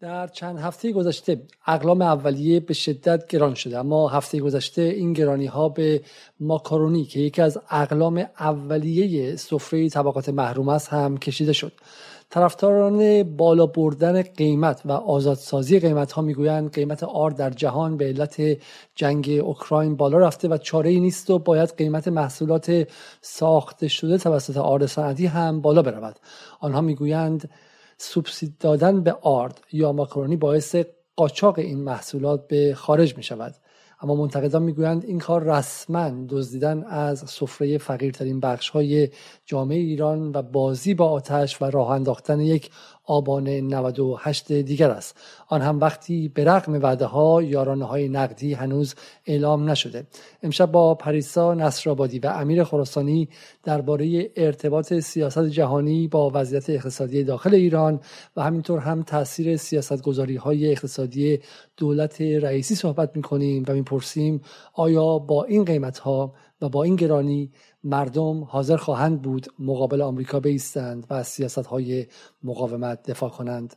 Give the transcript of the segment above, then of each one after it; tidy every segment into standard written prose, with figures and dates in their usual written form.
در چند هفته گذشته اقلام اولیه به شدت گران شده، اما هفته گذشته این گرانی ها به ماکارونی که یکی از اقلام اولیه سفره طبقات محروم است هم کشیده شد. طرفداران بالا بردن قیمت و آزادسازی قیمت ها میگویند قیمت آرد در جهان به علت جنگ اوکراین بالا رفته و چاره‌ای نیست و باید قیمت محصولات ساخته شده توسط آرد صنعتی هم بالا برود. آنها میگویند سوبسید دادن به آرد یا ماکارونی باعث قاچاق این محصولات به خارج می شود، اما منتقدان می گویند این کار رسما دزدیدن از سفره فقیرترین بخش های جامعه ایران و بازی با آتش و راه انداختن یک آبان 98 دیگر است، آن هم وقتی به رغم وعده ها یارانه های نقدی هنوز اعلام نشده. امشب با پریسا نصرابادی و امیر خراسانی درباره ارتباط سیاست جهانی با وضعیت اقتصادی داخل ایران و همینطور هم تاثیر سیاستگذاری های اقتصادی دولت رئیسی صحبت می‌کنیم و می‌پرسیم آیا با این قیمت ها و با این گرانی مردم حاضر خواهند بود مقابل آمریکا بایستند و از سیاست‌های مقاومت دفاع کنند؟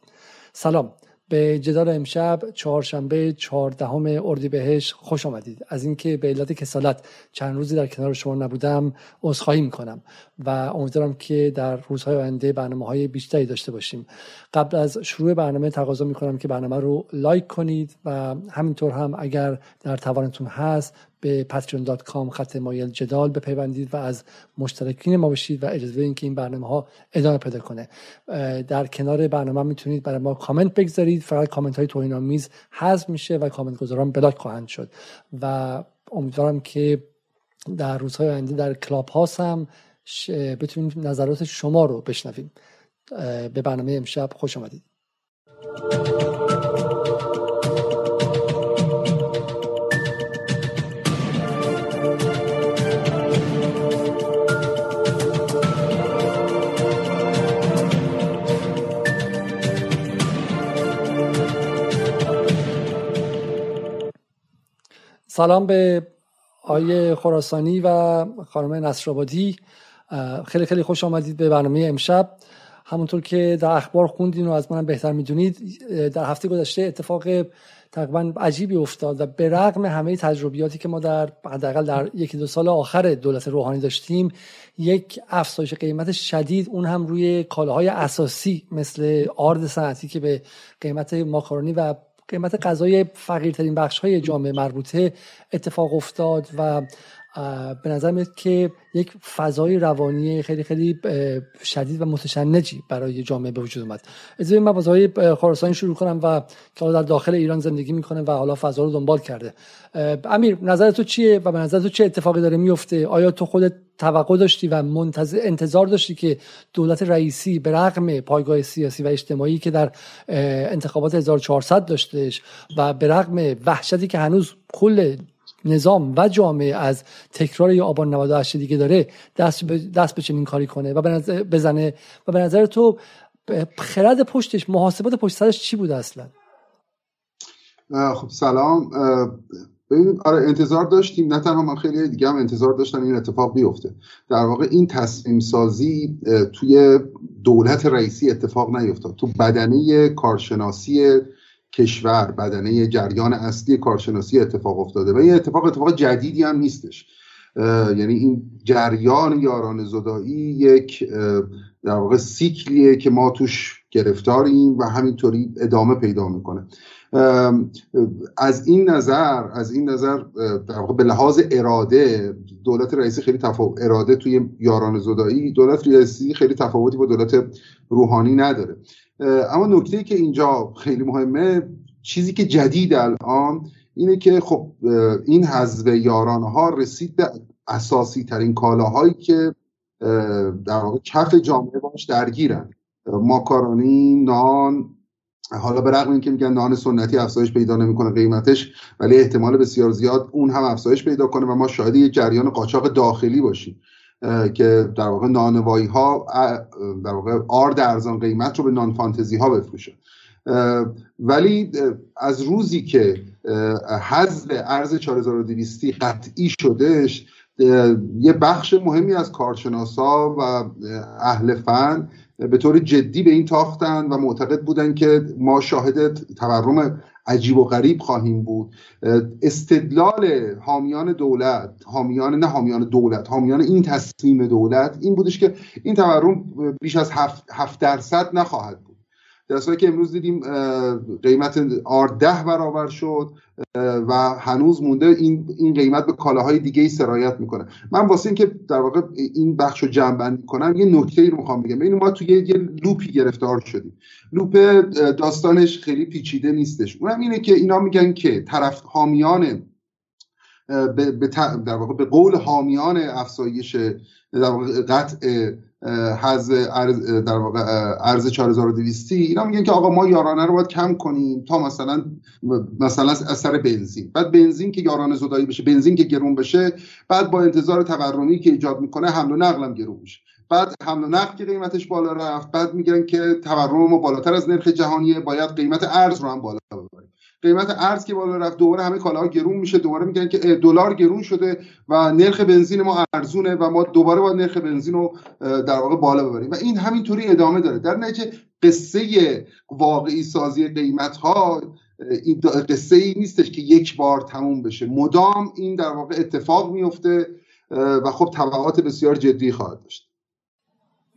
سلام، به جدال امشب چهارشنبه 14 اردیبهشت خوش آمدید. از اینکه به علت کسالت چند روزی در کنار شما نبودم عذرخواهی می‌کنم و امیدوارم که در روزهای آینده برنامه‌های بیشتری داشته باشیم. قبل از شروع برنامه تقاضا می‌کنم که برنامه رو لایک کنید و همینطور هم اگر در توانتون هست به patreon.com/جدال بپیوندید و از مشترکین ما بشید و اجازه بدید که این برنامه‌ها ادامه پیدا کنه. در کنار برنامه میتونید برای ما کامنت بگذارید، فقط کامنت‌های توهین‌آمیز حذف میشه و کامنت گذاران بلاک خواهند شد و امیدوارم که در روزهای آینده در کلاب هاوس هم بتونیم نظرات شما رو بشنویم. به برنامه امشب خوش آمدید. سلام به آقای خراسانی و خانم نصرابادی، خیلی خیلی خوش آمدید به برنامه امشب. همونطور که در اخبار خوندین و از منم بهتر میدونید، در هفته گذشته اتفاق تقریبا عجیبی افتاد و به رغم همه تجربیاتی که ما در حداقل در یکی دو سال آخر دولت روحانی داشتیم، یک افزایش قیمت شدید، اون هم روی کالاهای اساسی مثل آرد صنعتی که به قیمت ماکارونی و قیمت غذای فقیرترین بخش‌های جامعه مربوطه اتفاق افتاد و به نظر میاد که یک فضای روانی خیلی خیلی شدید و متشنجی برای جامعه به وجود اومد. از این موضوعی خراسانی شروع کنم و که در داخل ایران زندگی میکنه و حالا فضا رو دنبال کرده. امیر، نظر تو چیه و به نظر تو چه اتفاقی داره میفته؟ آیا تو خودت توقع داشتی و انتظار داشتی که دولت رئیسی به رغم پایگاه سیاسی و اجتماعی که در انتخابات 1400 داشتش و به رغم وحشتی که هنوز کل نظام و جامعه از تکرار یا آبان 98 دیگه داره دست به چنین کاری کنه و بزنه و به نظر تو خرد پشتش، محاسبات پشت سرش چی بوده اصلا؟ خب سلام. ببینید، آره انتظار داشتیم، نه تنها من، خیلی دیگه هم انتظار داشتن این اتفاق بیفته. در واقع این تصمیم سازی توی دولت رئیسی اتفاق نیفتاد، تو بدنه کارشناسی کشور، بدنه جریان اصلی کارشناسی اتفاق افتاده و این اتفاق جدیدی هم نیستش. یعنی این جریان یاران زدایی یک در واقع سیکلیه که ما توش گرفتاریم و همینطوری ادامه پیدا میکنه. از این نظر در واقع به لحاظ اراده دولت رئیسی خیلی اراده توی یاران زدایی دولت رئیسی خیلی تفاوتی با دولت روحانی نداره. اما نکته‌ای که اینجا خیلی مهمه، چیزی که جدید الان اینه که خب این حزب یارانه‌ها رسید به اساسی ترین کالاهایی که در واقع کف جامعه باش درگیرن. ماکارونی، نان، حالا به رغم اینکه میگن نان سنتی افزایش پیدا نمی‌کنه قیمتش، ولی احتمال بسیار زیاد اون هم افزایش پیدا کنه و ما شاهد یک جریان قاچاق داخلی باشیم که در واقع نانوایی ها در واقع آرد ارزان قیمت رو به نان فانتزی ها بفروشن. ولی از روزی که حذف ارز 4200 قطعی شدش، یه بخش مهمی از کارشناسا و اهل فن به طور جدی به این تاختن و معتقد بودن که ما شاهد تورم عجیب و غریب خواهیم بود. استدلال حامیان دولت، حامیان این تصمیم دولت این بودش که این تورم بیش از 7% نخواهد بود، در صورتی که امروز دیدیم قیمت آرد 10 برابر شد و هنوز مونده این قیمت به کالاهای دیگه ای سرایت میکنه. من واسه این که در واقع این بخش رو جمع‌بندی کنم یه نکته ای رو میخوام بگم. ببینید ما توی یه لوپی گرفتار شدیم. لوپ داستانش خیلی پیچیده نیستش، اونم اینه که اینا میگن که طرف حامیان در واقع به قول حامیان افزایش در واقع قطع در واقع ارز 4200 اینا میگن که آقا ما یارانه رو باید کم کنیم تا مثلا اثر بنزین، بعد بنزین که یارانه زدایی بشه، بنزین که گرون بشه، بعد با انتظار تورمی که ایجاد میکنه حمل و نقلم گرون بشه، بعد حمل و نقل که قیمتش بالا رفت، بعد میگن که تورم ما بالاتر از نرخ جهانیه، باید قیمت ارز رو هم بالا ببریم. قیمت ارز که بالا رفت دوباره همه کالاها گرون میشه، دوباره میگن که دلار گرون شده و نرخ بنزین ما ارزونه و ما دوباره باید نرخ بنزین رو در واقع بالا ببریم و این همینطوری ادامه داره. در نتیجه قصه واقعی سازی قیمت ها این قصه ای نیستش که یک بار تموم بشه، مدام این در واقع اتفاق میفته و خب تبعات بسیار جدی خواهد داشت.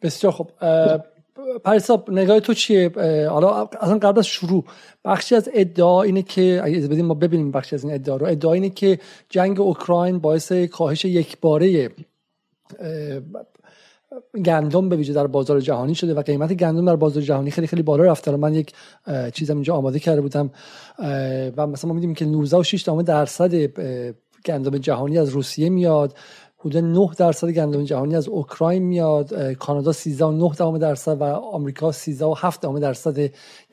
بسیار خب پریسا، نگاه تو چیه؟ حالا اصلا قبل از شروع بخشی از ادعا اینه که اگه از بدیم ما ببینیم بخشی از این ادعا رو، ادعا اینه که جنگ اوکراین باعث کاهش یکباره گندم به ویژه در بازار جهانی شده و قیمت گندم در بازار جهانی خیلی خیلی بالا رفته. من یک چیزم اینجا آماده کرده بودم و مثلا ما می‌دونیم که 19.6% گندم جهانی از روسیه میاد، حدود 9% گندم جهانی از اوکراین میاد، کانادا 13.9% و آمریکا 13.7%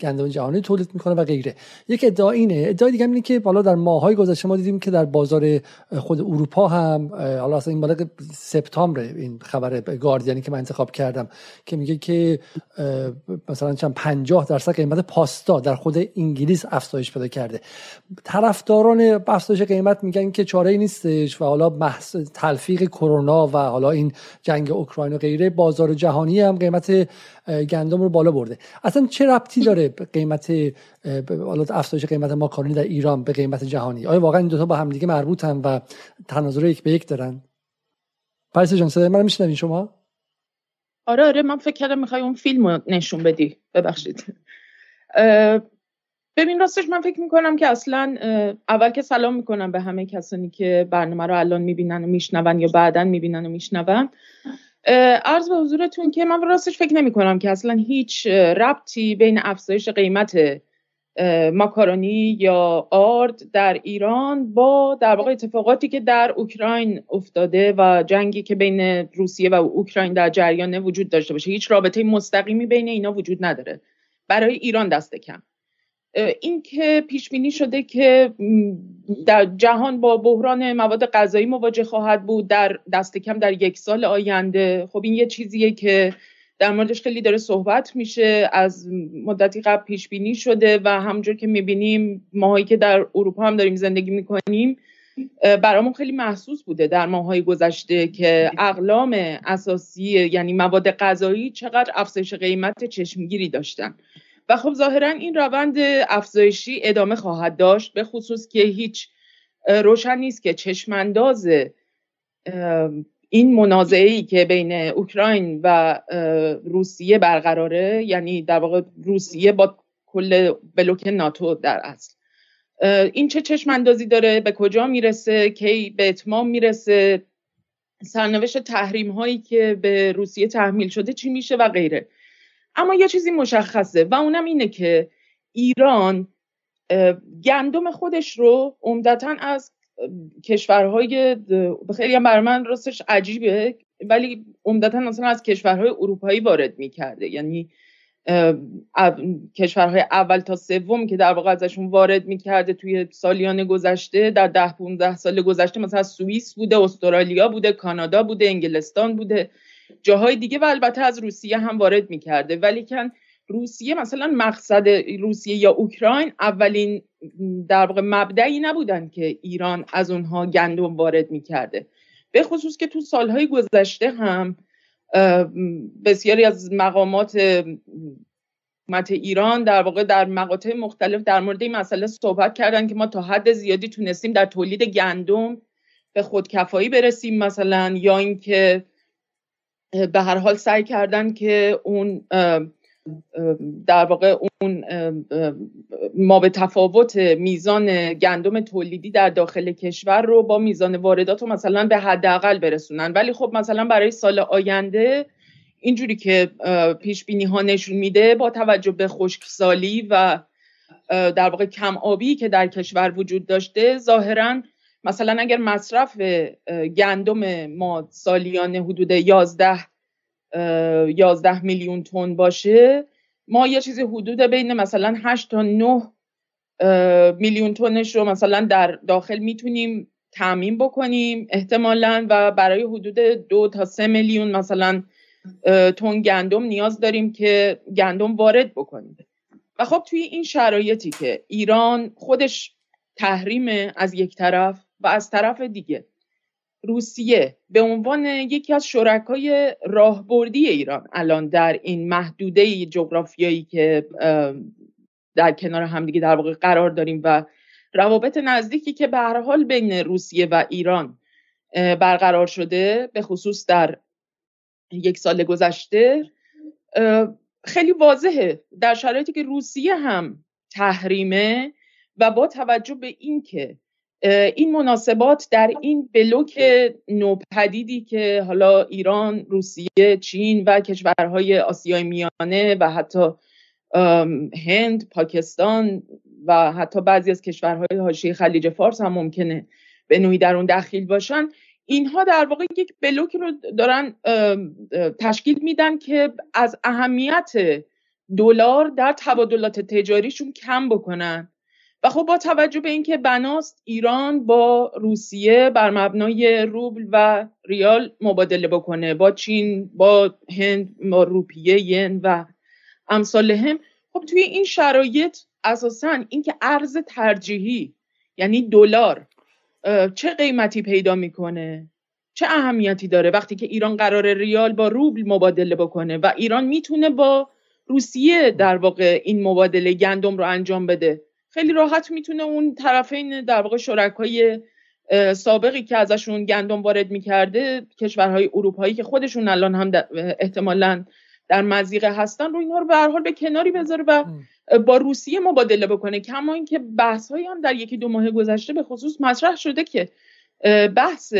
گندم جهانی تولید میکنه و غیره. یک ادعا اینه. ادعای دیگه اینه که بالا در ماهای گذشته ما دیدیم که در بازار خود اروپا هم، حالا اصلا این بالا سپتامبر این خبر گاردیانی که من انتخاب کردم که میگه که مثلا چند 50% قیمت پاستا در خود انگلیس افزایش پیدا کرده. طرفداران افزایش قیمت میگن که چاره‌ای نیستش و حالا بحث تلفیق کرونا و حالا این جنگ اوکراین و غیره بازار جهانی هم قیمت گندم رو بالا برده. اصلا چه ربطی داره قیمت افزایش قیمت ماکارونی در ایران به قیمت جهانی؟ آیا واقعا این دوتا با هم دیگه مربوطن و تناظر یک به یک دارن؟ پریسا جان صدای منو میشنوین شما؟ آره من فکر کردم میخوای اون فیلمو نشون بدی. ببخشید. ببین راستش من فکر میکنم که اصلا اول که سلام میکنم به همه کسانی که برنامه رو الان میبینن و میشنون یا بعدن میبینن و میشنون. عرض به حضورتون که من راستش فکر نمیکنم که اصلا هیچ ربطی بین افزایش قیمت ماکارونی یا آرد در ایران با در واقع اتفاقاتی که در اوکراین افتاده و جنگی که بین روسیه و اوکراین در جریان وجود داشته باشه. هیچ رابطه مستقیمی بین اینا وجود نداره برای ایران دست کم. این که پیش بینی شده که در جهان با بحران مواد غذایی مواجه خواهد بود در دست کم در یک سال آینده، خب این یه چیزیه که در موردش خیلی داره صحبت میشه، از مدتی قبل پیش بینی شده و همونجور که میبینیم ماهایی که در اروپا هم داریم زندگی میکنیم برامون خیلی محسوس بوده در ماهای گذشته که اقلام اساسی یعنی مواد غذایی چقدر افزایش قیمت چشمگیری داشتن و خب ظاهرا این روند افزایشی ادامه خواهد داشت، به خصوص که هیچ روشن نیست که چشمانداز این منازعه‌ای که بین اوکراین و روسیه برقراره، یعنی در واقع روسیه با کل بلوک ناتو در اصل، این چه چشماندازی داره، به کجا میرسه، کی به اتمام میرسه، سرنوشت تحریم‌هایی که به روسیه تحمیل شده چی میشه و غیره. اما یه چیزی مشخصه و اونم اینه که ایران گندم خودش رو عمدتاً از کشورهای، خیلی هم برای من راستش عجیبه ولی عمدتاً مثلا از کشورهای اروپایی وارد می‌کرده، یعنی کشورهای اول تا سوم که در واقع ازشون وارد می‌کرده توی سالیان گذشته، در 10-15 سال گذشته مثلا سوئیس بوده، استرالیا بوده، کانادا بوده، انگلستان بوده، جاهای دیگه و البته از روسیه هم وارد می‌کرده. ولیکن روسیه مثلا مقصد روسیه یا اوکراین اولین در واقع مبدعی نبودن که ایران از اونها گندم وارد می‌کرده، به خصوص که تو سالهای گذشته هم بسیاری از مقامات حکومت ایران در واقع در مقاطع مختلف در مورد این مسئله صحبت کردن که ما تا حد زیادی تونستیم در تولید گندم به خودکفایی برسیم مثلا، یا اینکه به هر حال سعی کردن که اون در واقع اون ما به تفاوت میزان گندم تولیدی در داخل کشور رو با میزان واردات رو مثلا به حداقل برسونن. ولی خب مثلا برای سال آینده اینجوری که پیش بینی ها نشون میده با توجه به خشکسالی و در واقع کم آبی که در کشور وجود داشته، ظاهراً مثلا اگر مصرف گندم ما سالیانه حدود 11 میلیون تن باشه، ما یه چیزی حدود بین مثلا 8 تا 9 میلیون تنش رو مثلا در داخل میتونیم تامین بکنیم احتمالاً، و برای حدود 2 تا 3 میلیون مثلا تن گندم نیاز داریم که گندم وارد بکنیم. و خب توی این شرایطی که ایران خودش تحریم از یک طرف و از طرف دیگه روسیه به عنوان یکی از شرکای راهبردی ایران الان در این محدوده جغرافیایی که در کنار همدیگه در واقع قرار داریم و روابط نزدیکی که به هر حال بین روسیه و ایران برقرار شده، به خصوص در یک سال گذشته خیلی واضحه در شرایطی که روسیه هم تحریمه و با توجه به اینکه این مناسبات در این بلوک نوپدیدی که حالا ایران، روسیه، چین و کشورهای آسیای میانه و حتی هند، پاکستان و حتی بعضی از کشورهای حاشیه خلیج فارس هم ممکنه به نوعی در اون دخیل باشن، اینها در واقع یک بلوکی رو دارن تشکیل میدن که از اهمیت دلار در تبادلات تجاریشون کم بکنن. و خب با توجه به اینکه بناست ایران با روسیه بر مبنای روبل و ریال مبادله بکنه، با چین، با هند، با روپیه، ین و امثال هم، خب توی این شرایط اساساً اینکه ارز ترجیحی یعنی دلار چه قیمتی پیدا میکنه چه اهمیتی داره وقتی که ایران قرار ریال با روبل مبادله بکنه و ایران میتونه با روسیه در واقع این مبادله گندم رو انجام بده. خیلی راحت میتونه اون طرفین در واقع شرکای سابقی که ازشون گندم وارد میکرده، کشورهای اروپایی که خودشون الان هم احتمالاً در مضیقه هستن، رو اینا رو به هر حال به کناری بذاره و با روسیه مبادله بکنه. کما اینکه بحث‌هایی هم در یکی دو ماه گذشته به خصوص مطرح شده که بحث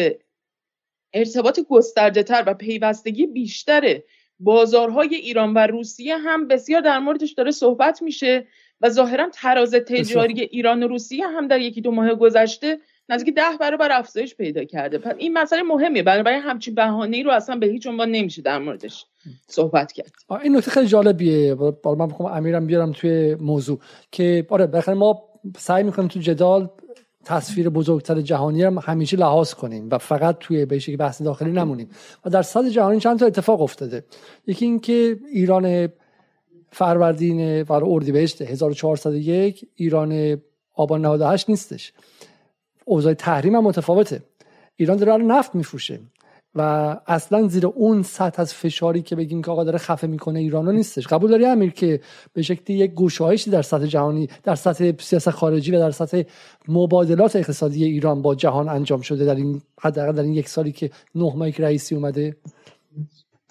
ارتباط گسترده‌تر و پیوستگی بیشتر بازارهای ایران و روسیه هم بسیار در موردش داره صحبت میشه و ظاهراً تراز تجاری ایران و روسیه هم در یکی دو ماه گذشته نزدیک 10 برابر افزایش پیدا کرده. پس این مسئله مهمه، برای همچین بهانه‌ای رو اصلا به هیچ عنوان نمیشه در موردش صحبت کرد. این نکته خیلی جالبیه، بالا من میخوام امیرم بیارم توی موضوع که آره بالاخره ما سعی میکنیم تو جدال تصویر بزرگتر جهانی رو همیشه لحاظ کنیم و فقط توی بحث داخلی نمونیم. و در سطح جهانی چند تا اتفاق افتاده. یکی اینکه ایران فروردین و اردیبهشت 1401 ایران آبان 98 نیستش. اوضاع تحریم هم متفاوته. ایران داره نفت میفروشه و اصلا زیر اون سطح از فشاری که بگیم که آقا داره خفه میکنه ایرانو نیستش. قبول داری امیر که به شکلی یک گشایشی در سطح جهانی، در سطح سیاست خارجی و در سطح مبادلات اقتصادی ایران با جهان انجام شده در این حداقل در این یک سالی که 9 ماهه که رئیسی اومده؟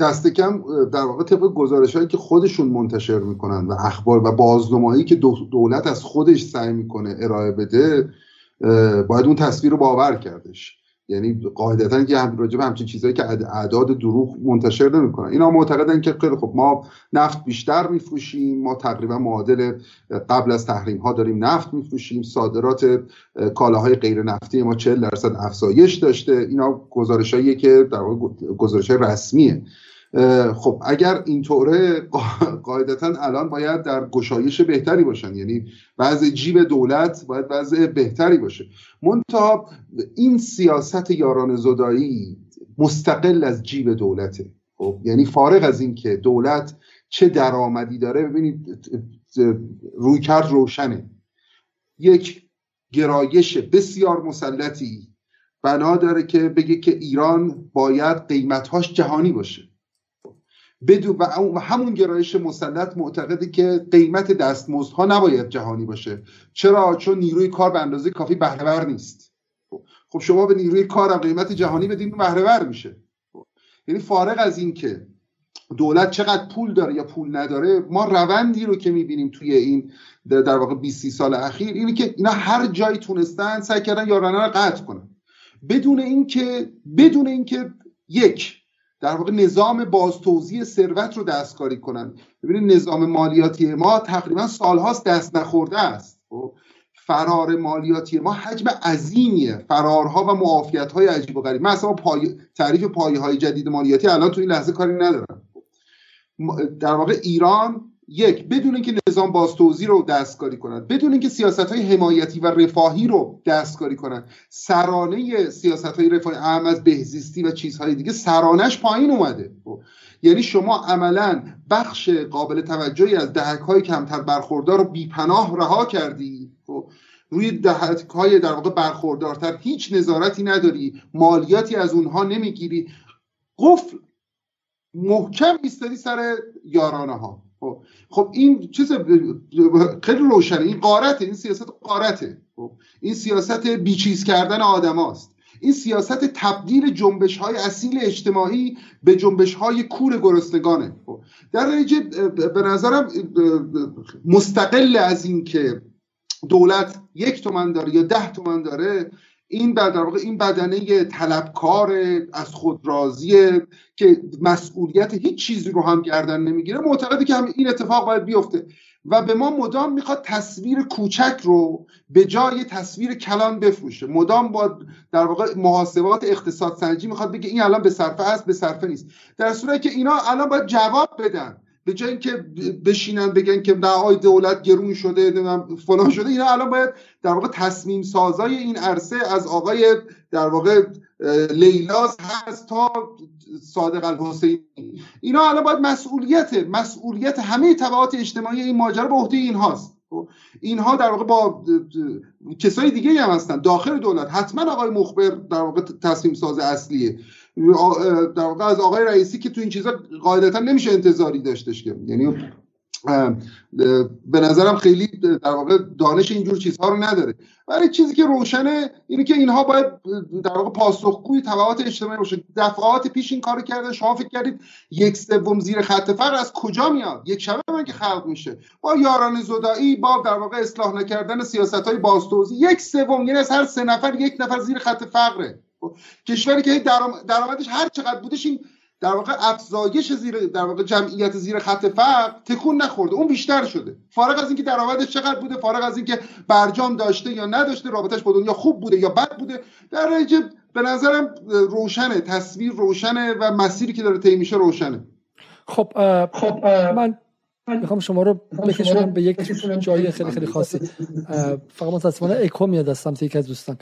دست کم در واقع طبق گزارش‌هایی که خودشون منتشر میکنن و اخبار و بازنمایی که دولت از خودش سعی میکنه ارائه بده، باید اون تصویر رو باور کردش. یعنی قاعدتاً که راجع به همچین چیزایی که اعداد دروغ منتشر نمی‌کنن، اینا معتقدن که خیلی خب ما نفت بیشتر می‌فروشیم، ما تقریبا معادل قبل از تحریم‌ها داریم نفت می‌فروشیم، صادرات کالاهای غیر نفتی ما 40% افزایش داشته. اینا گزارشایی که در واقع گزارش رسمیه. خب اگر اینطوره قاعدتاً الان باید در گشایش بهتری باشن، یعنی وضع جیب دولت باید وضع بهتری باشه. منتها این سیاست یاران زدایی مستقل از جیب دولته. خب یعنی فارغ از این که دولت چه درآمدی داره، ببینید رویکرد روشنه. یک گرایش بسیار مسلطی بنا داره که بگه که ایران باید قیمت‌هاش جهانی باشه. و همون گرایش مسلط معتقده که قیمت دستمزدها نباید جهانی باشه. چرا؟ چون نیروی کار به اندازه کافی بهره ور نیست. خب شما به نیروی کار قیمت جهانی بدین بهره ور میشه. یعنی فارغ از این که دولت چقدر پول داره یا پول نداره، ما روندی رو که میبینیم توی این در واقع 20 سال اخیر اینه که اینا هر جایی تونستن سعی کردن یارانه رو قطع کنن، بدون اینکه یک در واقع نظام بازتوزیع ثروت رو دستکاری کنن. ببینید نظام مالیاتی ما تقریبا سالهاست دست نخورده است. فرار مالیاتی ما حجم عظیمیه، فرارها و معافیت‌های عجیب و غریب. من اصلا تعریف پایه‌های جدید مالیاتی الان تو این لحظه کاری ندارم. در واقع ایران یک، بدون اینکه نظام بازتوزیع رو دستکاری کنند، بدون اینکه سیاست‌های حمایتی و رفاهی رو دستکاری کنند، سرانه سیاست‌های رفاهی اعم از بهزیستی و چیزهای دیگه سرانش پایین اومده. یعنی شما عملاً بخش قابل توجهی از دهک‌های کمتر برخوردار رو بی‌پناه رها کردی. روی دهک‌های در واقع برخوردارتر هیچ نظارتی نداری، مالیاتی از اونها نمیگیری، قفل محکم ایستادی سر یارانه‌ها. خب این چیز خیلی روشنه، این غارته، این سیاست غارته، این سیاست بیچیز کردن آدم هاست. این سیاست تبدیل جنبش های اصیل اجتماعی به جنبش های کور گرسنگانه. در نتیجه به نظرم مستقل از این که دولت 1 تومن داره یا 10 تومن داره، این در واقع این بدنه طلبکار از خود راضیه که مسئولیت هیچ چیزی رو هم گردن نمیگیره معتقده که همین اتفاق باید بیفته و به ما مدام میخواد تصویر کوچک رو به جای تصویر کلان بفروشه. مدام با در واقع محاسبات اقتصاد سنجی میخواد بگه این الان به صرفه است، به صرفه نیست، در صورتی که اینا الان باید جواب بدن. به جای اینکه بشینن بگن که دعای دولت گرون شده فلان شده، اینا الان باید در واقع تصمیم سازای این عرصه از آقای در واقع لیلاز هست تا صادق الحسینی، اینا الان باید مسئولیت همه تبعات اجتماعی این ماجرا به عهده اینهاست. اینها در واقع با کسای دیگه‌ای هم هستن داخل دولت. حتما آقای مخبر در واقع تصمیم ساز اصلیه، در واقع از آقای رئیسی که تو این چیزا قاعدتا نمیشه انتظاری داشتش که، یعنی به نظرم خیلی در واقع دانش اینجور چیزها رو نداره. ولی چیزی که روشنه اینه که اینها باید در واقع پاسخگوی تبعات اجتماعی باشه. دفعات پیش این کارو کردن. شما فکر کردید 1/3 زیر خط فقر از کجا میاد؟ یک شبه من که خلق میشه با یاران زدایی، با در واقع اصلاح نکردن سیاست‌های بازتوزیع. 1/3 یعنی از هر 3 نفر 1 نفر زیر خط فقره. کشوری که درآمدش هر چقدر بودش این در واقع افزایش زیر در واقع جمعیت زیر خط فقر تکون نخورده، اون بیشتر شده. فارغ از اینکه درآمدش چقدر بوده، فارغ از اینکه برجام داشته یا نداشته، رابطش با دنیا خوب بوده یا بد بوده، در نتیجه به نظرم روشنه، تصویر روشنه و مسیری که داره طی میشه روشنه. خب من میخوام شما رو بکشونم به یک جایی خیلی خیلی خاصی. فقط متاسفانه اکو میاد از سمت یک از دوستان.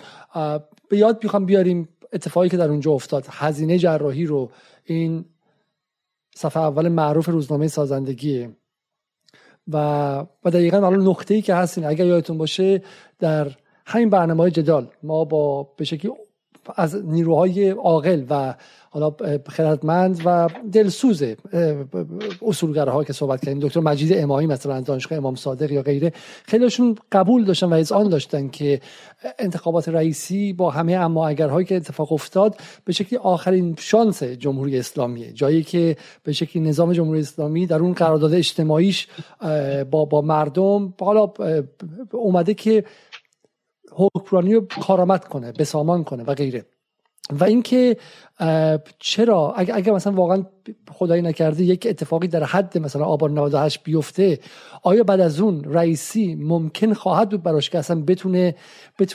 به یاد میخوام بیاریم اتفاقی که در اونجا افتاد. هزینه جراحی رو این صفحه اول معروف روزنامه سازندگی و دقیقاً الان نقطه‌ای که هستین، اگر یادتون باشه در همین برنامه‌های جدال ما با به شکلی از نیروهای عاقل و حالا خردمند و دلسوز اصولگراها که صحبت کردیم، دکتر مجید امامی مثلا دانشگاه امام صادق یا غیره، خیلیشون قبول داشتن و اذعان داشتن که انتخابات رئیسی با همه اما اگرهایی که اتفاق افتاد به شکلی آخرین شانس جمهوری اسلامیه، جایی که به شکلی نظام جمهوری اسلامی در اون قرارداد اجتماعیش با مردم حالا اومده که حکمرانی رو کارآمد کنه، بسامان کنه و غیره. و اینکه چرا اگر مثلا واقعا خدایی نکرده یک اتفاقی در حد مثلا آبان 98 بیفته، آیا بعد از اون رئیسی ممکن خواهد بود براش که اصلا بتونه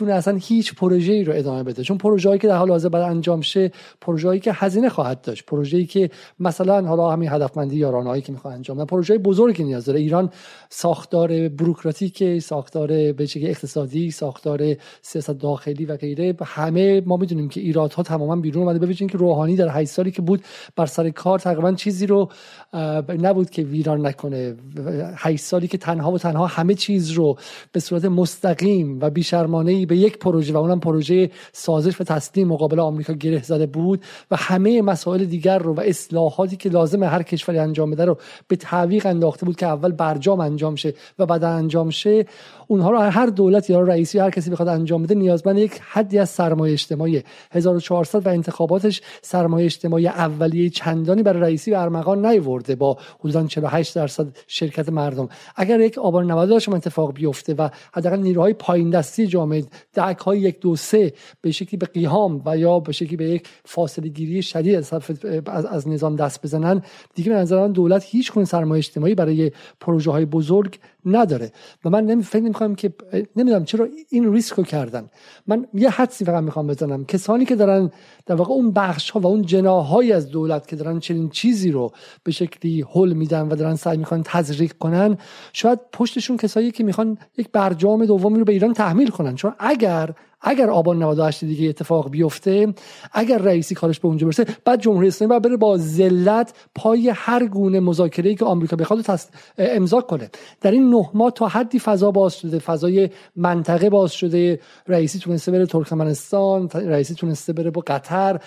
اصلا هیچ پروژه‌ای رو ادامه بده؟ چون پروژه‌ای که در حال حاضر برای انجام شه، پروژه‌ای که هزینه خواهد داشت، پروژه‌ای که مثلا حالا همین هدفمندی یارانه‌ای که می‌خواد انجام بده، پروژه‌ای بزرگی نیاز داره. ایران ساختار بوروکراتیک، ساختار به شکلی اقتصادی، ساختار سیاست داخلی و غیره، همه ما می‌دونیم که ایرادها تماماً بیرون اومده. ببینید که روحانی در 8 سالی که بود بر سر کار کار تقریبا چیزی رو نبود که ویران نکنه. 8 سالی که تنها و تنها همه چیز رو به صورت مستقیم و بی‌شرمانه‌ای به یک پروژه و اونم پروژه سازش و تسلیم مقابل آمریکا گره زده بود و همه مسائل دیگر رو و اصلاحاتی که لازم هر کشوری انجام بده رو به تعویق انداخته بود که اول برجام انجام شه و بعد انجام شه. اونها رو هر دولت یا رئیسی هر کسی بخواد انجام بده نیازمند یک حدی از سرمایه اجتماعی. 1400 و انتخاباتش سرمایه اجتماعی اولیه چندانی برای رئیسی و ارمغان نیورده با حدود 48% شرکت مردم. اگر یک آبان 98 اتفاق بیفته و حداقل نیروهای پایین دستی جامعه دعک‌های 1 2 3 به شکلی به قیام و یا به شکلی به یک فاصله گیری شدید از نظام دست بزنن، دیگه به نظر من دولت هیچ گونه سرمایه اجتماعی برای پروژه های بزرگ نداره و من نمی‌خوام که نمیدونم چرا این ریسکو کردن. من یه حدسی فقط میخوام بزنم، کسانی که دارن در واقع اون بخش ها و اون جناح‌های از دولت که دارن چنین چیزی رو به شکلی هول میدن و دارن سعی میکنن تزریق کنن، شاید پشتشون کسایی که میخوان یک برجام دومی رو به ایران تحمیل کنن. چون اگر آبان 98 دیگه اتفاق بیفته، اگر رئیسی کارش به اونجا برسه، بعد جمهوری اسلامی باید بره با ذلت پای هر گونه مذاکره‌ای که آمریکا بخواد امضا کنه. در این 9 ماه تا حدی فضا باز شده، فضای منطقه باز شده. رئیسی تونسته بره ترکمنستان، رئیسی تونسته بره با قطر،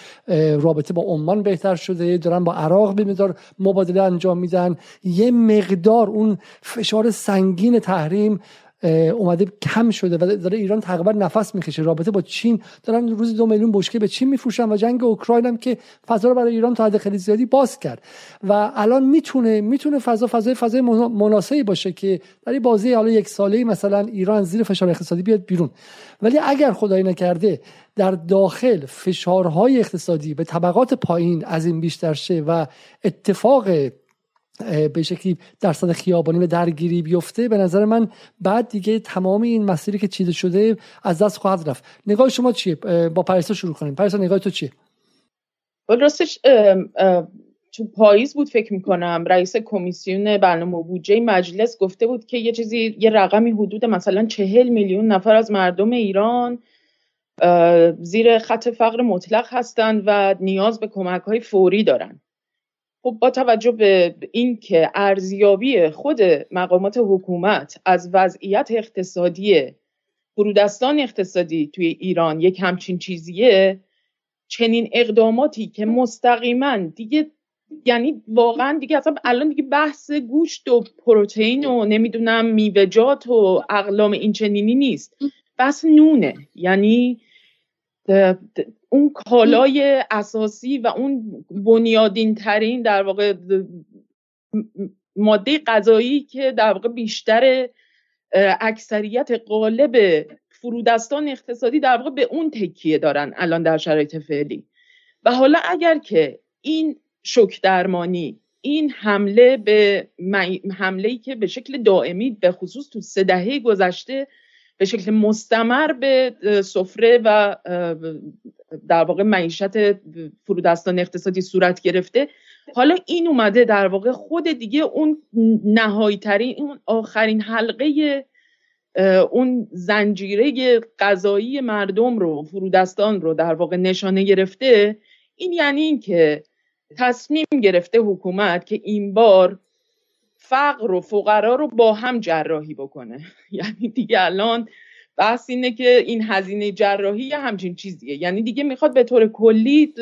رابطه با عمان بهتر شده، دارن با عراق به مقدار مبادله انجام میدن. یه مقدار اون فشار سنگین تحریم اومده کم شده و داره ایران تقریبا نفس میکشه. رابطه با چین دارن، روزی 2 میلیون بشکه به چین میفروشن و جنگ اوکراین هم که فضا رو برای ایران تا حد خیلی زیادی باز کرد و الان میتونه فضای مناسبی باشه که در این بازی حالا 1 ساله‌ای مثلا ایران زیر فشار اقتصادی بیاد بیرون. ولی اگر خدای نکرده در داخل فشارهای اقتصادی به طبقات پایین از این بیشتر شه و اتفاق به شکلی درصد خیابانی به درگیری بیفته، به نظر من بعد دیگه تمام این مسیری که چیده شده از دست خواهد رفت. نگاه شما چیه؟ با پریسا شروع کنیم. پریسا نگاه تو چیه؟ ولی راستش تو پاییز بود فکر میکنم رئیس کمیسیون برنامه بودجه مجلس گفته بود که یه چیزی، یه رقمی حدود مثلا 40 میلیون نفر از مردم ایران زیر خط فقر مطلق هستن و نیاز به کمک‌های فوری دارن. خب با توجه به این که ارزیابی خود مقامات حکومت از وضعیت اقتصادی فرودستان اقتصادی توی ایران یک همچین چیزیه، چنین اقداماتی که مستقیما دیگه، یعنی واقعا دیگه اصلا الان دیگه بحث گوشت و پروتئین و نمیدونم میوه‌جات و اقلام این چنینی نیست، بس نونه. یعنی اون کالای اساسی و اون بنیادین ترین در واقع ماده غذایی که در واقع بیشتر اکثریت غالب فرودستان اقتصادی در واقع به اون تکیه دارن الان در شرایط فعلی. و حالا اگر که این شوک درمانی، این حمله به حمله‌ای که به شکل دائمی به خصوص تو 3 دهه گذشته به شکل مستمر به سفره و در واقع معیشت فرودستان اقتصادی صورت گرفته، حالا این اومده در واقع خود دیگه اون نهایی ترین، اون آخرین حلقه اون زنجیره غذایی مردم رو، فرودستان رو در واقع نشانه گرفته. این یعنی این که تصمیم گرفته حکومت که این بار فقر و فقرا رو با هم جراحی بکنه. یعنی دیگه الان بحث اینه که این هزینه جراحی همچین چیزیه. یعنی دیگه میخواد به طور کلی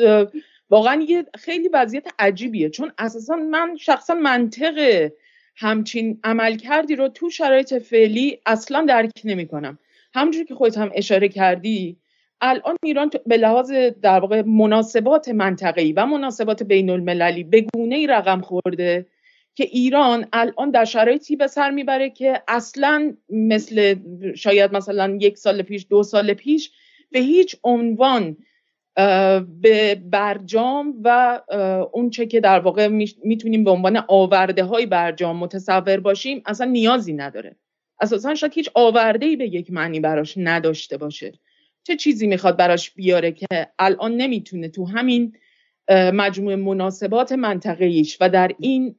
واقعا یه خیلی وضعیت عجیبیه، چون اساسا من شخصا منطق همچین عملکردی رو تو شرایط فعلی اصلا درک نمی‌کنم. همونجوری که خودت هم اشاره کردی، الان ایران به لحاظ در واقع مناسبات منطقه‌ای و مناسبات بین‌المللی به گونه‌ای رقم خورده که ایران الان در شرایطی به سر میبره که اصلاً مثل شاید مثلا 1 سال پیش 2 سال پیش به هیچ عنوان به برجام و اون چه که در واقع میتونیم به عنوان آورده های برجام متصور باشیم اصلا نیازی نداره. اساساً شاید هیچ آورده‌ای به یک معنی براش نداشته باشه. چه چیزی میخواد براش بیاره که الان نمیتونه تو همین مجموعه مناسبات منطقه‌ایش و در این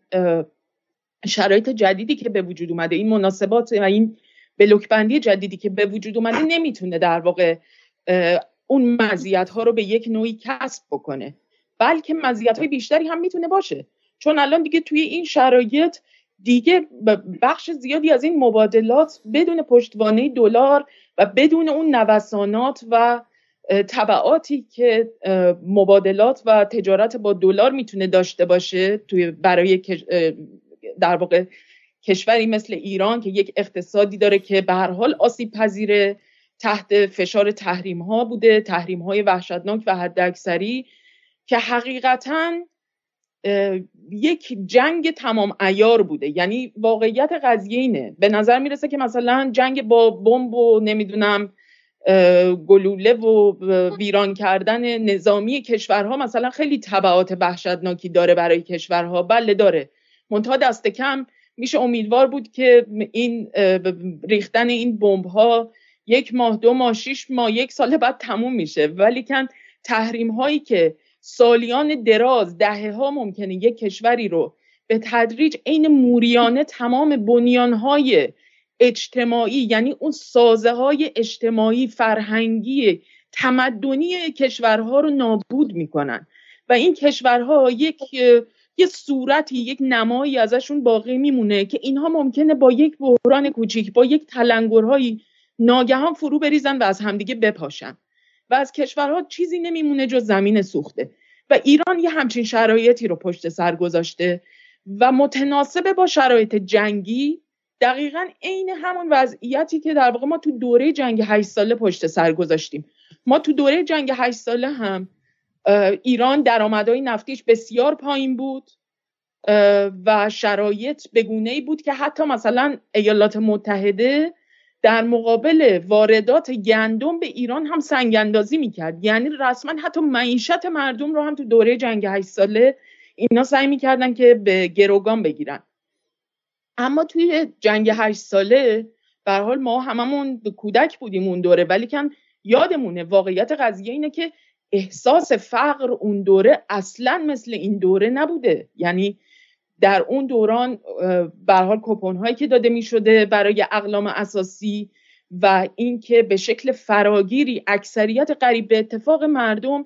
شرایط جدیدی که به وجود اومده، این مناسبات و این بلوکبندی جدیدی که به وجود اومده، نمیتونه در واقع اون مزیت‌ها رو به یک نوعی کسب بکنه. بلکه مزیت‌های بیشتری هم میتونه باشه، چون الان دیگه توی این شرایط دیگه بخش زیادی از این مبادلات بدون پشتوانه دلار و بدون اون نوسانات و تبعاتی که مبادلات و تجارت با دلار میتونه داشته باشه توی برای در واقع کشوری مثل ایران که یک اقتصادی داره که به هر حال آسیب پذیره، تحت فشار تحریم‌ها بوده، تحریم‌های وحشتناک و حداکثری که حقیقتاً یک جنگ تمام عیار بوده. یعنی واقعیت قضیه اینه، به نظر میرسه که مثلا جنگ با بمب و نمیدونم گلوله و ویران کردن نظامی کشورها مثلا خیلی تبعات وحشتناکی داره برای کشورها، بله داره، منتها دست کم میشه امیدوار بود که این ریختن این بمب‌ها 1 ماه، 2 ماه، 6 ماه، 1 سال بعد تموم میشه، ولیکن تحریم هایی که سالیان دراز، دهه ها ممکنه یک کشوری رو به تدریج عین موریانه تمام بنیانهای اجتماعی، یعنی اون سازه های اجتماعی، فرهنگی، تمدنی کشورها رو نابود میکنن و این کشورها یه صورتی، یک نمایی ازشون باقی میمونه که اینها ممکنه با یک بحران کوچیک، با یک تلنگرهایی ناگهان فرو بریزن و از همدیگه بپاشن و از کشورها چیزی نمیمونه جز زمین سوخته. و ایران یه همچین شرایطی رو پشت سر گذاشته و متناسب با شرایط جنگی دقیقاً عین همون وضعیتی که در واقع ما تو دوره جنگ 8 ساله پشت سر گذاشتیم. ما تو دوره جنگ 8 ساله هم ایران درآمدهای نفتیش بسیار پایین بود و شرایط به گونه‌ای بود که حتی مثلا ایالات متحده در مقابل واردات گندم به ایران هم سنگ‌اندازی میکرد، یعنی رسما حتی معیشت مردم رو هم تو دوره جنگ 8 ساله اینا سعی میکردن که به گروگان بگیرن. اما توی جنگ 8 ساله به هر حال ما هممون کودک بودیم اون دوره، ولیکن یادمونه. واقعیت قضیه اینه که احساس فقر اون دوره اصلاً مثل این دوره نبوده، یعنی در اون دوران به هر حال کوپن‌هایی که داده می‌شده برای اقلام اساسی و اینکه به شکل فراگیری اکثریت قریب به اتفاق مردم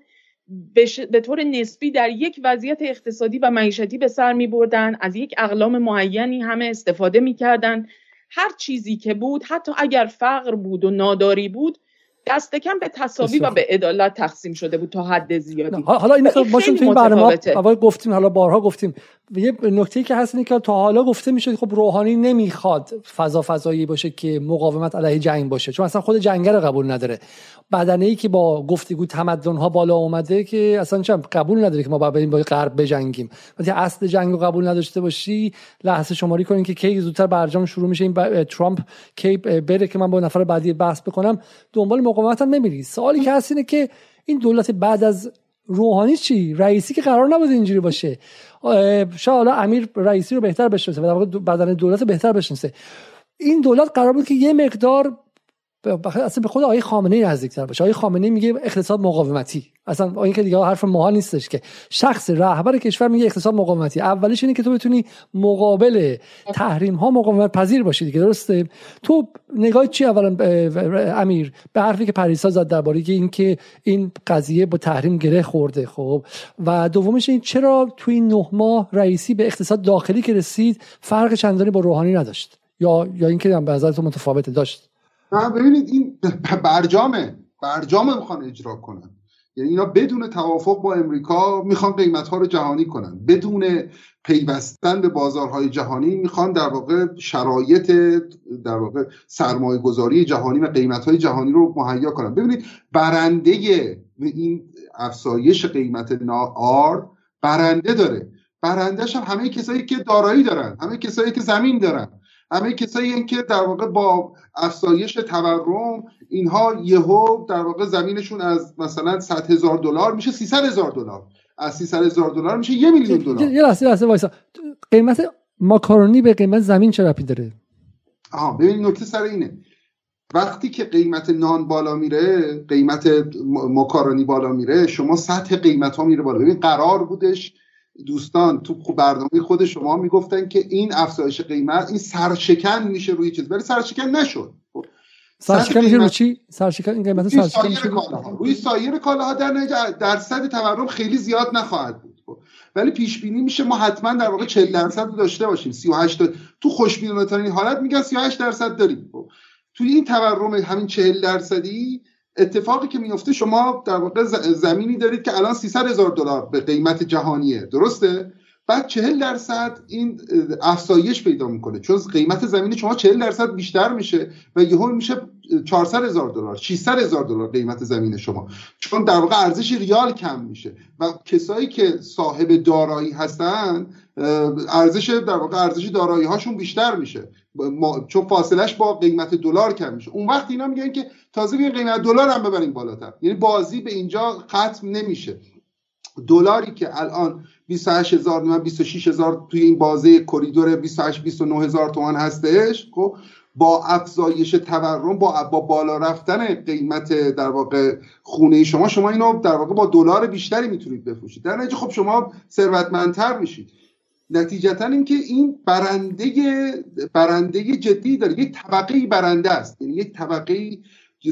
به طور نسبی در یک وضعیت اقتصادی و معیشتی به سر می‌بردن، از یک اقلام معینی همه استفاده می‌کردن، هر چیزی که بود، حتی اگر فقر بود و ناداری بود، دست کم به تساوی و به عدالت تقسیم شده بود تا حد زیادی. حالا این ما چون تو این برنامه اول گفتیم، حالا بارها گفتیم، یه نکته‌ای که هست اینه که تا حالا گفته میشه خب روحانی نمیخواد فضایی باشه که مقاومت علیه جنگ باشه، چون اصلا خود جنگ رو قبول نداره. بدنه‌ای که با گفتگو تمدن‌ها بالا اومده که اصلا چم قبول نداره که ما باید بریم با غرب بجنگیم. وقتی اصل جنگ رو قبول نداشته باشی، لحظه شماری کنین که کی زودتر برجام شروع میشه، این ترامپ کی بره که من با نفر بعدی بحث بکنم، دنبال مقاومت هم نمیری. سوالی که هست اینه که این دولت بعد از روحانی چی؟ رئیسی که قرار نبود اینجوری باشه. شاید حالا امیر رئیسی رو بهتر بشناسه و در واقع بدن دولت بهتر بشناسه. این دولت قرار بود که یه مقدار اصلا به خود آقای خامنه‌ای نزدیک‌تر باشه. آقای خامنه‌ای میگه اقتصاد مقاومتی، اصلا این که دیگه حرف محال نیستش که شخص رهبر کشور میگه اقتصاد مقاومتی. اولش اینه که تو بتونی مقابل تحریم‌ها مقاومت پذیر باشی دیگه، درسته؟ تو نگاه چی اولا امیر به حرفی که پریسا زد درباره اینکه این قضیه با تحریم گره خورده، خب، و دومش این چرا تو این 9 ماه رئیسی به اقتصاد داخلی که رسید فرق چندانی با روحانی نداشت، یا اینکه به نظر تو متفاوت داشت؟ نه ببینید، این برجامه میخوان اجرا کنن، یعنی اینا بدون توافق با امریکا میخوان قیمتها رو جهانی کنن، بدون پیوستن به بازارهای جهانی میخوان در واقع شرایط در واقع سرمایه گذاری جهانی و قیمتهای جهانی رو مهیا کنن. ببینید، برنده این افزایش قیمت نار برنده داره، برندش هم همه کسایی که دارایی دارن، همه کسایی که زمین دارن، همه کسایی که در واقع با افزایش تورم اینها یهو در واقع زمینشون از مثلا $100,000 میشه $300,000، از $300,000 میشه $1,000,000. یه لحظه وایسا، قیمت ماکارونی به قیمت زمین چه ربطی داره؟ آها، ببین نکته سر اینه، وقتی که قیمت نان بالا میره، قیمت ماکارونی بالا میره، شما سطح قیمت ها میره بالا. ببین قرار بودش دوستان تو برنامه خود شما میگفتن که این افزایش قیمت این سرشکن میشه روی چیز، ولی سرشکن نشد. سرشکن میشه رو چی؟ سرشکن این قیمت سرشکن میشه روی سایر کالاها در درصد تورم خیلی زیاد نخواهد بود، ولی پیش بینی میشه ما حتما در واقع 40% رو داشته باشیم. 38 تو خوشبینانه ترین حالت میگن 38% داریم. توی این تورم همین 40% اتفاقی که میفته شما در واقع زمینی دارید که الان $300,000 به قیمت جهانیه، درسته؟ بعد 40% این افزایش پیدا میکنه چون قیمت زمین شما 40% بیشتر میشه و یهو میشه $400,000 $600,000 قیمت زمین شما، چون در واقع ارزش ریال کم میشه و کسایی که صاحب دارایی هستن ارزش در واقع ارزش دارایی هاشون بیشتر میشه چون فاصلش با قیمت دلار کم میشه. اون وقت اینا میگن که تازه بیان قیمت دلار هم ببریم بالاتر، یعنی بازی به اینجا ختم نمیشه. دلاری که الان 28000 تومان 26000 توی این بازه کریدور 28 29000 تومان هستش، خب با افزایش تورم با بالا رفتن قیمت در واقع خونه شما اینو در واقع با دلار بیشتری میتونید بفروشید، در نتیجه خب شما ثروتمندتر میشید. نتیجتا اینکه این برنده جدی داره، یک طبقه برنده است، یعنی یک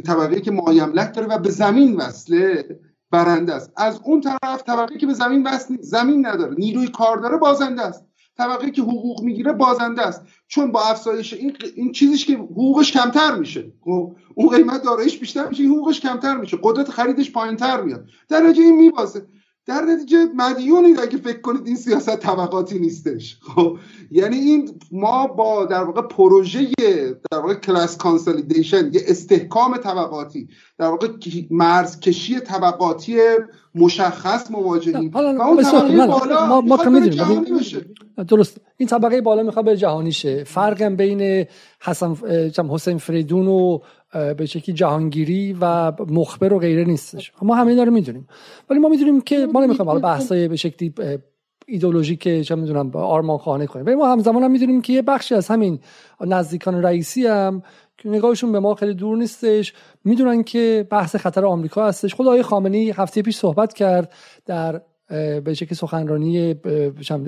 طبقه که مایملک داره و به زمین وصله برنده است. از اون طرف طبقه که به زمین وصل زمین نداره، نیروی کار داره، بازنده است. طبقه که حقوق میگیره بازنده است، چون با افزایش این چیزیش که حقوقش کمتر میشه، اون قیمت داراییش بیشتر میشه، حقوقش کمتر میشه، قدرت خریدش پایینتر میاد، در نتیجه این میبازه. در نتیجه مدیونی اگه فکر کنید این سیاست طبقاتی نیستش. خب یعنی این ما با در واقع پروژه در واقع کلاس کانسولیدیشن، یه استحکام طبقاتی، در واقع مرزکشی طبقاتی مشخص مواجهیم. ما که می‌دونیم درست این طبقه بالا میخواد به جهانی شه. فرق بین حسین فریدون و به شکلی جهانگیری و مخبر و غیره نیستش، ما همه اینا رو میدونیم. ولی ما میدونیم که ما نمیخوایم حالا بحثای به شکلی ایدئولوژیک چه میدونم آرمان خانه کنیم، ولی ما همزمان هم میدونیم که یه بخشی از همین نزدیکان رئیسی هم که نگاهشون به ما خیلی دور نیستش، میدونن که بحث خطر آمریکا هستش. خود آقای خامنه‌ای هفته پیش صحبت کرد در به شکلی سخنرانی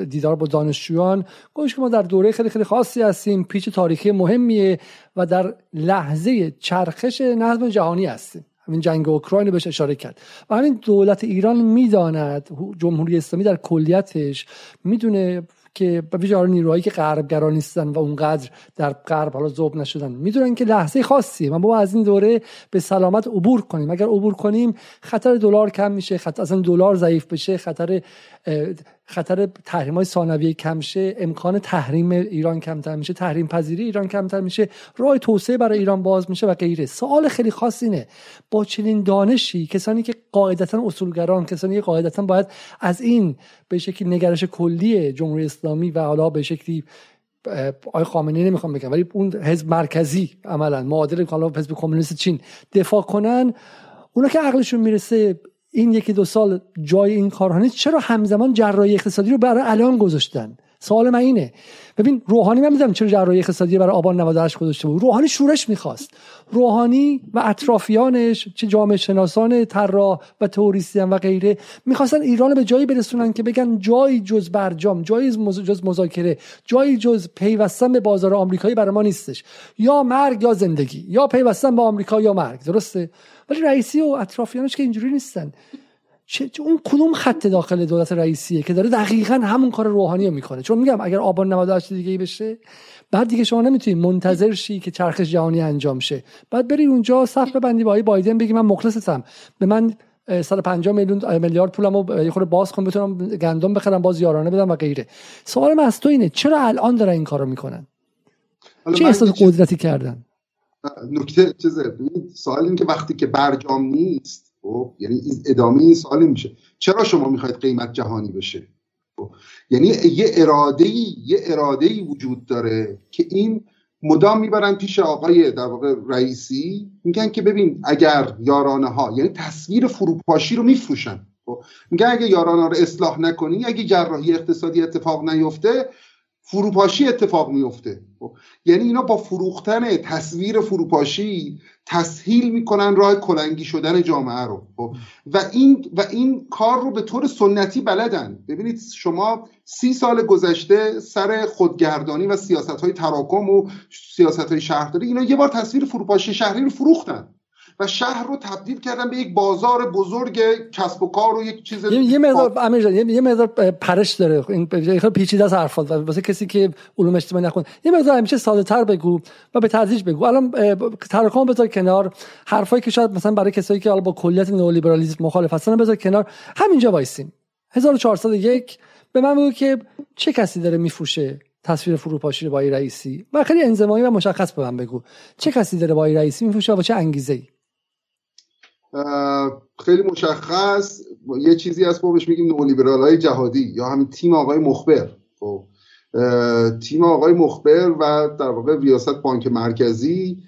دیدار با دانشجویان، گفتش که ما در دوره خیلی خیلی خاصی هستیم، پیچ تاریخی مهمیه و در لحظه چرخش نظم جهانی هستیم. همین جنگ اوکراین رو بهش اشاره کرد و همین دولت ایران میداند، جمهوری اسلامی در کلیتش میدونه که بجای نیروهایی که غربگرا نیستن و اونقدر در غرب حالا ذوب نشدن، میدونن که لحظه خاصیه، ما باید از این دوره به سلامت عبور کنیم. اگر عبور کنیم خطر دلار کم میشه، خطر اصلا دلار ضعیف بشه، خطر تحریم‌های ثانویه کم شه، امکان تحریم ایران کمتر میشه، تحریم پذیری ایران کمتر میشه، راه توسعه برای ایران باز میشه و غیره. سوال خیلی خاص اینه با چنین دانشی، کسانی که قاعدتاً اصولگران، کسانی که قاعدتاً باید از این به شکلی نگرش کلی جمهوری اسلامی و حالا به شکلی آقای خامنه‌ای نمیخوام بگم ولی اون حزب مرکزی عملاً معادل حالا حزب کمونیست چین دفاع کنن، اونا که عقلشون میرسه این یکی دو سال جای این کارها نیست، چرا همزمان جراحی اقتصادی رو برای الان گذاشتن؟ سوال من اینه. ببین روحانی، من می‌دونم چرا جراحی اقتصادی برای آبان 98 گذاشته بود. روحانی شورش می‌خواست. روحانی و اطرافیانش، چه جامعه شناسان، طراح و تئوریسین و غیره، می‌خواستن ایران به جایی برسونن که بگن جایی جز برجام، جایی جز مذاکره، جایی جز پیوستن به بازار آمریکایی برای ما نیستش. یا مرگ یا زندگی، یا پیوستن به آمریکا یا مرگ، درسته؟ ولی رئیسی و اطرافیانش که اینجوری نیستن. اون کدوم خط داخل دولت رئیسیه که داره دقیقاً همون کار روحانی رو میکنه؟ چون میگم اگر آبان 98 دیگه ای بشه، بعد دیگه شما نمیتونی منتظر شی که چرخش جهانی انجام شه، بعد بری اونجا صف ببندی با بایدن بگی من مخلصتم، به من 150 میلیارد پولمو یه خورده باز کن بتونم گندم بخرم، باز یارانه بدم و غیره. سوال من از تو اینه چرا الان دارن این کارو میکنن؟ چه احساس قدرتی کردن؟ نکته چیزه، سوال این که وقتی که برجام نیست، یعنی ادامه این سوال میشه چرا شما میخواید قیمت جهانی بشه؟ یعنی یه اراده‌ای وجود داره که این مدام میبرن پیش آقای در واقع رئیسی، میگن که ببین اگر یارانه ها، یعنی تصویر فروپاشی رو میفروشن، میگن اگه یارانه ها رو اصلاح نکنی، اگه جراحی اقتصادی اتفاق نیفته، فروپاشی اتفاق میفته. یعنی اینا با فروختن تصویر فروپاشی تسهیل میکنن راه کلنگی شدن جامعه رو و این کار رو به طور سنتی بلدن. ببینید شما 30 سال گذشته سر خودگردانی و سیاست‌های تراکم و سیاست‌های شهرداری اینا یه بار تصویر فروپاشی شهری رو فروختن و شهر رو تبدیل کردن به یک بازار بزرگ کسب و کار و یک چیز یه مقدار پرش داره. این خیلی پیچیده از حرفات واسه کسی که علوم اجتماعی نخوند. یه مقدار همیشه ساده‌تر بگو و به تدریج بگو. الان تراکم بذار کنار، حرفایی که شاید مثلا برای کسایی که الان با کلیت نئولیبرالیسم مخالف هستن بذار کنار. همینجا وایسیم. 1401 به من بگو که چه کسی داره میفروشه تصویر فروپاشی با رئیسی؟ و خیلی انزمایی و مشخص به من بگو چه کسی داره با رئیسی میفروشه و چه انگیزه‌ای؟ خیلی مشخص یه چیزی هست ما بهش میگیم نئولیبرال های جهادی یا همین تیم آقای مخبر. تیم آقای مخبر و در واقع ریاست بانک مرکزی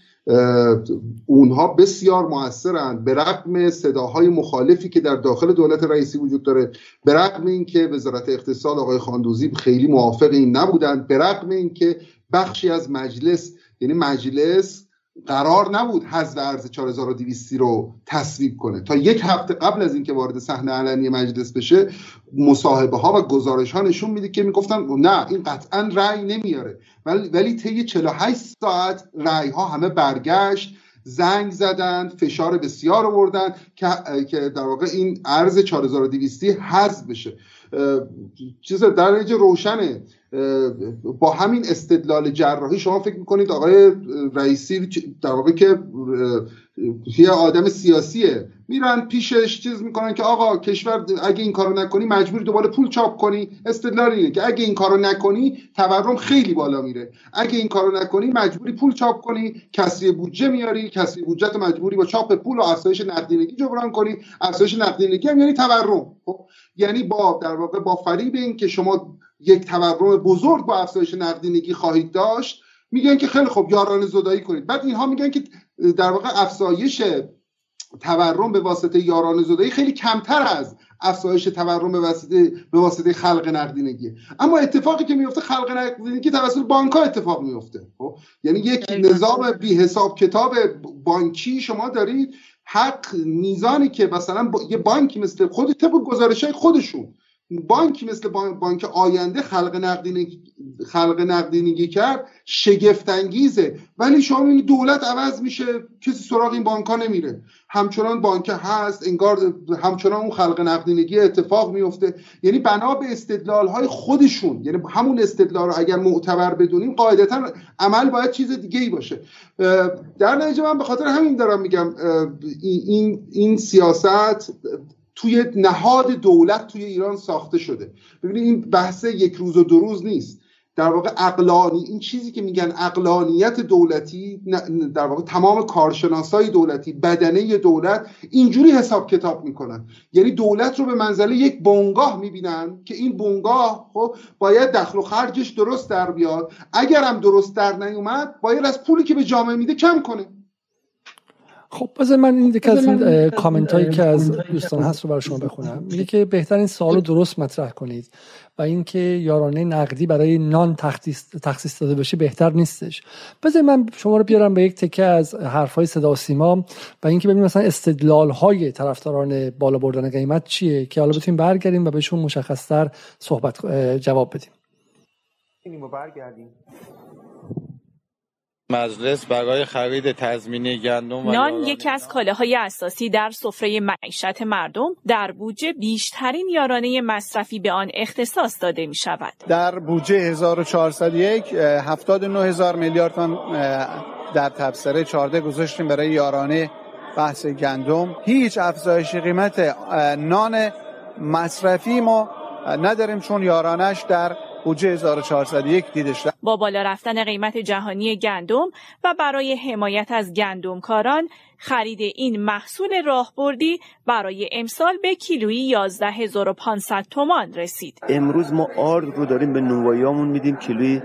اونها بسیار مؤثرند به رغم صداهای مخالفی که در داخل دولت رئیسی وجود داره، به رغم اینکه وزارت اقتصاد آقای خاندوزی خیلی موافق این نبودند، به رغم اینکه بخشی از مجلس یعنی مجلس قرار نبود حذف ارز 4200 رو تصویب کنه تا یک هفته قبل از اینکه وارد صحنه علنی مجلس بشه، مصاحبه ها و گزارش ها نشون میده که میگفتن نه این قطعا رأی نمیاره، ولی طی 48 ساعت رأی ها همه برگشت، زنگ زدن، فشار بسیار آوردن که در واقع این ارز 4200 حذف بشه. چیز در نتیجه روشنه. با همین استدلال جراحی شما فکر میکنید آقای رئیسی در واقع که یه آدم سیاسیه میرن پیشش چیز میکنن که آقا کشور اگه این کارو نکنی مجبوری دوباره پول چاپ کنی. استدلال اینه که اگه این کارو نکنی تورم خیلی بالا میره، اگه این کارو نکنی مجبوری پول چاپ کنی، کسری بودجه میاری، کسری بودجه تو مجبوری با چاپ پول و افزایش نقدینگی جبران کنی، افزایش نقدینگی هم یعنی تورم. یعنی با در واقع با فریب این که شما یک تورم بزرگ با افزایش نقدینگی خواهید داشت میگن که خیلی خوب یارانه زدایی کنید. بعد اینها میگن که در واقع افزایش تورم به واسطه یارانه زدایی خیلی کمتر از افزایش تورم به واسطه خلق نقدینگی. اما اتفاقی که میفته خلق نقدینگی توسط بانک‌ها اتفاق میفته. یعنی یک نظام بی حساب کتاب بانکی شما دارید. حق میزانی که مثلا یه بانکی مثل خود طبق گزارش‌های خودشون بانکی مثل بانک آینده خلق نقدینگی کرد شگفت انگیزه، ولی شما میبینید دولت عوض میشه کسی سراغ این بانک‌ها نمیره، همچنان بانک هست، انگار همچنان اون خلق نقدینگی اتفاق میفته. یعنی بنا به استدلال‌های خودشون، یعنی همون استدلال رو اگر معتبر بدونیم قاعدتا عمل باید چیز دیگه‌ای باشه. در نتیجه من به خاطر همین دارم میگم این سیاست توی نهاد دولت توی ایران ساخته شده. ببینید این بحث یک روز و دو روز نیست. در واقع عقلانی این چیزی که میگن عقلانیت دولتی، در واقع تمام کارشناسای دولتی، بدنه دولت اینجوری حساب کتاب میکنن. یعنی دولت رو به منزله یک بنگاه میبینن که این بنگاه باید دخل و خرجش درست در بیاد، اگر هم درست در نیومد باید از پولی که به جامعه میده کم کنه. خب بذار من این دیگه از این کامنت هایی که از دوستان هست رو برای شما بخونم. میگه که بهترین سوال رو درست مطرح کنید و اینکه یارانه نقدی برای نان تخصیص داده بشه بهتر نیستش. بذار من شما رو بیارم به یک تکه از حرف‌های صدا و سیما و اینکه ببینیم مثلا استدلال‌های طرفداران بالا بردن قیمت چیه که حالا بتونیم برگردیم و بهشون مشخص‌تر صحبت جواب بدیم. اینو برگردیم. مجلس برای خرید تضمینی گندم و نان یکی از کالاهای اساسی در سفره معیشت مردم در بودجه بیشترین یارانه مصرفی به آن اختصاص داده می شود. در بودجه 1401 79,000 میلیارد تومان در تبصره 14 گذاشتیم برای یارانه بحث گندم. هیچ افزایش قیمت نان مصرفی ما نداریم چون یارانش در بودجه 1401 دیده شد. با بالا رفتن قیمت جهانی گندم و برای حمایت از گندمکاران خرید این محصول راهبردی برای امسال به کیلویی 11500 تومان رسید. امروز ما آرد رو داریم به نونوایی‌هامون میدیم کیلویی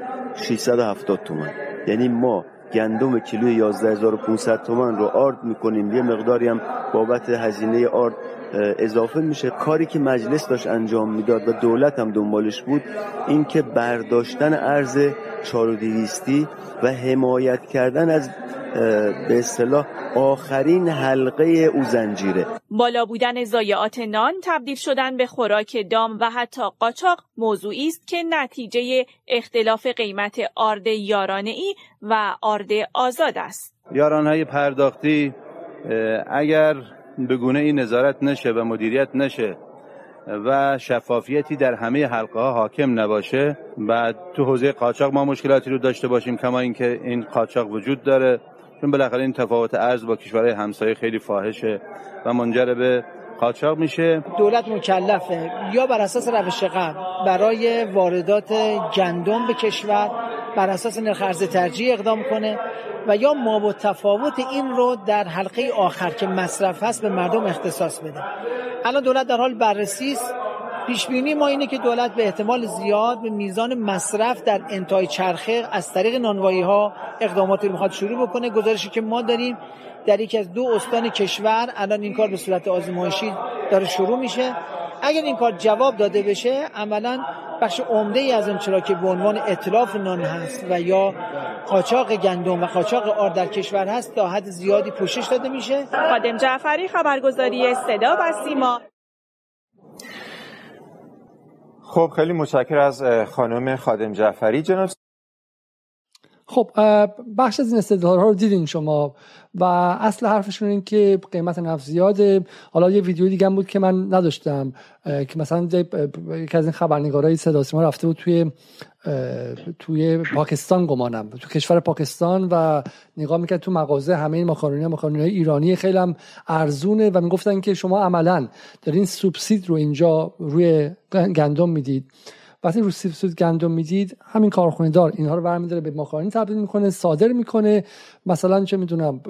670 تومان. یعنی ما گندم کیلوی 11500 تومان رو آرد میکنیم، یه مقداری هم بابت هزینه آرد اضافه میشه. کاری که مجلس داشت انجام میداد و دولت هم دنبالش بود این که برداشتن ارز 4200 و حمایت کردن از به اصطلاح آخرین حلقه او زنجیره. بالا بودن ضایعات نان، تبدیل شدن به خوراک دام و حتی قاچاق موضوعی است که نتیجه اختلاف قیمت آرد یارانه‌ای و آرد آزاد است. یارانه‌های پرداختی اگر به گونه‌ای نظارت نشه و مدیریت نشه و شفافیتی در همه حلقه ها حاکم نباشه، بعد تو حوزه قاچاق ما مشکلاتی رو داشته باشیم، کما اینکه این قاچاق وجود داره، چون بالاخره این تفاوت ارز با کشورهای همسایه خیلی فاحشه و منجر به قاچاق میشه. دولت مکلفه یا بر اساس روش قبل برای واردات گندم به کشور بر اساس نرخ ارز ترجیح اقدام کنه و یا ما با تفاوت این رو در حلقه آخر که مصرف هست به مردم اختصاص بده. الان دولت در حال بررسی است. پیش بینی ما اینه که دولت به احتمال زیاد به میزان مصرف در انتهای چرخه از طریق نانوایی‌ها اقداماتی رو می‌خواد شروع بکنه. گزارشی که ما داریم در یکی از دو استان کشور الان این کار به صورت آزمایشی داره شروع میشه. اگر این کار جواب داده بشه، عملاً بخش عمده‌ای از اونچرا که به عنوان اتلاف نان هست و یا قاچاق گندم و قاچاق آرد در کشور هست تا حد زیادی پوشش داده میشه. خادم جعفری، خبرگزاری صدا و سیما. خب خیلی متشکرم از خانم خادم جعفری. جناب خب بخش از این استدلال‌ها رو دیدین شما و اصل حرفشون این که قیمت نفت زیاده. حالا یه ویدیو دیگه هم بود که من نداشتم که مثلا یکی از این خبرنگارای صدا سیما رفته بود توی پاکستان، گمانم تو کشور پاکستان، و نگاه میکرد تو مغازه همه این ماکارونی‌های ایرانی خیلی هم ارزونه و میگفتن که شما عملاً دارین سوبسید رو اینجا روی گندم میدید. وقتی رو سوبسید گندم میدید، همین کارخونه دار اینها رو برمی‌داره به ماکارونی تبدیل میکنه، صادر میکنه، مثلا چه میدونم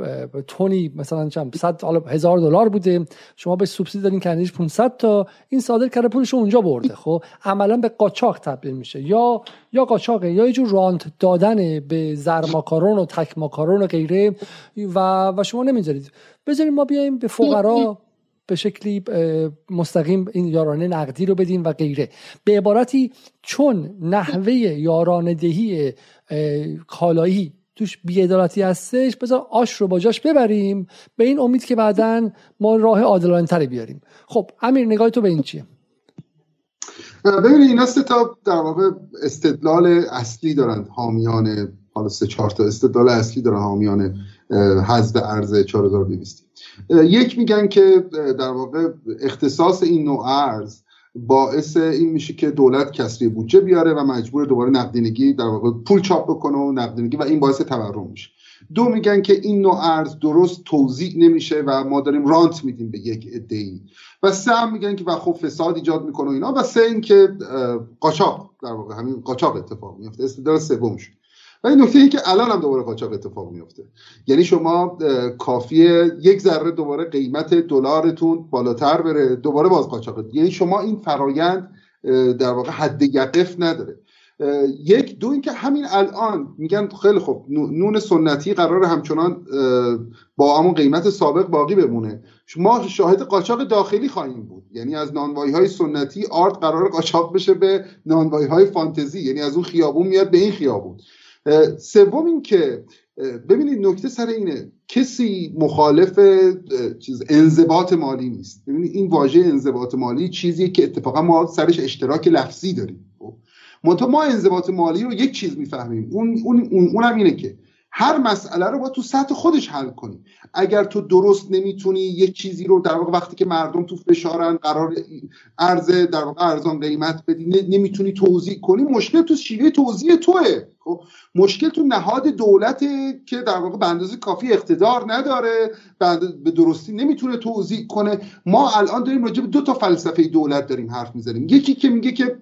تونی مثلا چند صد هزار دلار بوده، شما به سوبسید دادین کردنش 500 تا، این صادر کرده پولش اونجا برده. خب عملا به قاچاق تبدیل میشه، یا قاچاقه یا یه جور رانت دادن به زر ماکارون و تک ماکارون و غیره و شما نمیذارید. بذارید ما بیایم به فقرا به شکلی مستقیم این یارانه نقدی رو بدیم و غیره. به عبارتی چون نحوه یارانه دهی کالایی توش بی‌عدالتی هستش، بذار آش رو با جاش ببریم به این امید که بعداً ما راه عادلانه‌تری بیاریم. خب امیر، نگاه تو به این چیه؟ ببین این است تا در واقع استدلال اصلی دارن حامیان، حالا 3-4 تا استدلال اصلی دارن حامیان حذف ارز 4200. یک میگن که در واقع اختصاص این نوع ارز باعث این میشه که دولت کسری بودجه بیاره و مجبور دوباره نقدینگی در واقع پول چاپ بکنه و نقدینگی، و این باعث تورم میشه. دو میگن که این نوع ارز درست توزیع نمیشه و ما داریم رانت میدیم به یک عده‌ای، و سه میگن که و خب فساد ایجاد میکنه اینا، و سه این که قاچاق در واقع همین قاچاق اتفاق میفته. استدلال سوم شد. و این نکته ای که الان هم دوباره قاچاق اتفاق میفته، یعنی شما کافیه یک ذره دوباره قیمت دلارتون بالاتر بره دوباره باز قاچاق، یعنی شما این فرایند در واقع حد یقف نداره. یک دو اینکه همین الان میگن خیلی خب نون سنتی قراره همچنان با همون قیمت سابق باقی بمونه، ما شاهد قاچاق داخلی خواهیم بود، یعنی از نانوایی های سنتی آرد قراره قاچاق بشه به نانوایی های فانتزی، یعنی از اون خیابون میاد به این خیابون. سوم این که ببینید نکته سر اینه، کسی مخالف انضباط مالی نیست. ببینید این واژه انضباط مالی چیزیه که اتفاقا ما سرش اشتراک لفظی داریم. ما انضباط مالی رو یک چیز میفهمیم، اونم اینه که هر مسئله رو باید تو سطح خودش حل کنی. اگر تو درست نمیتونی یک چیزی رو در واقع وقتی که مردم تو فشارن قرار ارز در واقع ارزان قیمت بدی، نمیتونی توزیع کنی، مشکل تو شیوه توزیع توه. مشکل تو نهاد دولته که در واقع به اندازه کافی اقتدار نداره، به درستی نمیتونه توزیع کنه. ما الان داریم راجع به دو تا فلسفه دولت داریم حرف میزنیم، یکی که میگه که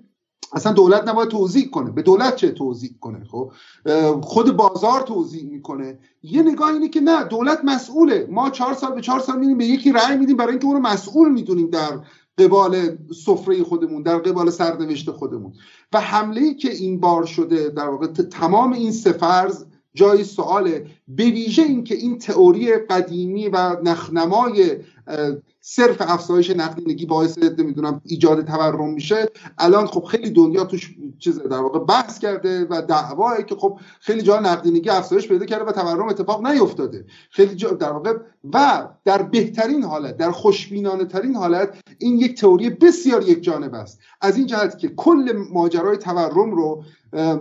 اصلا دولت نباید توزیع کنه، به دولت چه توزیع کنه، خب خود بازار توزیع میکنه. یه نگاه اینه که نه، دولت مسئوله، ما 4 سال میریم به یکی رأی میدیم برای اینکه اون رو مسئول میدونیم در قبال سفره خودمون، در قبال سرنوشت خودمون. و حمله‌ای که این بار شده در واقع تمام این سه فرض جای سواله، به ویژه اینکه این تئوری قدیمی و نخنمای صرف افزایش نقدینگی باعث نمیدونم ایجاد تورم میشه. الان خب خیلی دنیا توش چیز در واقع بحث کرده و دعوایی که خب خیلی جا نقدینگی افزایش پیدا کرده و تورم اتفاق نیفتاده، خیلی جا در واقع و در بهترین حالت، در خوشبینانه ترین حالت این یک تئوری بسیار یک جانبه است، از این جهت که کل ماجرای تورم رو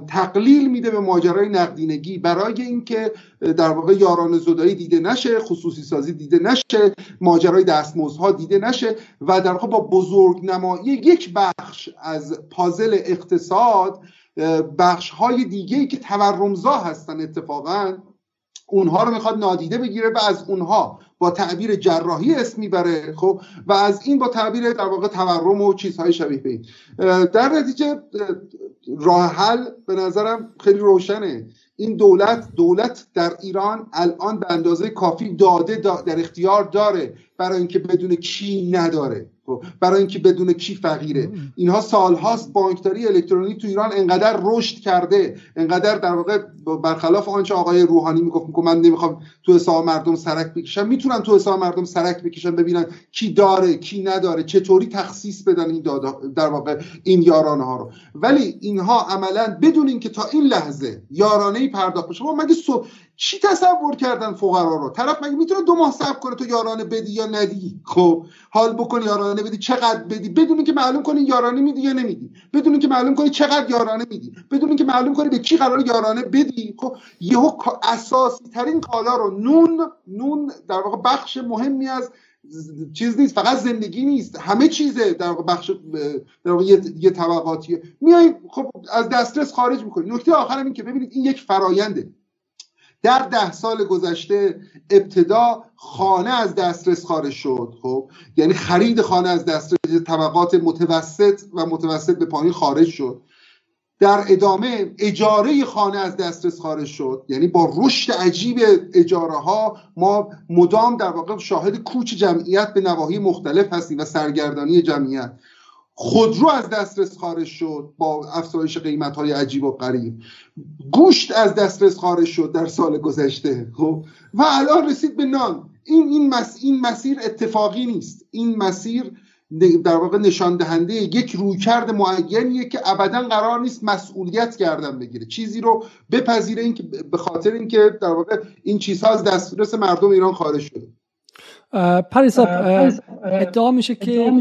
تقلیل میده به ماجرای نقدینگی برای اینکه در واقع یاران زدایی دیده نشه، خصوصی سازی دیده نشه، ماجرای دستمزدها دیده نشه و در واقع با بزرگنمایی یک بخش از پازل اقتصاد، بخش های دیگه‌ای که تورمزا هستن اتفاقا اونها رو میخواد نادیده بگیره و از اونها با تعبیر جراحی اسم میبره، خب و از این با تعبیر در واقع تورم و چیزهای شبیه به این. در نتیجه راه حل به نظرم خیلی روشنه. این دولت در ایران الان به اندازه کافی داده در اختیار داره برای اینکه بدون کی نداره، برای اینکه بدون کی فقیره. اینها سالهاست بانکداری الکترونیک تو ایران انقدر رشد کرده، انقدر در واقع برخلاف آنچه آقای روحانی میگفت من نمیخوام تو حساب مردم سرک بکشم، میتونن تو حساب مردم سرک بکشن، ببینن کی داره کی نداره، چطوری تخصیص بدن این در واقع این یارانه ها رو. ولی اینها عملا بدون اینکه تا این لحظه یارانه ای پرداخت بشه، مگه چی تصور کردن فقرا رو؟ طرف مگه میتونه 2 ماه صبر کنه تو یارانه بدی یا ندی؟ خب حال بکنی یارانه بدی، چقدر بدی، بدون اینکه معلوم کنی یارانه میدی یا نمیدی، بدون اینکه معلوم کنی چقدر یارانه میدی، بدون اینکه معلوم کنی به کی قراره یارانه بدی. خب یهو اساسی ترین کالا رو، نون در واقع بخش مهمی از چیز نیست، فقط زندگی نیست، همه چیزه در واقع، بخش در واقع یه طبقاتیه، میای خب از دسترس خارج میکنی. نکته آخرم این که ببینید این یک فراینده. در 10 سال گذشته ابتدا خانه از دسترس خارج شد، خب یعنی خرید خانه از دسترس طبقات متوسط و متوسط به پایین خارج شد. در ادامه اجاره خانه از دسترس خارج شد، یعنی با رشد عجیب اجاره ها ما مدام در واقع شاهد کوچ جمعیت به نواحی مختلف هستیم و سرگردانی جمعیت. خودرو از دسترس خارج شد با افزایش قیمت‌های عجیب و غریب. گوشت از دسترس خارج شد در سال گذشته، خب و الان رسید به نان. این مسیر اتفاقی نیست، این مسیر در واقع نشان دهنده یک رویکرد معینیه که ابدا قرار نیست مسئولیت گردن بگیره، چیزی رو بپذیره این که به خاطر اینکه در واقع این چیزها از دسترس مردم ایران خارج شده. پریسا ادعا میشه که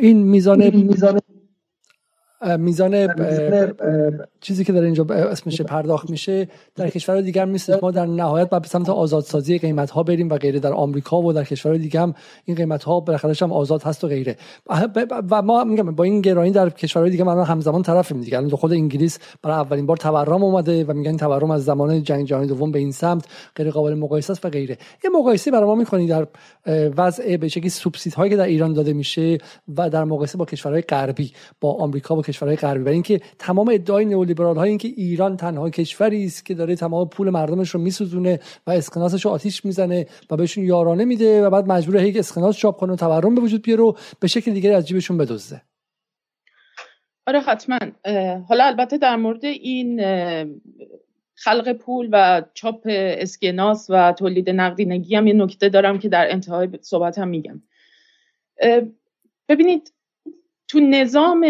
این میزان چیزی که در اینجا اسمش پرداخت میشه در کشورهای دیگه هم نیست. ما در نهایت باید به سمت آزادسازی قیمت ها بریم و غیره. در آمریکا و در کشورهای دیگه هم این قیمت ها بالاخره هم آزاد هست و غیره. و ما میگم با این گرانی در کشورهای دیگه ما همزمان طرفیم دیگه. الان خود انگلیس برای اولین بار تورم اومده و میگن تورم از زمان جنگ جهانی دوم به این سمت غیر قابل مقایسه است و غیره. این مقایسه برای ما میکنی در وضع به شکلی سوبسیدهایی که در ایران داده میشه و در مقایسه با کشورهای غربی، با آمریکا و کشورهای غربی، برای اینکه تمام ادعای نئولیبرال ها این که ایران تنها کشوری است که داره تمام پول مردمش رو میسوزونه و اسکناسش رو آتیش میزنه و بهشون یارانه میده و بعد مجبور هیچ اسکناس چاپ کنه و تورم به وجود بیاره و به شکل دیگری از جیبشون بدزده. آره حتما. حالا البته در مورد این خلق پول و چاپ اسکناس و تولید نقدینگی هم یه نکته دارم که در انتهای صحبتم میگم. ببینید تو نظام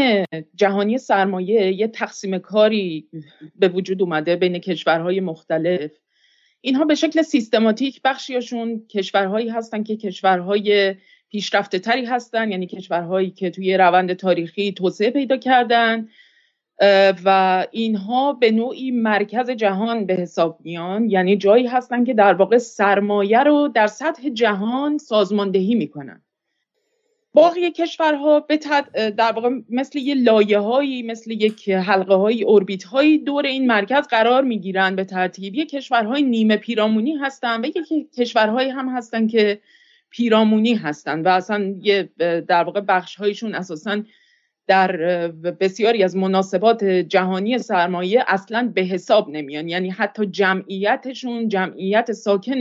جهانی سرمایه یه تقسیم کاری به وجود اومده بین کشورهای مختلف. اینها به شکل سیستماتیک بخشیاشون کشورهایی هستن که کشورهای پیشرفته تری هستن، یعنی کشورهایی که توی روند تاریخی توسعه پیدا کردن و اینها به نوعی مرکز جهان به حساب میان، یعنی جایی هستن که در واقع سرمایه رو در سطح جهان سازماندهی میکنن. باقی کشورها در واقع مثل یه لایه هایی، مثل یک حلقه هایی، اوربیت هایی دور این مرکز قرار می گیرن به ترتیب. یه کشورهای نیمه پیرامونی هستن و یه کشورهایی هم هستن که پیرامونی هستن و اصلا یه در واقع بخش هایشون اساسا در بسیاری از مناسبات جهانی سرمایه اصلا به حساب نمیان، یعنی حتی جمعیتشون، جمعیت ساکن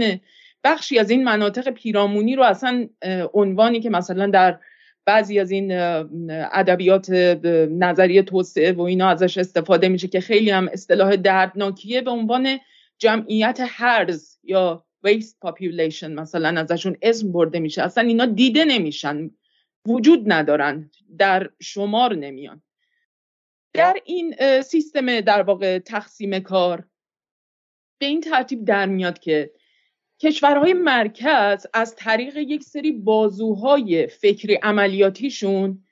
بخشی از این مناطق پیرامونی رو اصلا عنوانی که مثلا در بعضی از این ادبیات نظریه توسعه و اینا ازش استفاده میشه که خیلی هم اصطلاح دردناکیه، به عنوان جمعیت هرز یا ویست پاپیولیشن مثلا ازشون اسم برده میشه، اصلا اینا دیده نمیشن، وجود ندارن، در شمار نمیان. در این سیستم در واقع تقسیم کار به این ترتیب در میاد که کشورهای مرکز از طریق یک سری بازوهای فکری عملیاتیشون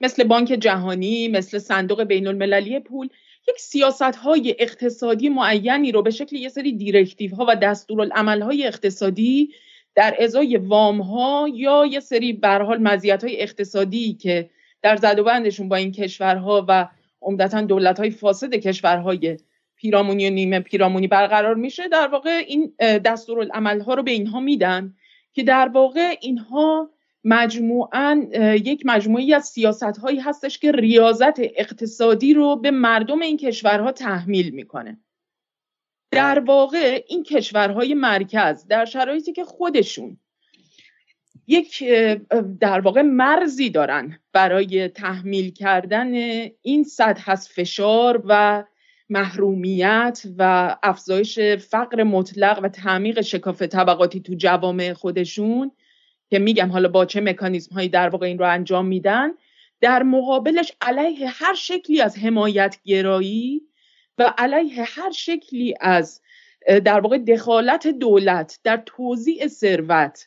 مثل بانک جهانی، مثل صندوق بین المللی پول، یک سیاست‌های اقتصادی معینی رو به شکل یک سری دیرکتیوها و دستورالعمل‌های اقتصادی در ازای وام‌ها یا یک سری به هر حال مزیت‌های اقتصادی که در زدوبندشون با این کشورها و عمدتاً دولت‌های فاسد کشورهای پیرامونی و نیمه پیرامونی برقرار میشه، در واقع این دستورالعمل‌ها رو به اینها میدن که در واقع اینها مجموعاً یک مجموعی از سیاست‌هایی هستش که ریاضت اقتصادی رو به مردم این کشورها تحمیل میکنه. در واقع این کشورهای مرکز در شرایطی که خودشون یک در واقع مرزی دارن برای تحمیل کردن این سطح از فشار و محرومیت و افزایش فقر مطلق و تعمیق شکاف طبقاتی تو جوامع خودشون، که میگم حالا با چه مکانیزم هایی در واقع این رو انجام میدن، در مقابلش علیه هر شکلی از حمایت گرایی و علیه هر شکلی از در واقع دخالت دولت در توزیع ثروت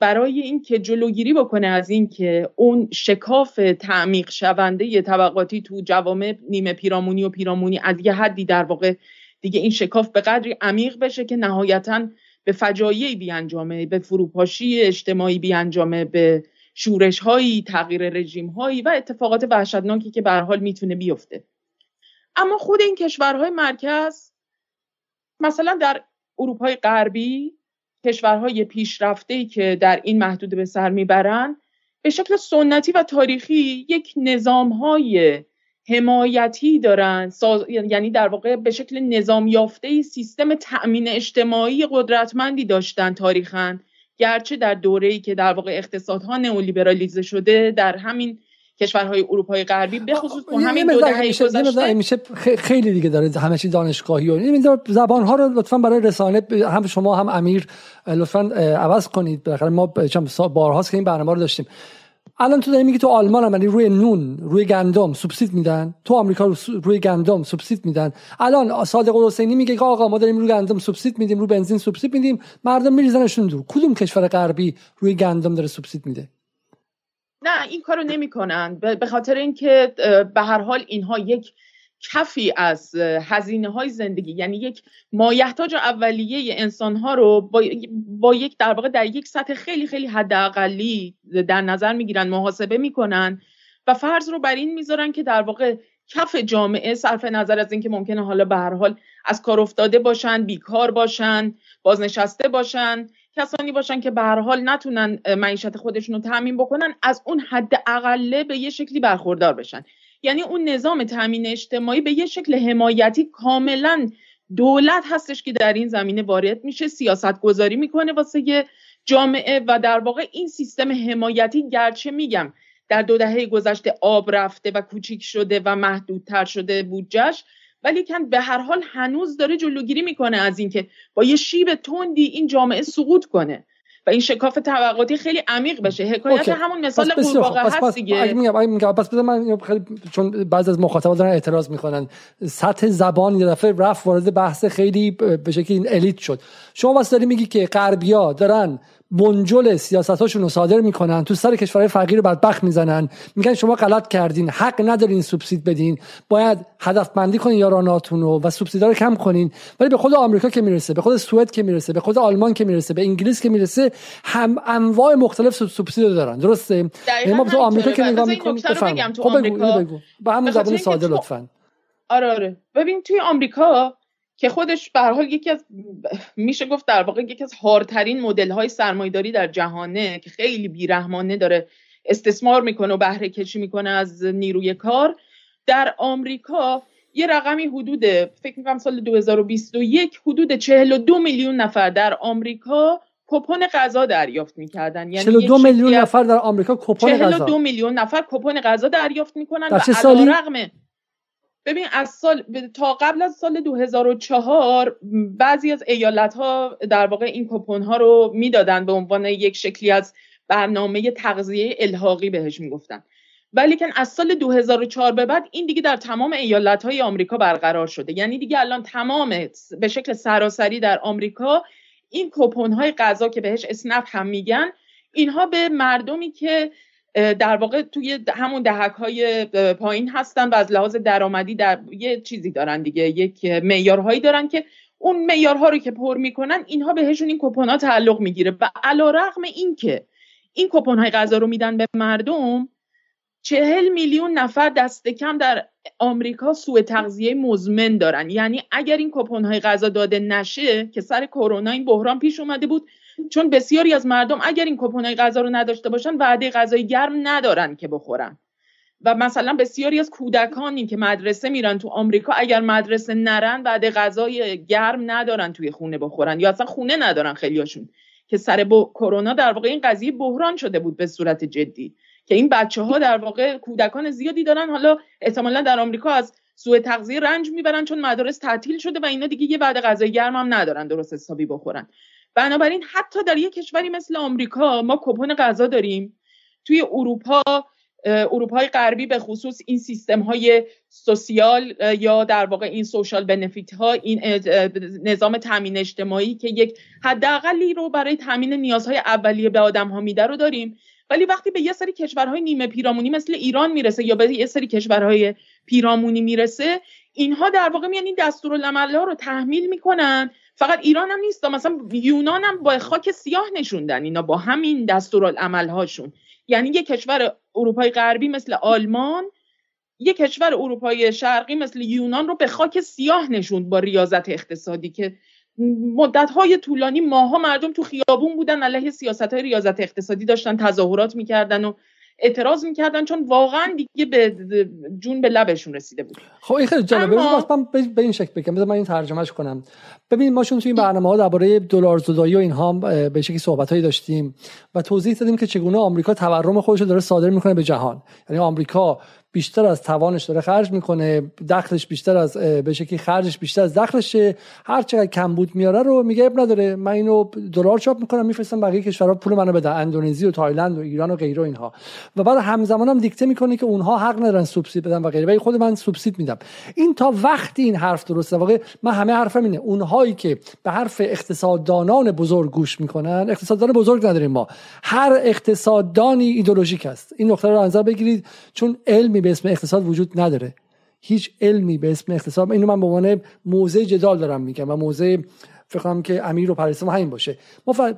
برای این که جلوگیری بکنه از این که اون شکاف تعمیق شونده طبقاتی تو جوامع نیمه پیرامونی و پیرامونی از یه حدی در واقع دیگه این شکاف به قدری عمیق بشه که نهایتاً به فجایعی بیانجامه، به فروپاشی اجتماعی بیانجامه، به شورش‌هایی، تغییر رژیم‌هایی و اتفاقات وحشتناکی که به هر حال میتونه بیفته. اما خود این کشورهای مرکز، مثلا در اروپای غربی، کشورهای پیشرفته‌ای که در این محدوده به سر میبرن، به شکل سنتی و تاریخی یک نظام‌های حمایتی دارن، یعنی در واقع به شکل نظام یافته‌ای سیستم تأمین اجتماعی قدرتمندی داشتن تاریخاً، گرچه در دوره‌ای که در واقع اقتصادها نئولیبرالیزه شده در همین کشورهای اروپای غربی به خصوص اون همین دو دهه گذشته میشه خیلی دیگه داره همه چی دانشگاهی و زبان‌ها رو لطفاً برای رسانه هم شما هم امیر لطفاً عوض کنید. بالاخره ما بارهاست که این برنامه رو داشتیم. الان تو داری میگی تو آلمان هم روی نون، روی گندم سوبسید میدن، تو آمریکا روی گندم سوبسید میدن. الان صادق الحسینی میگه که آقا ما داریم روی گندم سوبسید میدیم، روی بنزین سوبسید میدیم، مردم میریزنشون دور. کدوم کشور غربی روی گندم داره سوبسید میده؟ نه، این کارو نمیکنن، به خاطر اینکه به هر حال اینها یک کفی از هزینه‌های زندگی، یعنی یک مایحتاج اولیه انسان‌ها رو با یک در واقع در یک سطح خیلی خیلی حداقلی در نظر می‌گیرن، محاسبه می‌کنن و فرض رو بر این می‌ذارن که در واقع کف جامعه صرف نظر از اینکه ممکنه حالا به هر حال از کار افتاده باشن، بیکار باشن، بازنشسته باشن، کسانی باشن که به هر حال نتونن معیشت خودشون رو تامین بکنن، از اون حداقله به یه شکلی برخوردار بشن. یعنی اون نظام تامین اجتماعی به یه شکل حمایتی کاملا دولت هستش که در این زمینه وارد میشه، سیاست گذاری میکنه واسه جامعه و در واقع این سیستم حمایتی، گرچه میگم در دو دهه گذشته آب رفته و کوچیک شده و محدودتر شده بودجش، ولی کن به هر حال هنوز داره جلوگیری میکنه از اینکه با یه شیب تندی این جامعه سقوط کنه و این شکاف طبقاتی خیلی عمیق بشه. حکایت همون مثال قورباغه هست دیگه. اگه میگم پس بذار من خیلی، چون بعضی از مخاطبا دارن اعتراض میکنن، سطح زبان یه دفعه رفت وارد بحث خیلی به شکلی الیت شد. شما واسه داری میگی که غربیا دارن بنجل سیاستاشون رو صادر میکنن، تو سر کشورهای فقیر و بدبخت میزنن، میگن شما غلط کردین، حق ندارین سوبسید بدین، باید هدفمندی کنین یارانه‌تون رو و سوبسیدا رو کم کنین. ولی به خود آمریکا که میرسه، به خود سوئد که میرسه، به خود آلمان که میرسه، به انگلیس که میرسه، هم انواع مختلف سوبسید دارن. درسته؟ ما تو آمریکا که نگاه میکنیم بفهم. خب بگو با همون زبان ساده لطفاً. آره. ببین توی آمریکا که خودش به هر حال یکی از، میشه گفت در واقع یکی از هارترین مدل‌های سرمایه‌داری در جهانه که خیلی بیرحمانه داره استثمار میکنه و بهره کشی میکنه از نیروی کار، در آمریکا یه رقمی حدود، فکر میکنم سال 2021 حدود 42 میلیون نفر در آمریکا کپون غذا دریافت میکردن. یعنی 42 میلیون نفر در آمریکا کپون غذا 42 میلیون نفر کپون غذا دریافت میکنن و علاوه رقم ببین تا قبل از سال 2004 بعضی از ایالت‌ها در واقع این کوپن‌ها رو میدادن به عنوان یک شکلی از برنامه تغذیه الحاقی بهش میگفتن، ولیکن از سال 2004 به بعد این دیگه در تمام ایالت‌های آمریکا برقرار شده. یعنی دیگه الان تمام به شکل سراسری در آمریکا این کوپن‌های غذا که بهش اسنپ هم میگن، اینها به مردمی که در واقع توی همون دهک‌های پایین هستن و از لحاظ درآمدی در یه چیزی دارن دیگه، یک معیارهایی دارن که اون معیارها رو که پر میکنن اینها بهشون این کوپن‌ها تعلق میگیره. و علی‌رغم اینکه این کوپن‌های غذا رو میدن به مردم، 40 میلیون نفر دست کم در آمریکا سوء تغذیه مزمن دارن. یعنی اگر این کوپن‌های غذا داده نشه که سر کرونا این بحران پیش اومده بود، چون بسیاری از مردم اگر این کوپن‌های غذا رو نداشته باشن وعده غذای گرم ندارن که بخورن، و مثلا بسیاری از کودکانی که مدرسه میرن تو آمریکا اگر مدرسه نرن وعده غذای گرم ندارن توی خونه بخورن، یا اصلا خونه ندارن خیلیاشون، که سر کرونا در واقع این قضیه بحران شده بود به صورت جدی، که این بچه‌ها در واقع کودکان زیادی دارن، حالا احتمالاً در آمریکا از سوء تغذیه رنج میبرن چون مدارس تعطیل شده و اینا دیگه یه وعده غذای گرم هم ندارن درست حسابی بخورن. بنابراین حتی در یک کشوری مثل آمریکا ما کوپن غذا داریم. توی اروپای غربی به خصوص این سیستم‌های سوسیال یا در واقع این سوشال بنفیت‌ها، این نظام تامین اجتماعی که یک حداقلی رو برای تامین نیازهای اولیه به آدم‌ها میده رو داریم، ولی وقتی به یه سری کشورهای نیمه پیرامونی مثل ایران میرسه یا به یه سری کشورهای پیرامونی میرسه، اینها در واقع میان این دستورالعمل‌ها رو تحمیل میکنن. فقط ایران هم نیست، مثلا یونان هم با خاک سیاه نشوندن اینا با همین دستورالعمل‌هاشون. یعنی یه کشور اروپای غربی مثل آلمان، یه کشور اروپای شرقی مثل یونان رو به خاک سیاه نشوند با ریاضت اقتصادی که مدت‌های طولانی ماها مردم تو خیابون بودن، علیه سیاست‌های ریاضت اقتصادی داشتن تظاهرات می‌کردن و اعتراض می‌کردن، چون واقعاً دیگه به جون به لبشون رسیده بود. خب این خیلی جالبه. من به این شکل بگم، بذار من این ترجمهش کنم. ببین ما چون تو این برنامه‌ها درباره دلار زدایی و اینها به شکلی صحبت‌هایی داشتیم و توضیح دادیم که چگونه آمریکا تورم خودش رو داره صادر می‌کنه به جهان. یعنی آمریکا بیشتر از توانش داره خرج میکنه، دخلش بیشتر از به شکلی خرجش بیشتر از دخلشه، هر چقدر کمبود میاره رو میگه اب نداره، من اینو دلار چاپ میکنم میفرستم بقیه کشورها پول منو بدن، اندونزی و تایلند و ایران و غیره اینها، و بعد همزمان هم دیکته میکنه که اونها حق ندارن سوبسید بدن و غیره، ولی خود من سوبسید میدم. این تا وقتی این حرف درسته، واقعا من همه حرفم اینه، اونهایی که به حرف اقتصاددانان بزرگ گوش میکنن، اقتصاددان بزرگ نداریم ما، هر اقتصاددانی ایدئولوژیک است، این نکته رو عنصر بگیرید، چون علمی به اسم اقتصاد وجود نداره، هیچ علمی به اسم اقتصاد. اینو من به عنوان موضع جدال دارم میگم و موضع فکر کنم که امیر و پریسا ما همین باشه،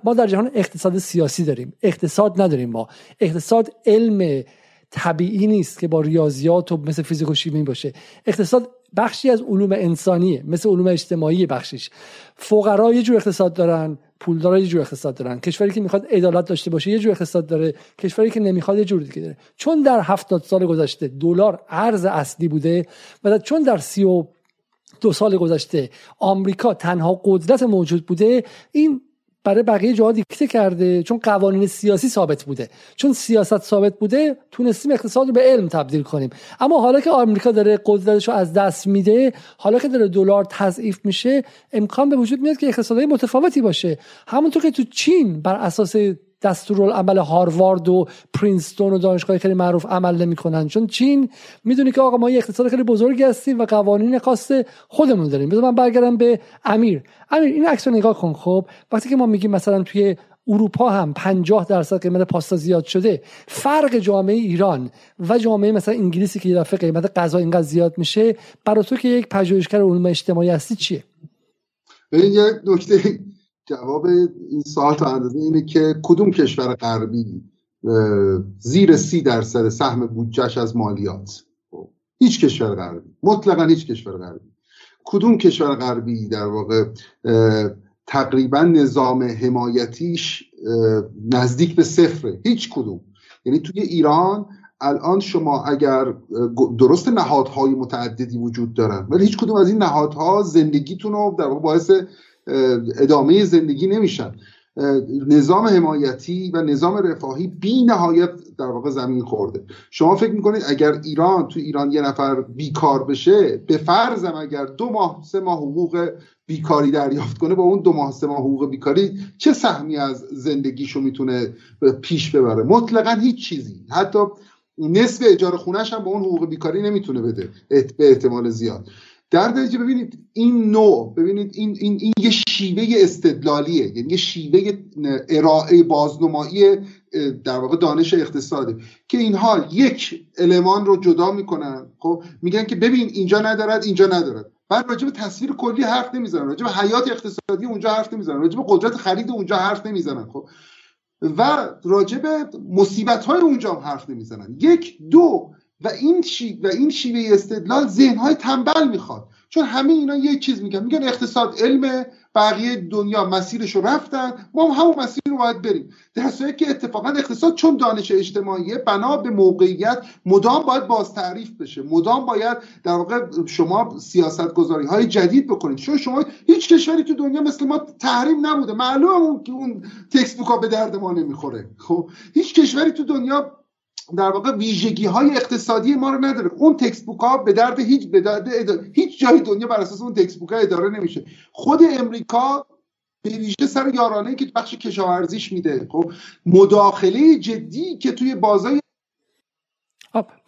ما در جهان اقتصاد سیاسی داریم، اقتصاد نداریم. ما اقتصاد علم طبیعی نیست که با ریاضیات و مثل فیزیک و شیمی باشه، اقتصاد بخشی از علوم انسانیه، مثل علوم اجتماعی بخشیش. فقرا یه جور اقتصاد دارن، پولدارا یه جور اقتصاد دارن، کشوری که میخواد عدالت داشته باشه یه جور اقتصاد داره، کشوری که نمیخواد یه جور دیگه داره. چون در 70 سال گذشته دلار ارز اصلی بوده و چون در 32 سال گذشته آمریکا تنها قدرت موجود بوده، این برای بقیه جاها دیکته کرده، چون قوانین سیاسی ثابت بوده، چون سیاست ثابت بوده تونستیم اقتصاد رو به علم تبدیل کنیم. اما حالا که آمریکا داره قدرتش رو از دست میده، حالا که داره دلار تضعیف میشه، امکان به وجود میاد که اقتصادهای متفاوتی باشه، همونطور که تو چین بر اساس دستورالعمل هاروارد و پرینستون و دانشگاه خیلی معروف عمل نمی‌کنن، چون چین میدونه که آقا ما یه اقتصاد خیلی بزرگی هستیم و قوانین خاص خودمون داریم. بذار من برگردم به امیر این عکسو نگاه کن. خب وقتی که ما میگیم مثلا توی اروپا هم 50% قیمت پاستا زیاد شده، فرق جامعه ایران و جامعه مثلا انگلیسی که یه دفعه قیمت غذا اینقدر زیاد میشه، برای تو که یک پژوهشگر علوم اجتماعی هستی چیه؟ ببین یک نکته جواب این سوال تا اندازه اینه که کدوم کشور غربی زیر 30% سهم بودجه‌اش از مالیات، هیچ کشور غربی، مطلقاً هیچ کشور غربی، کدوم کشور غربی در واقع تقریباً نظام حمایتیش نزدیک به صفره، هیچ کدوم. یعنی توی ایران الان شما اگر درست نهادهای متعددی وجود دارن، ولی هیچ کدوم از این نهادها زندگیتون رو در واقع باعث ادامه زندگی نمیشن. نظام حمایتی و نظام رفاهی بی نهایت در واقع زمین خورده. شما فکر میکنید اگر ایران تو ایران یه نفر بیکار بشه، به فرضم اگر 2 ماه 3 ماه حقوق بیکاری دریافت کنه، با اون 2 ماه 3 ماه حقوق بیکاری چه سهمی از زندگیشو میتونه پیش ببره؟ مطلقا هیچ چیزی. حتی نصف اجاره خونه‌ش هم با اون حقوق بیکاری نمیتونه بده به احتمال زیاد. در نتیجه ببینید این نوع، ببینید این یه شیوه استدلالیه، یعنی یه شیوه ارائه بازنمایی در واقع دانش اقتصاده که اینها یک المان رو جدا میکنن، خب میگن که ببین اینجا ندارد، اینجا ندارد، بعد راجع به تصویر کلی حرف نمیزنن، راجع به حیات اقتصادی اونجا حرف نمیزنن، راجع به قدرت خرید اونجا حرف نمیزنن، خب و راجع به مصیبت‌های اونجا هم حرف نمیزنن. یک دو و این شیوه استدلال ذهن‌های تنبل میخواد، چون همه اینا یه چیز میگن، میگن اقتصاد علم، بقیه دنیا مسیرش رو رفتن، ما هم همون مسیر رو باید بریم، در صورتی که اتفاقا اقتصاد چون دانش اجتماعیه بنا به موقعیت مدام باید باز تعریف بشه، مدام باید در واقع شما سیاست‌گذاری‌های جدید بکنید. شما هیچ کشوری تو دنیا مثل ما تحریم نبوده، معلومه که اون تکست بوک‌ها به درد ما نمیخوره، خب هیچ کشوری تو دنیا در واقع ویژگی‌های اقتصادی ما رو نداره، اون تکست بوک‌ها به درد هیچ جای دنیا بر اساس اون تکست بوک‌ها اداره نمیشه. خود امریکا به ویژه سر یارانه‌ای که بخش کشاورزیش میده، خب مداخله جدی که توی بازار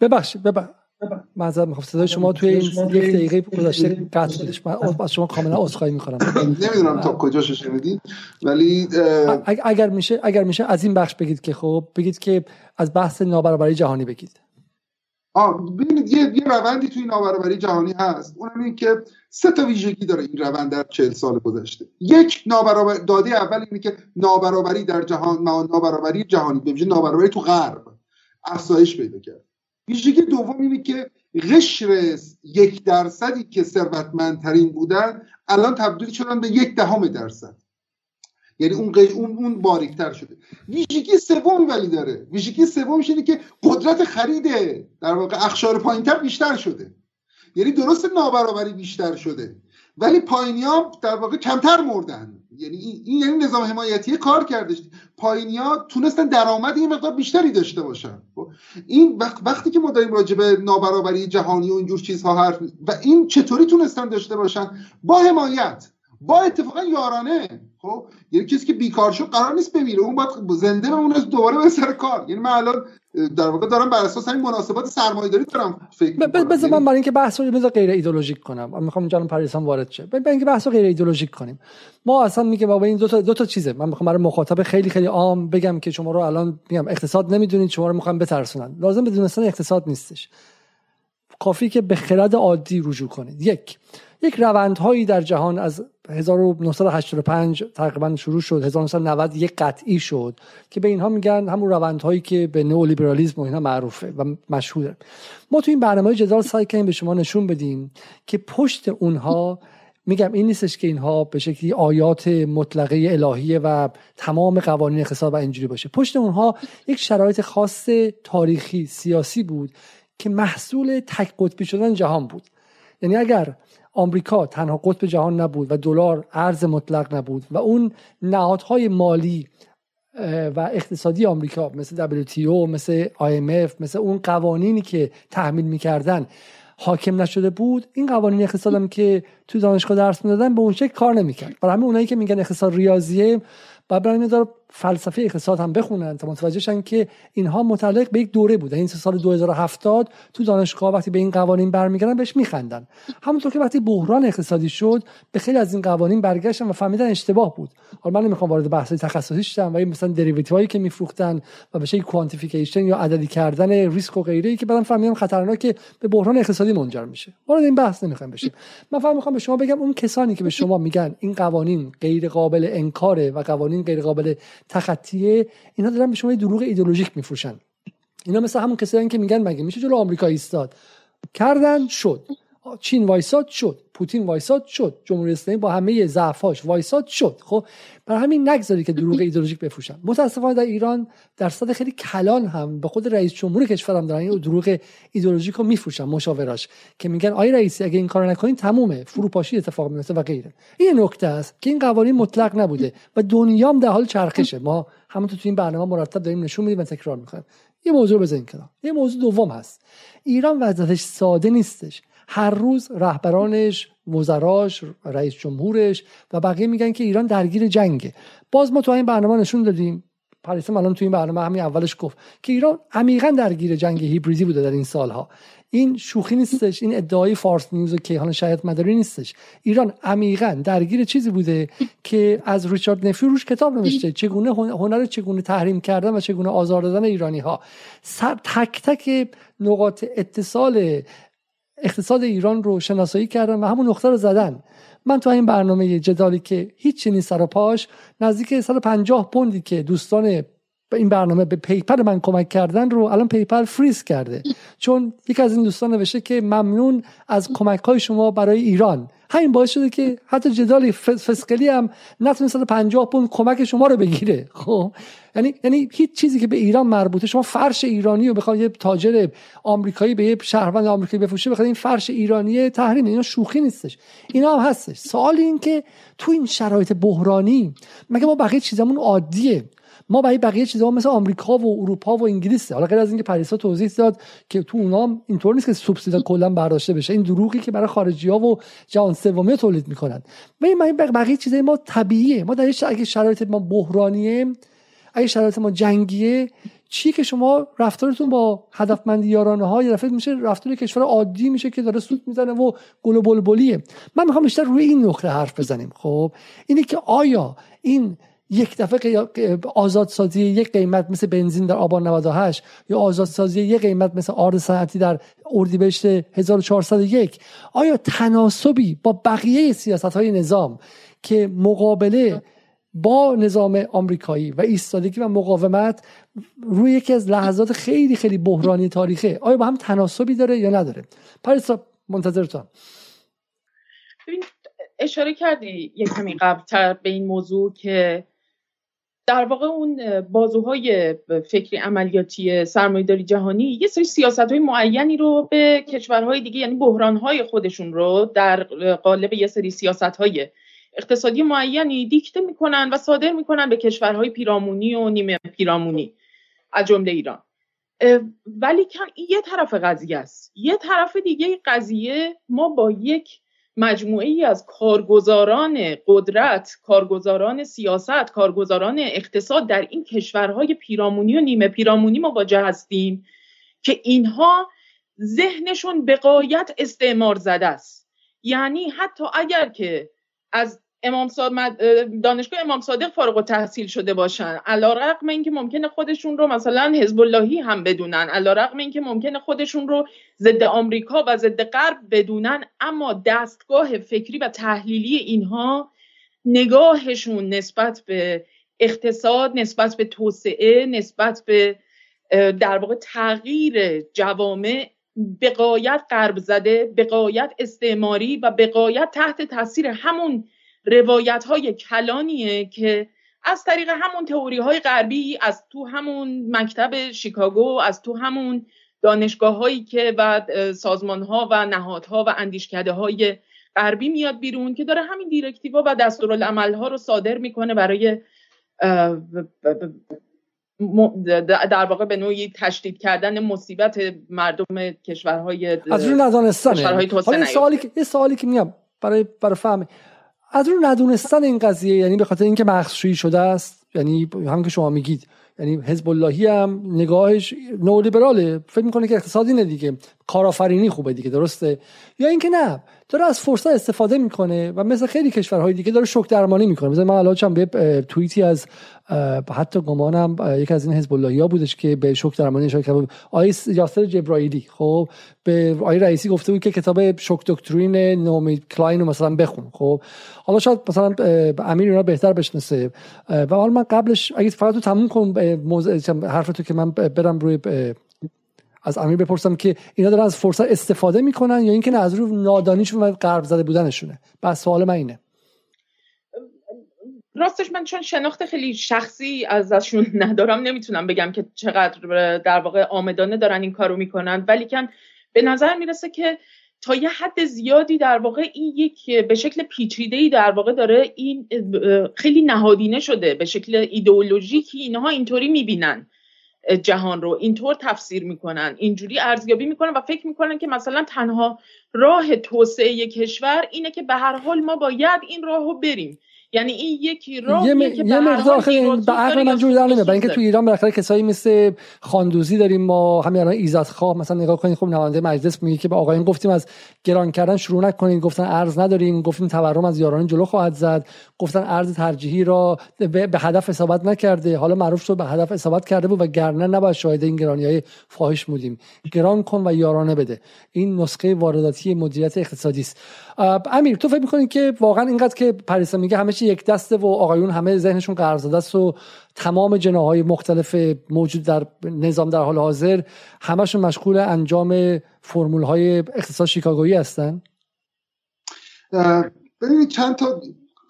ببخشید معذرت می‌خوام، صدای شما توی این 1 دقیقه گذشته قطع شدش، من از شما کاملا عذرخواهی می‌کنم. نمیدونم تا کجاش شنیدید، ولی اگر میشه از این بخش بگید که خب بگید که از بحث نابرابری جهانی بگید. ببینید یه روندی توی نابرابری جهانی هست، اونم این که 3 تا ویژگی داره این روند در 40 سال گذشته. یک، نابرابری داده اول اینه که نابرابری در جهان، نابرابری جهانی به ویژه نابرابری تو غرب افزایش پیدا کرده. ویژگی دوم اینه که قشر 1% که ثروتمندترین بودن الان تبدیل شدن به 0.1%، یعنی اون باریکتر شده. ویژگی سوم ولی داره، ویژگی سومش اینه که قدرت خرید در واقع اقشار پایینتر بیشتر شده، یعنی درست نابرابری بیشتر شده ولی پایینی‌ها در واقع کمتر مردن، یعنی این نظام حمایتی کار کردش، پایینی‌ها تونستن درآمد این مقدار بیشتری داشته باشن. این وقتی که ما داریم راجع به نابرابری جهانی و اینجور چیزها حرف و این چطوری تونستن داشته باشن، با حمایت، با اتفاقا یارانه، خب یعنی کسی که بیکار شد قرار نیست بمیره، اون باید زنده بمونه دوباره به سر کار. یعنی من الان در واقع دارم بر اساس همین مناسبات سرمایه‌داری دارم فکر می‌کنم. بذار من برای اینکه بحث رو غیر ایدئولوژیک کنم، من می‌خوام جناب پریسان وارد شه، برای اینکه بحث رو غیر ایدئولوژیک کنیم، ما اصلا میگه بابا این دو تا چیزه. من می‌خوام برای مخاطب خیلی خیلی عام بگم که شما رو الان میگم اقتصاد نمی‌دونید، شما رو می‌خوام بترسونن، لازم بدون اصلا اقتصاد نیستش، کافی که به خرد عادی رجوع کنید. یک روندهایی در جهان از 1985 تقریبا شروع شد، 1990 یک قطعی شد که به اینها میگن همون روندهایی که به نئولیبرالیسم و اینا معروفه و مشهوره. ما تو این برنامه جدال سعی کردیم به شما نشون بدیم که پشت اونها، میگم این نیستش که اینها به شکلی آیات مطلقه الهیه و تمام قوانین اقتصاد و اینجوری باشه، پشت اونها یک شرایط خاص تاریخی سیاسی بود که محصول تک قطبی شدن جهان بود. یعنی اگر آمریکا تنها قطب جهان نبود و دلار ارز مطلق نبود و اون نهادهای مالی و اقتصادی آمریکا مثل WTO، مثل IMF، مثل اون قوانینی که تحمیل می‌کردن حاکم نشده بود، این قوانین اقتصادی هم که تو دانشگاه درس می‌دادن به اون شکل کار نمی‌کرد. برای همه اونایی که میگن اقتصاد ریاضیه، برای همین دار فلسفه اقتصاد هم بخونن تا متوجه شن که اینها متعلق به یک دوره بود. این سال 2070 تو دانشگاه وقتی به این قوانین برمیگردن بهش میخندن، همونطور که وقتی بحران اقتصادی شد به خیلی از این قوانین برگشتن و فهمیدن اشتباه بود. حالا من نمیخوام وارد بحث تخصصی شم، ولی مثلا دریوتیوهایی که میفروختن و بهش کوانتیفیکیشن یا عددی کردن ریسک و غیره که بعدن فهمیدم خطرناکه، به بحران اقتصادی منجر میشه. وارد این بحث نمیخوام بشیم. من فقط میخوام به شما بگم اون کسانی که به شما میگن این قوانین غیر قابل انکاره و قوانین غیر قابل تخطیه، اینا دارن به شما یه دروغ ایدئولوژیک میفروشن. اینا مثل همون کسایی که میگن مگه میشه جلو آمریکا ایستاد، کردن شد. چین وایساد شد، پوتین وایساد شد، جمهوری اسلامی با همه ضعفاش وایساد شد. خب برای همین نگذاری که دروغ ایدئولوژیک بفروشن. متاسفانه در ایران درصد خیلی کلان هم به خود رئیس جمهور کشورم دارن این دروغ ایدئولوژیک رو میفروشن، مشاوراش، که میگن آقای رئیسی اگه این کارو نکنین تمومه، فروپاشی اتفاق میفته و غیره. این نکته است که این قوانین مطلق نبوده و دنیام در حال چرخشه. ما همونطور تو این برنامه مرتب داریم نشون میدیم و تکرار میکنیم. یه موضوع بزنین کنار. یه موضوع دوم هست. ایران وضعیتش ساده نیستش. هر روز رهبرانش، وزراش، رئیس جمهورش و بقیه میگن که ایران درگیر جنگه. باز ما تو این برنامه نشون دادیم، پریسا الان تو این برنامه همین اولش گفت که ایران عمیقا درگیر جنگ هیبریدی بوده در این سالها. این شوخی نیستش، این ادعای فارس نیوز و کیهان شهادت مداری نیستش. ایران عمیقا درگیر چیزی بوده که از ریچارد نفروش کتاب نوشته، چگونه هنر چگونه تحریم کردن و چگونه آزار دادن ایرانی‌ها. سر تک تک نقاط اتصال اقتصاد ایران رو شناسایی کردن و همون نقطه رو زدن. من تو این برنامه جدالی که هیچ چی نیست سر و پاش، نزدیک 150 پوندی که دوستان این برنامه به پیپل من کمک کردن رو الان پیپل فریز کرده، چون یک از این دوستان نوشته که ممنون از کمک‌های شما برای ایران. همین باعث شده که حتی جدال فسقلی هم نتونه 150 پوند کمک شما رو بگیره. خب یعنی هیچ چیزی که به ایران مربوطه، شما فرش ایرانی رو بخواید یه تاجر آمریکایی به یه شهروند آمریکایی بفروشه، بخواید این فرش ایرانی تحریم، اینا شوخی نیستش، اینا هم هستش. سوال این که تو این شرایط بحرانی مگه ما بقیه چیزامون عادیه؟ ما بقیه چیزا مثل آمریکا و اروپا و انگلیس، حالا غیر از اینکه پریسا توضیح داد که تو اونام اینطور نیست که سوبسیدا کلا برداشته بشه، این دروغی که برای خارجی‌ها و جهان سومی تولید می‌کنن. ببین بقیه چیزای ما طبیعیه. ما در اگه شرایط ما بحرانیه، اگه شرایط ما جنگیه، چی که شما رفتارتون با هدفمندی یارانه‌ها یا رفت میشه رفتار کشور عادی میشه که داره سوت میزنه و گل و بلبلیه. من می‌خوام بیشتر روی این نکته حرف بزنیم. خب اینه که آیا این یک دفعه آزادسازی یک قیمت مثل بنزین در آبان 98 یا آزادسازی یک قیمت مثل آرد صنعتی در اردیبهشت 1401 آیا تناسبی با بقیه سیاست‌های نظام که مقابله با نظام آمریکایی و ایستادگی و مقاومت روی یکی از لحظات خیلی خیلی بحرانی تاریخه، آیا با هم تناسبی داره یا نداره؟ پریسا منتظر تو هم. اشاره کردی یک کمی قبل‌تر به این موضوع که در واقع اون بازوهای فکری عملیاتی سرمایه‌داری جهانی یه سری سیاست‌های معینی رو به کشورهای دیگه، یعنی بحران‌های خودشون رو در قالب یه سری سیاست‌های اقتصادی معینی دیکته می‌کنن و صادر می‌کنن به کشورهای پیرامونی و نیمه پیرامونی از جمله ایران. ولی یه طرف قضیه است. یه طرف دیگه قضیه ما با یک مجموعه ای از کارگزاران قدرت، کارگزاران سیاست، کارگزاران اقتصاد در این کشورهای پیرامونی و نیمه پیرامونی مواجه هستیم که اینها ذهنشون به غایت استعمار زده است. یعنی حتی اگر که از دانشگاه امام صادق فارغ التحصیل شده باشن، علیرغم اینکه ممکنه خودشون رو مثلا حزب اللهی هم بدونن، علیرغم اینکه ممکنه خودشون رو ضد آمریکا و ضد غرب بدونن، اما دستگاه فکری و تحلیلی اینها، نگاهشون نسبت به اقتصاد، نسبت به توسعه، نسبت به در واقع تغییر جوامع به غایت غرب زده، به غایت استعماری و به غایت تحت تاثیر همون روایت‌های کلانیه که از طریق همون تئوری‌های غربی، از تو همون مکتب شیکاگو، از تو همون دانشگاه‌هایی که و سازمان‌ها و نهادها و اندیشکده‌های غربی میاد بیرون که داره همین دیرکتیوها و دستورالعمل‌ها رو صادر میکنه برای در واقع به نوعی تشدید کردن مصیبت مردم کشورهای از رو ندانستنه. سوالی که میام برای فهم از رو ندونستن این قضیه، یعنی به خاطر اینکه مخصوصی شده است، یعنی هم که شما میگید، یعنی حزب اللهی هم نگاهش نئولیبراله، فکر میکنه که اقتصادی نه دیگه، کارآفرینی خوبه دیگه، درسته؟ یا اینکه نه، داره از فرصت استفاده میکنه و مثل خیلی کشورهای دیگه داره شوک درمانی میکنه. مثلا من الان چند به توییتی از حتی گمانم یکی از این حزب اللهی‌ها بودش که به شوک درمانی اشاره کرد، آقای یاسر جبرئیلی، خب به آقای رئیسی گفته بود که کتاب شوک دکترین نائومی کلاین رو مثلا بخون. خب حالا شاید مثلا امیر اینا بهتر بشناسه و حالا من قبلش اگه فقط تو تموم کن حرفتو که من برم روی از امیر بپرسم که اینا دارن از فرصت استفاده میکنن یا اینکه نه از روی نادانیشون و غرب زده بودنشونه؟ بس سوال من اینه. راستش من چون شناخت خیلی شخصی ازشون ندارم نمیتونم بگم که چقدر در واقع آمدانه دارن این کارو میکنن، ولیکن به نظر میرسه که تا یه حد زیادی در واقع این یک به شکل پیچیده‌ای در واقع داره، این خیلی نهادینه شده به شکل ایدئولوژیکی، اینها اینطوری میبینن جهان رو، اینطور تفسیر میکنن، اینجوری ارزیابی میکنن و فکر میکنن که مثلا تنها راه توسعه کشور اینه که به هر حال ما باید این راهو بریم. یعنی این یکی راه که به هر حال به عقل من جور در نمیاد، برای اینکه تو ایران بالاخره کسایی مثل خاندوزی داریم ما، همین الان عزت‌خواه مثلا نگاه کنید، خب نماینده مجلس میگه که به آقایون گفتیم از گران کردن شروع نکنید، گفتن ارز نداریم، گفتیم تورم از یاران جلو خواهد زد، گفتن ارز ترجیحی را به هدف اصابت نکرده، حالا معروف شد به هدف اصابت کرده بود و گرنه نباید شاهد این گرانی‌های فاحش بودیم، گران کن و یارانه بده. این نسخه وارداتی مدیریت اقتصادی است. امیر تو فکر می‌کنی که واقعا اینقدر که پریسا میگه همه یک دسته و آقایون همه ذهنشون قرض‌زده است و تمام جناح‌های مختلف موجود در نظام در حال حاضر همشون مشغول انجام فرمول‌های اقتصاد شیکاگویی هستن؟ ببینید چند تا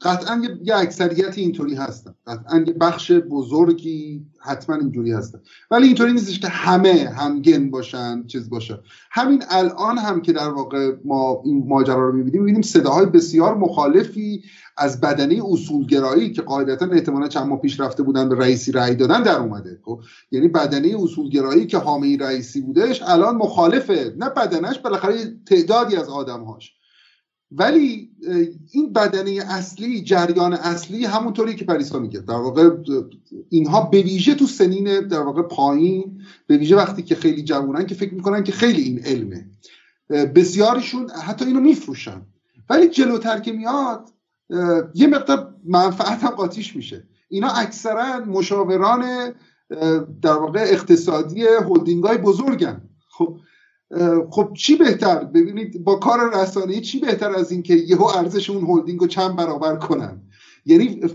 قطعاً یه اکثریت اینطوری هستن، قطعاً یه بخش بزرگی حتما اینجوری هستن، ولی اینطوری نیستش که همه همگن باشن چیز باشه. همین الان هم که در واقع ما این ماجرا رو می‌بینیم صداهای بسیار مخالفی از بدنه اصولگرایی که قاعدتاً احتمالاً چند ماه پیش رفته بودن به رئیسی رأی دادن در اومده. خب یعنی بدنه اصولگرایی که حامی رئیسی بودش الان مخالفه، نه بدنش، بالاخره تعدادی از آدم‌هاش، ولی این بدنه اصلی، جریان اصلی همونطوری که پریسا میگه در واقع اینها به ویژه تو سنین در واقع پایین، به ویژه وقتی که خیلی جوانن که فکر میکنن که خیلی این علمه، بسیاریشون حتی اینو میفروشن، ولی جلوتر که میاد یه مقدار منفعت هم قاطیش میشه. اینا اکثرا مشاوران در واقع اقتصادی هلدینگ‌های بزرگن. خب چی بهتر؟ ببینید با کار رسانه‌ای چی بهتر از این که یهو ارزش اون هلدینگ رو چند برابر کنن؟ یعنی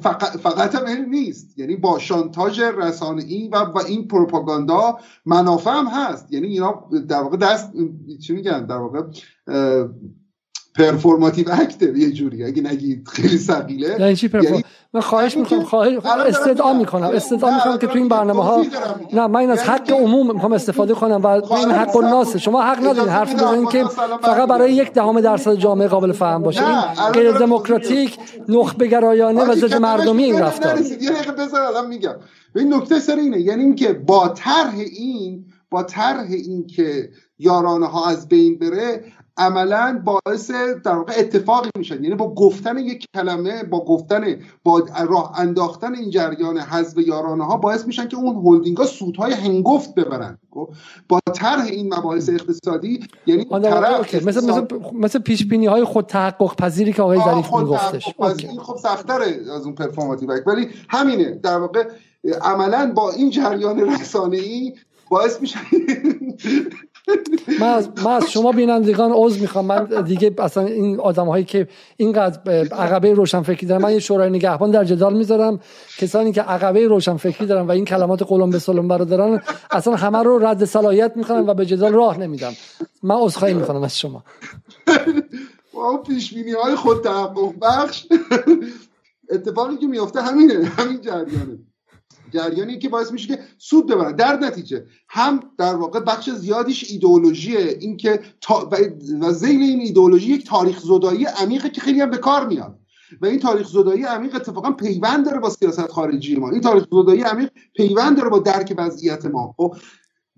فقط هم این نیست، یعنی با شانتاژ رسانه‌ای و این پروپاگاندا منافع هم هست. یعنی اینا در واقع دست چی میگن در واقع پرفورماتیو اکتر یه جوری، اگه نگید خیلی ثقیله. یعنی من استدعا میکنم که تو این برنامه‌ها نه، من این از حق عموم میخوام استفاده کنم و این حق الناس، شما حق ندارید حرف بزنید که فقط برای 0.1% جامعه قابل فهم باشه. این غیر دموکراتیک، نخبه گرایانه و ضد مردمی این رفتار. یه دقیقه بذار الان میگم. ببین نکته سر اینه، یعنی اینکه با طرح این که یارانه‌ها از بین بره عملاً باعث در واقع اتفاقی میشن. یعنی با گفتن یک کلمه، با راه انداختن این جریان حذف یارانه ها باعث میشن که اون هلدینگ ها سودهای هنگفت ببرن. با طرح این مباحث اقتصادی یعنی مثل پیش بینی های خود تحقق پذیری که آقای ظریف میگفتش، این خب سخت‌تره از اون پرفورماتیو اکت، ولی همینه در واقع عملاً با این جریان رسانه‌ای باعث میشن. من از شما بینندگان عذر میخوام، من دیگه اصلا این آدم‌هایی که اینقدر عقبه روشنفکری دارن، من یه شورای نگهبان در جدال میذارم، کسانی که عقبه روشنفکری دارن و این کلمات قلم به سلم برادران اصلا همه رو رد صلاحیت میکنن و به جدال راه نمیدم. من عذرخواهی میکنم از شما. با پیشبینی‌های خود تحقق بخش اتفاقی که میفته همینه، همین جریانه، جریانی که باعث میشه که سود ببرن. در نتیجه هم در واقع بخش زیادیش ایدئولوژیه، این که و ذیل این ایدئولوژی یک تاریخ زدایی عمیقه که خیلی هم به کار میاد و این تاریخ زدایی عمیق اتفاقا پیوند داره با سیاست خارجی ما، این تاریخ زدایی عمیق پیوند داره با درک وضعیت ما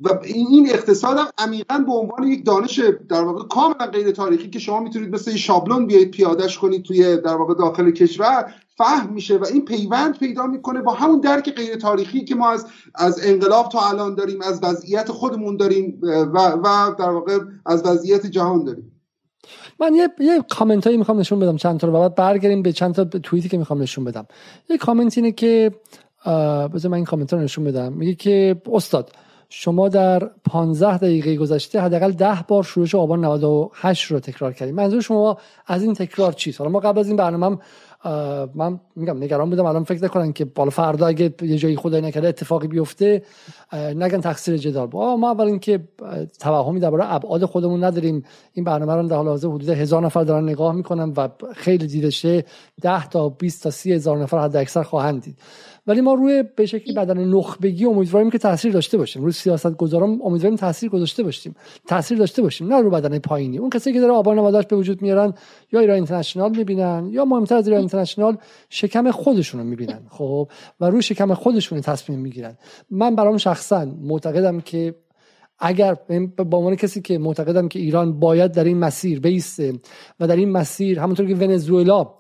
و این اقتصاد هم عمیقا به عنوان یک دانش در واقع کاملا غیر تاریخی که شما میتونید مثل شابلون بیایید پیادهش کنید توی در واقع داخل کشور فهم میشه و این پیوند پیدا میکنه با همون درک غیر تاریخی که ما از انقلاب تا الان داریم، از وضعیت خودمون داریم و در واقع از وضعیت جهان داریم. من یه کامنت هایی میخوام نشون بدم چند تا رو، بعد برگردیم به چند تا توییتی که میخوام نشون بدم. یه کامنت اینه که بذار من این کامنت رو نشون بدم، میگه که استاد شما در 15 دقیقه گذشته حداقل 10 بار شروع آبان 98 رو تکرار کردیم، منظور شما از این تکرار چیست؟ حالا ما قبل از این برنامه من میگم نگران بودم الان فکر نکنن که بالا فردا اگه یه جایی خدای نکرده اتفاقی بیفته نگن تقصیر جدال بود. ما اول اینکه توهمی درباره ابعاد خودمون نداریم. این برنامه رو در حال حاضر حدود 1000 نفر دارن نگاه میکنن و خیلی دیده شه 10 تا 20 تا 30000 نفر حد اکثر خواهند دید، ولی ما روی به شکلی بدن نخبگی امیدواریم که تاثیر داشته باشیم، روی سیاست گذاران امیدواریم تاثیر داشته باشیم، نه رو بدن پایینی. اون کسی که داره آبان نود و هشت به وجود میارن یا ایران اینترنشنال میبینن یا مهمتر از ایران اینترنشنال شکم خودشون رو میبینن، خب، و روی شکم خودشون تصمیم میگیرن. من برام شخصا معتقدم که اگر با عنوان کسی که معتقدم که ایران باید در این مسیر بیسته و در این مسیر همونطور که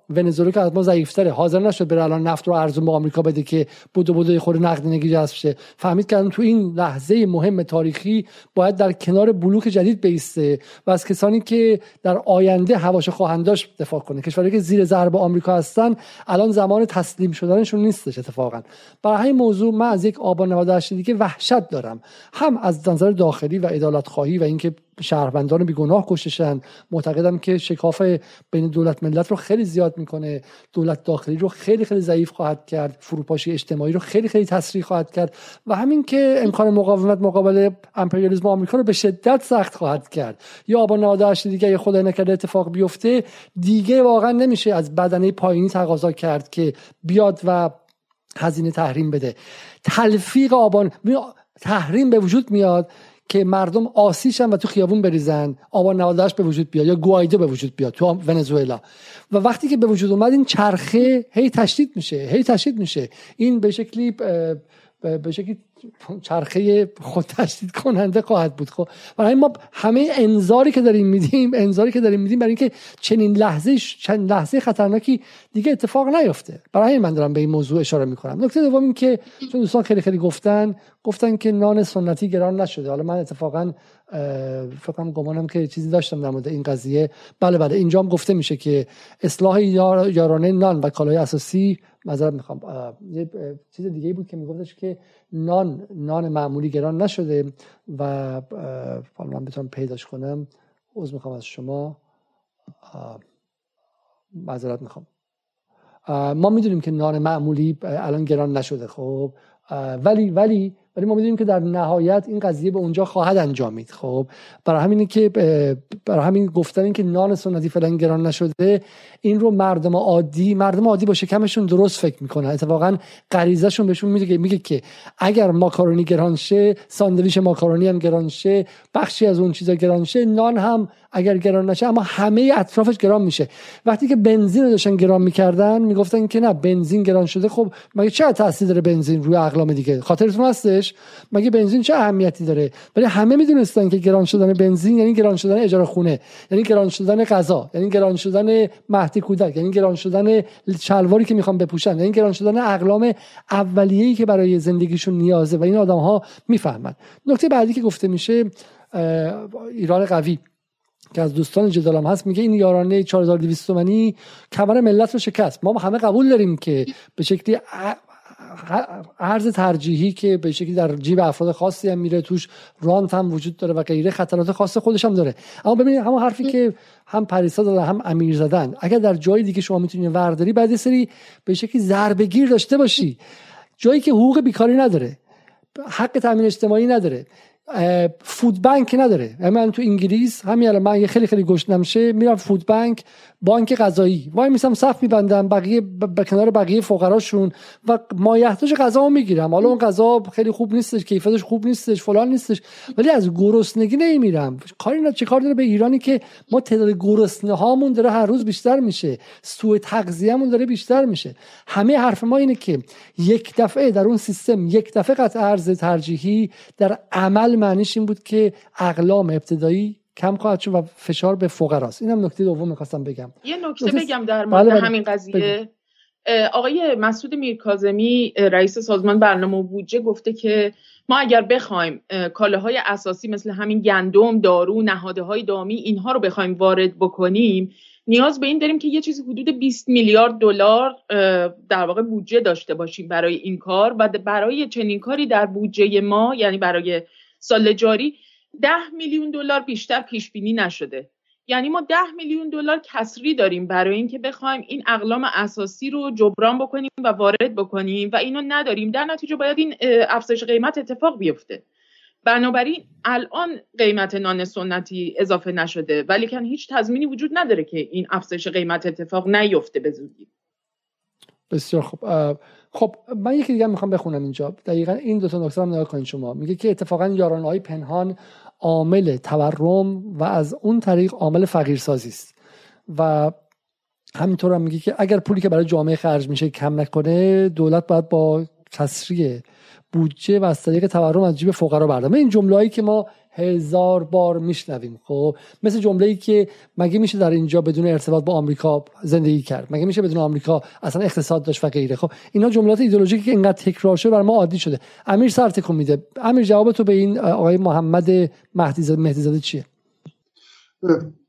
ونزوئلا که از ما ضعیف‌تره حاضر نشد بره الان نفت رو ارزون به آمریکا بده که بودو خورد نقدینگی جذب شه، فهمید که تو این لحظه مهم تاریخی باید در کنار بلوک جدید بیسته و از کسانی که در آینده هواش خواهند داشت دفاع کنه. کشورهایی که زیر ضرب آمریکا هستن الان زمان تسلیم شدنشون نیستش اتفاقا. برای این موضوع من از یک آبان 98 دیگه وحشت دارم، هم از نظر داخلی و عدالت‌خواهی و اینکه شهروندان بیگناه کشتشن. معتقدم که شکاف بین دولت ملت رو خیلی زیاد میکنه، دولت داخلی رو خیلی خیلی ضعیف خواهد کرد، فروپاشی اجتماعی رو خیلی خیلی تسریع خواهد کرد و همین که امکان مقاومت مقابل امپریالیسم آمریکا رو به شدت سخت خواهد کرد. یا با 98 دیگه خدای نکرده اتفاق بیفته دیگه واقعا نمیشه از بدنه پایینی تقاضا کرد که بیاد و هزینه تحریم بده. تلفیق آبان تحریم به وجود میاد که مردم آسیشن و تو خیابون بریزن، آبان 98 به وجود بیاد یا گوایدو به وجود بیاد تو ونزوئلا. و وقتی که به وجود اومد این چرخه هی تشدید میشه، این به شکلی چرخه خود تشدید کننده خواهد بود. خب برای ما همه انذاری که داریم میدیم برای اینکه چند لحظه خطرناکی دیگه اتفاق نیفته. برای من دارم به این موضوع اشاره میکنم. نکته دوم این که چون دوستان خیلی خیلی گفتن که نان سنتی گران نشده، حالا من اتفاقا فکرم گمانم که چیزی داشتم در مورد این قضیه. بله اینجا هم گفته میشه که اصلاح یارانه نان و کالای اساسی، معذرت میخوام یه چیز دیگه بود که میگفتش که نان معمولی گران نشده و حالا من بتونم پیداش کنم. عذر میخوام از شما، معذرت میخوام. ما میدونیم که نان معمولی الان گران نشده، خب، ولی ما میدونیم که در نهایت این قضیه به اونجا خواهد انجامید. خب برای همین گفتن این که نان سنتی فلان گران نشده، این رو مردم عادی با شکمشون درست فکر میکنن. اتفاقا غریزهشون بهشون میگه که اگر ماکارونی گران شه، ساندویچ ماکارونی هم گران شه، بخشی از اون چیزا گران شه، نان هم اگر گران نشه اما همه اطرافش گران میشه. وقتی که بنزین رو داشتن گران میکردن میگفتن که نه بنزین گران شده، خب مگه چه تاثیری داره بنزین روی اقلام دیگه؟ خاطرتون هستش مگه بنزین چه اهمیتی داره؟ ولی همه میدونستن که گران شدن بنزین یعنی گران شدن اجاره خونه، یعنی گران شدن غذا، یعنی گران شدن مهد کودک، یعنی گران شدن شلواری که میخوام بپوشن، یعنی گران شدن اقلام اولیه‌ای که برای زندگیشون نیازه. و این آدم‌ها میفهمن. نکته بعدی که گفته میشه، ایران قوی که از دوستان جدالم هست، میگه این یارانه 4200 تومانی کمر ملت رو شکست. ما همه قبول داریم که به شکلی ارز ترجیحی که به شکلی در جیب افراد خاصی هم میره، توش رانت هم وجود داره و غیره، خطرات خاص خودش هم داره. اما ببینید همون حرفی که هم پریسا دادن هم امیر زدن، اگر در جای دیگه شما میتونید ورداری، بعد سری به شکلی ضربه‌گیر داشته باشی، جایی که حقوق بیکاری نداره، حق تامین اجتماعی نداره، فود بانک نداره. من تو انگلیس همین الان من خیلی خیلی گشنم شه میرم فود بانک غذایی وای میسم صف میبندم بقیه به کنار بقیه فقراشون و مایحتاج غذا میگیرم. حالا اون غذا خیلی خوب نیستش، کیفیتش خوب نیستش، فلان نیستش، ولی از گرسنگی نمیرم. کاری نه، چه کار داره به ایرانی که ما تعداد گرسنه هامون داره هر روز بیشتر میشه، سوء تغذیه‌مون داره بیشتر میشه. همه حرف ما اینه که یک دفعه در اون سیستم، یک دفعه قطع ارز ترجیحی، در عمل معنیش این بود که اقلام ابتدایی کم خواهد شد و فشار به فقراست. اینم نکته دوم می‌خواستم بگم. یه نکته بگم در مورد همین قضیه. بگم. آقای مسعود میرکاظمی رئیس سازمان برنامه و بودجه گفته که ما اگر بخوایم کالاهای اساسی مثل همین گندم، دارو، نهادهای دامی، اینها رو بخوایم وارد بکنیم، نیاز به این داریم که یه چیزی حدود 20 میلیارد دلار در واقع بودجه داشته باشیم برای این کار. و برای چنین کاری در بودجه ما، یعنی برای سال جاری، $10 میلیون بیشتر پیش بینی نشده. یعنی ما $10 میلیون کسری داریم برای اینکه بخوایم این اقلام اساسی رو جبران بکنیم و وارد بکنیم و اینو نداریم. در نتیجه باید این افزایش قیمت اتفاق بیفته. بنابراین الان قیمت نان سنتی اضافه نشده، ولی کن هیچ تضمینی وجود نداره که این افزایش قیمت اتفاق نیفته به زودی. بسیار خوب. خب من یکی دیگه میخوام بخونم اینجا. دقیقاً این دو تا نکته رو نگاه کنید شما. میگه که اتفاقاً یارانه‌های پنهان عامل تورم و از اون طریق عامل فقیرسازی است، و همینطور هم میگه که اگر پولی که برای جامعه خرج میشه کم نکنه، دولت باید با کسری بودجه و از طریق تورم از جیب فقرا برداره. این جمله‌ای که ما هزار بار میشنویم، خب مثل جمله‌ای که مگه میشه در اینجا بدون ارتباط با آمریکا زندگی کرد، مگه میشه بدون آمریکا اصلا اقتصاد داشت و غیره. خب اینا جملات ایدئولوژیکی که اینقدر تکرار شده بر ما عادی شده. امیر سرتکون میده. امیر جواب تو به این آقای محمد مهدیزاده چیه؟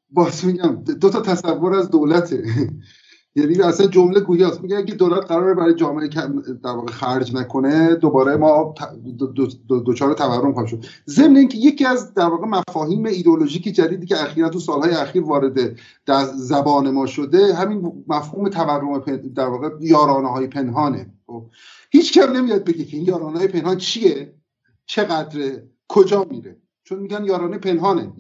باز میگم دو تا تصور از دولته. یعنی اصلا جمله گویاست. میگه اگه دولت قراره برای جامعه در واقع خرج نکنه، دوباره ما دوچار تورم خواهیم شد. ضمن اینکه یکی از در واقع مفاهیم ایدئولوژیکی جدیدی که اخیراً تو سالهای اخیر وارد در زبان ما شده، همین مفهوم تورم در واقع یارانه‌های پنهانه. هیچ کم نمیاد بگه که این یارانه‌های پنهان چیه، چقدره، کجا میره، چون میگن یارانه پنهانه،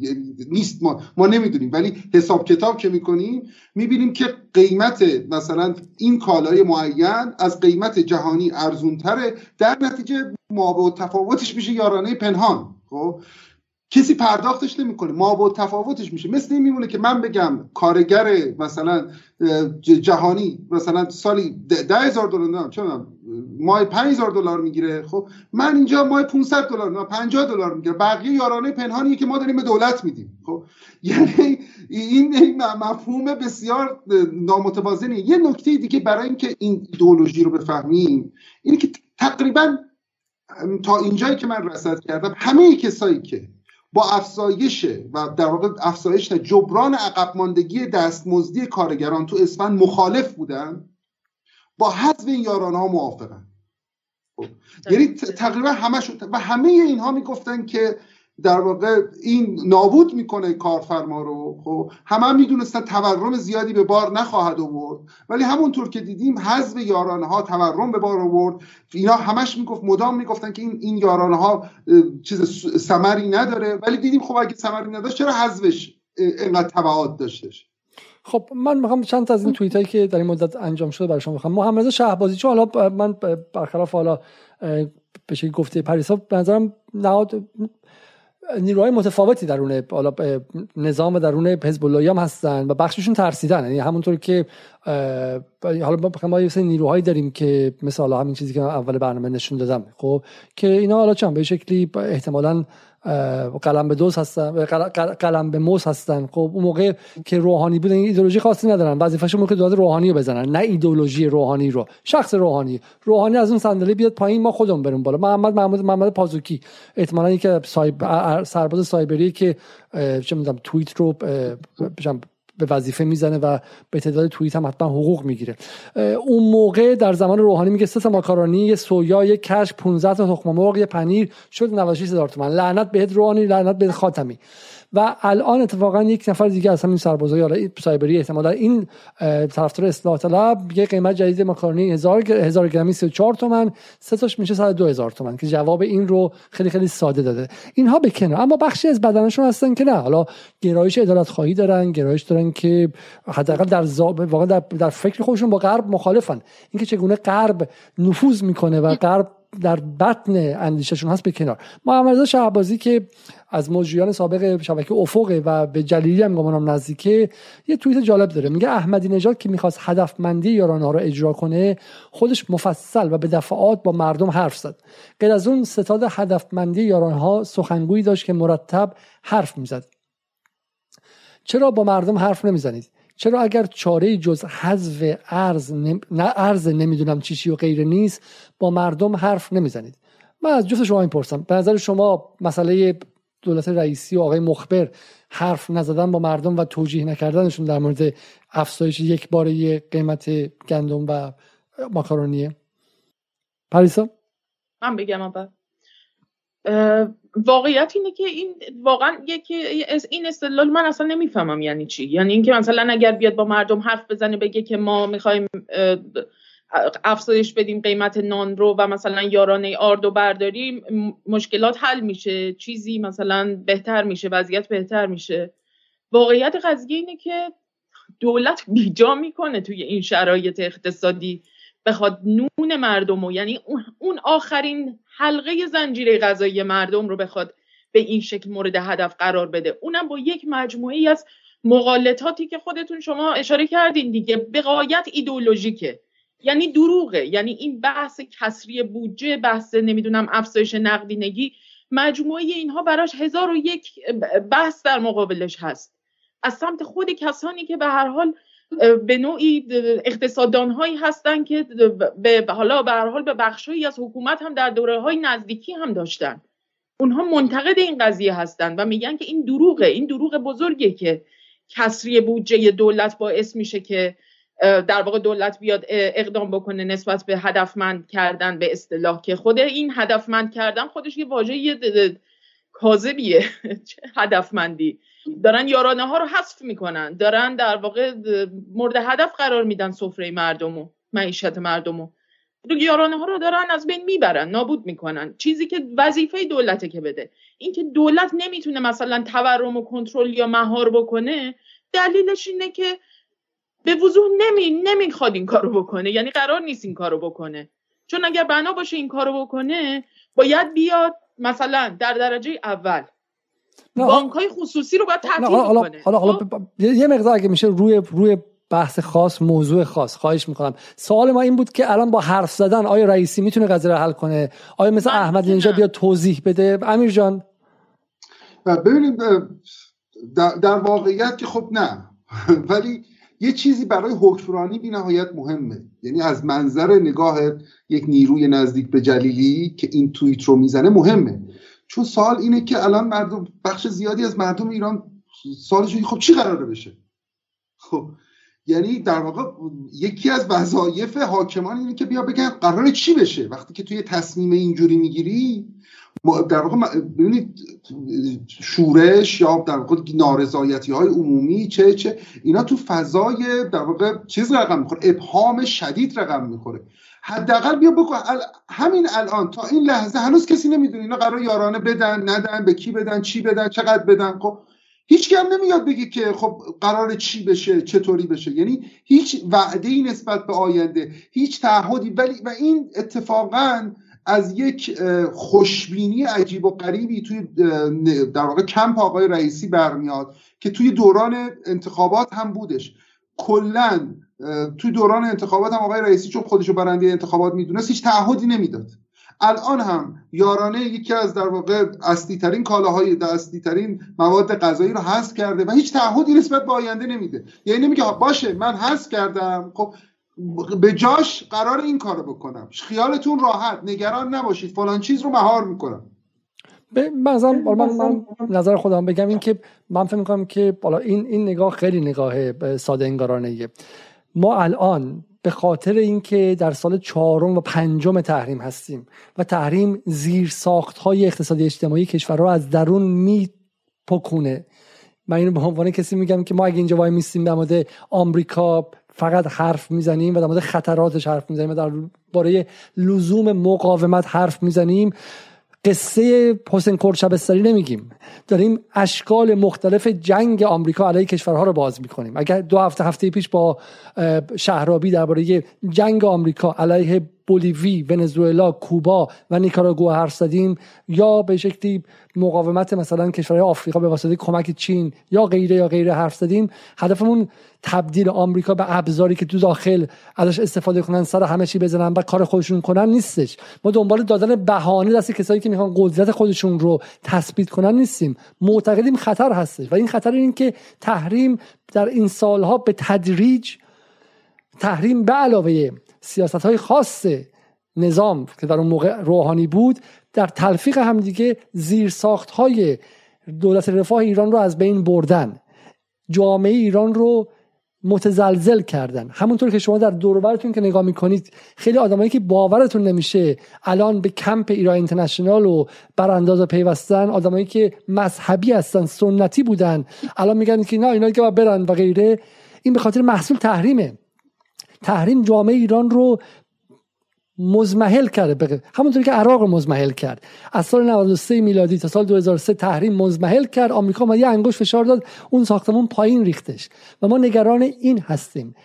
نیست، ما نمیدونیم. ولی حساب کتاب که میکنیم میبینیم که قیمت مثلا این کالای معین از قیمت جهانی ارزونتره، در نتیجه مابعد تفاوتش میشه یارانه پنهان. خب کسی پرداختش نمیکنه، مابعد تفاوتش میشه. مثل این میمونه که من بگم کارگر مثلا جهانی مثلا سالی $10,000 ندارم، چون ماه $5,000 میگیره، خب من اینجا ماه $500 نه $50 میگیره، بقیه یارانه پنهانیه که ما داریم به دولت میدیم. خب یعنی این مفهوم بسیار نامتوازنه. یه نکته دیگه برای اینکه این ایدئولوژی رو بفهمیم اینه که تقریبا تا اینجایی که من رصد کردم همه کسایی که با افزایش و در واقع افزایش جبران عقب ماندگی دستمزدی کارگران تو اسفند مخالف بودن، با حذف این یارانه ها موافقن. یعنی تقریبا همشون و همه اینها میگفتن که در واقع این نابود میکنه کارفرما رو. خب همه میدونستن تورم زیادی به بار نخواهد آورد، ولی همونطور که دیدیم حذف یارانه ها تورم به بار آورد. اینا همش میگفت، مدام میگفتن که این یارانه ها چیز ثمری نداره، ولی دیدیم خب اگه ثمری نداشت چرا حذفش اینقدر تبعات داشتش. خب من میخوام چند تا از این توییتایی که در این مدت انجام شده برای شما بخونم. محمد رضا شهبازی، چون حالا من برخلاف حالا به شکلی گفته پریسا، به نظرم نهاد نیروهای متفاوتی درونه حالا نظام درونه حزب اللهی هم هستن و بخششون ترسیدن. یعنی همونطور که حالا ما یه سری نیروهایی داریم که مثلا همین چیزی که من اول برنامه نشون دادم، خب که اینا حالا چند به شکلی احتمالاً قلم به موس هستن. خب اون موقع که روحانی بودن این ایدئولوژی خاصی ندارن، وظیفه‌شون که دولت روحانی رو بزنن، نه ایدئولوژی روحانی رو، شخص روحانی از اون صندلی بیاد پایین، ما خودمون بریم بالا. محمد پازوکی احتمالاً اینکه سرباز سایبری که چه می‌دونم توییت رو به وظیفه میزنه و به تعداد توییت هم حتما حقوق میگیره. اون موقع در زمان روحانی میگه 3 تا ماکارونی، یه سویا، یه کشک، 15 تا تخم مرغ، یه پنیر، شد $96,000. لعنت بهت روحانی، لعنت بهت خاتمی. و الان اتفاقا یک نفر دیگه از همین سربازای حالا سایبری، احتمالاً این طرفدار اصلاح طلب، یه قیمت جدید ماکارونی 1000 گرمی $34، 3 تاش میشه $102,000 که جواب این رو خیلی خیلی ساده داده. اینها به کنار، اما بخشی از بدنشون هستن که نه، حالا گرایش عدالت خواهی دارن، گرایش دارن که حداقل واقعا در فکر خودشون با غرب مخالفن. اینکه چگونه غرب نفوذ میکنه و غرب در بطن اندیشهشون هست به کنار. محمد رضا شهبازی که از مجریان سابق شبکه افق و به جلیلی هم گمانم نزدیکه، یه توییت جالب داره. میگه احمدی نژاد که میخواست هدفمندی یارانه‌ها را اجرا کنه، خودش مفصل و به دفعات با مردم حرف زد. غیر از اون ستاد هدفمندی یارانه‌ها سخنگویی داشت که مرتب حرف میزد. چرا با مردم حرف نمیزنید؟ چرا اگر چاره‌ای جز حذف ارز نمیدونم چی و غیره نیست، با مردم حرف نمیزنید؟ من از جفت شما میپرسم، به نظر شما مسئله دولت رئیسی و آقای مخبر حرف نزدن با مردم و توجیه نکردنشون در مورد افزایش یک باره قیمت گندم و ماکارونیه؟ پریسا؟ من بگم اول واقعیت اینه که این واقعا یکی از این استدلال من اصلا نمیفهمم یعنی چی. یعنی اینکه مثلا اگر بیاد با مردم حرف بزنه بگه که ما میخوایم افزایش بدیم قیمت نان رو و مثلا یارانه آرد و برداریم مشکلات حل میشه، چیزی مثلا بهتر میشه، وضعیت بهتر میشه. واقعیت قضیه اینه که دولت بیجا میکنه توی این شرایط اقتصادی بخواد نون مردم رو، یعنی اون آخرین حلقه زنجیره غذایی مردم رو بخواد به این شکل مورد هدف قرار بده، اونم با یک مجموعه از مغالطاتی که خودتون شما اشاره کردین دیگه، به غایت ایدئولوژیکه، یعنی دروغه. یعنی این بحث کسری بودجه، بحث نمیدونم افزایش نقدینگی، مجموعه اینها براش 1001 بحث در مقابلش هست از سمت خود کسانی که به هر حال به نوعی اقتصاددان هایی هستن که به هر حال به بخشی از حکومت هم در دوره های نزدیکی هم داشتن. اونها منتقد این قضیه هستن و میگن که این دروغه، این دروغ بزرگه که کسری بودجه دولت باعث میشه که در واقع دولت بیاد اقدام بکنه نسبت به هدفمند کردن به اصطلاح، که خود این هدفمند کردن خودش یه واژه کاذبیه. هدفمندی دارن یارانه ها رو حذف میکنن، دارن در واقع مورد هدف قرار میدن سفره مردمو، معیشت مردمو، یارانه ها رو دارن از بین میبرن، نابود میکنن، چیزی که وظیفه دولته که بده. اینکه دولت نمیتونه مثلا تورم و کنترل یا مهار بکنه، دلیلش اینه که به وضوح نمیخواد این کارو بکنه، یعنی قرار نیست این کارو بکنه. چون اگر بنا باشه این کارو بکنه، باید بیاد مثلا در درجه اول بانک‌های خصوصی رو باید تعطیل بکنه. حالا یه مقدار اگه میشه روی بحث خاص، موضوع خاص، خواهش میکنم. سوال ما این بود که الان با حرف زدن آیا رئیسی میتونه قضیه رو حل کنه؟ آیا مثلا احمد نژاد بیاد توضیح بده؟ امیر جان ببینیم در واقعیت که خب نه، ولی یه چیزی برای حکمرانی بی نهایت مهمه. یعنی از منظر نگاه یک نیروی نزدیک به جلیلی که این توییت رو میزنه مهمه، چون سوال اینه که الان مردم، بخش زیادی از مردم ایران سوالش اینه خب چی قراره بشه. خب یعنی در واقع یکی از وظایف حاکمان اینه که بیا بگن قراره چی بشه. وقتی که توی تصمیم اینجوری میگیری، در واقع ببینید شورش یا در واقع نارضایتی‌های عمومی چه اینا تو فضای در واقع چیز رقم میخوره، ابهام شدید رقم میخوره. حداقل بیا بگو همین الان تا این لحظه هنوز کسی نمیدونه اینا قرار یارانه بدن ندن، به کی بدن، چی بدن، چقدر بدن. خب هیچ کم نمیاد بگی که خب قرار چی بشه، چطوری بشه. یعنی هیچ وعده‌ای نسبت به آینده، هیچ تعهدی. ولی و این اتفاقاً از یک خوشبینی عجیب و غریبی توی در واقع کمپ آقای رئیسی برمیاد که توی دوران انتخابات هم بودش. کلاً توی دوران انتخابات هم آقای رئیسی چون خودشو برنده انتخابات میدونست هیچ تعهدی نمیداد. الان هم یارانه یکی از در واقع اصلی‌ترین کالاهای، اصلی‌ترین مواد غذایی رو حذف کرده و هیچ تعهدی نسبت به آینده نمیده. یعنی نمیگه باشه من حذف کردم، خب به جاش قرار این کارو بکنم، خیالتون راحت، نگران نباشید، فلان چیز رو مهار میکنم. من نظر خودم بگم این که من فکر میکنم که بالا این نگاه خیلی نگاه ساده انگارانه. ما الان به خاطر اینکه در سال 4 و 5 تحریم هستیم و تحریم زیر ساخت‌های اقتصادی اجتماعی کشور رو از درون میپکونه. من اینو به عنوان کسی میگم که ما اگه اینجا وای میستیم در مورد آمریکا فقط حرف میزنیم و در مورد خطراتش حرف میزنیم و در باره لزوم مقاومت حرف میزنیم، قصه حسین کرچبستری نمیگیم، داریم اشکال مختلف جنگ آمریکا علیه کشورها رو باز میکنیم. اگر 2 هفته پیش با شهرابی درباره جنگ آمریکا علیه بولیوی، ونزوئلا، کوبا و نیکاراگوآ حرف زدیم، یا به شکلی مقاومت مثلا کشورهای آفریقا به واسطه کمک چین یا غیره حرف زدیم، هدفمون تبدیل آمریکا به ابزاری که تو داخل ازش استفاده کنن، سر همه چی بزنن و کار خودشون کنن نیستش. ما دنبال دادن بهانه دست کسایی که میخوان قدرت خودشون رو تثبیت کنن نیستیم. معتقدیم خطر هستش و این خطر این که تحریم در این سالها به تدریج، تحریم به علاوه سیاست‌های خاص نظام که در اون موقع روحانی بود، در تلفیق همدیگه زیرساخت‌های دولت رفاه ایران رو از بین بردن، جامعه ایران رو متزلزل کردن. همونطور که شما در دور و برتون که نگاه میکنید خیلی آدمایی که باورتون نمیشه الان به کمپ ایران اینترنشنال و برانداز پیوستن، آدمایی که مذهبی هستن، سنتی بودن، الان میگن که نه اینا که باید برن و غیره. این به خاطر محصول تحریمه. تحریم جامعه ایران رو مزمحل کرده، همونطور که عراق رو مزمحل کرد. از سال 93 میلادی تا سال 2003 تحریم مزمحل کرد. آمریکا اومد یه انگشت فشار داد، اون ساختمون پایین ریختش و ما نگران این هستیم.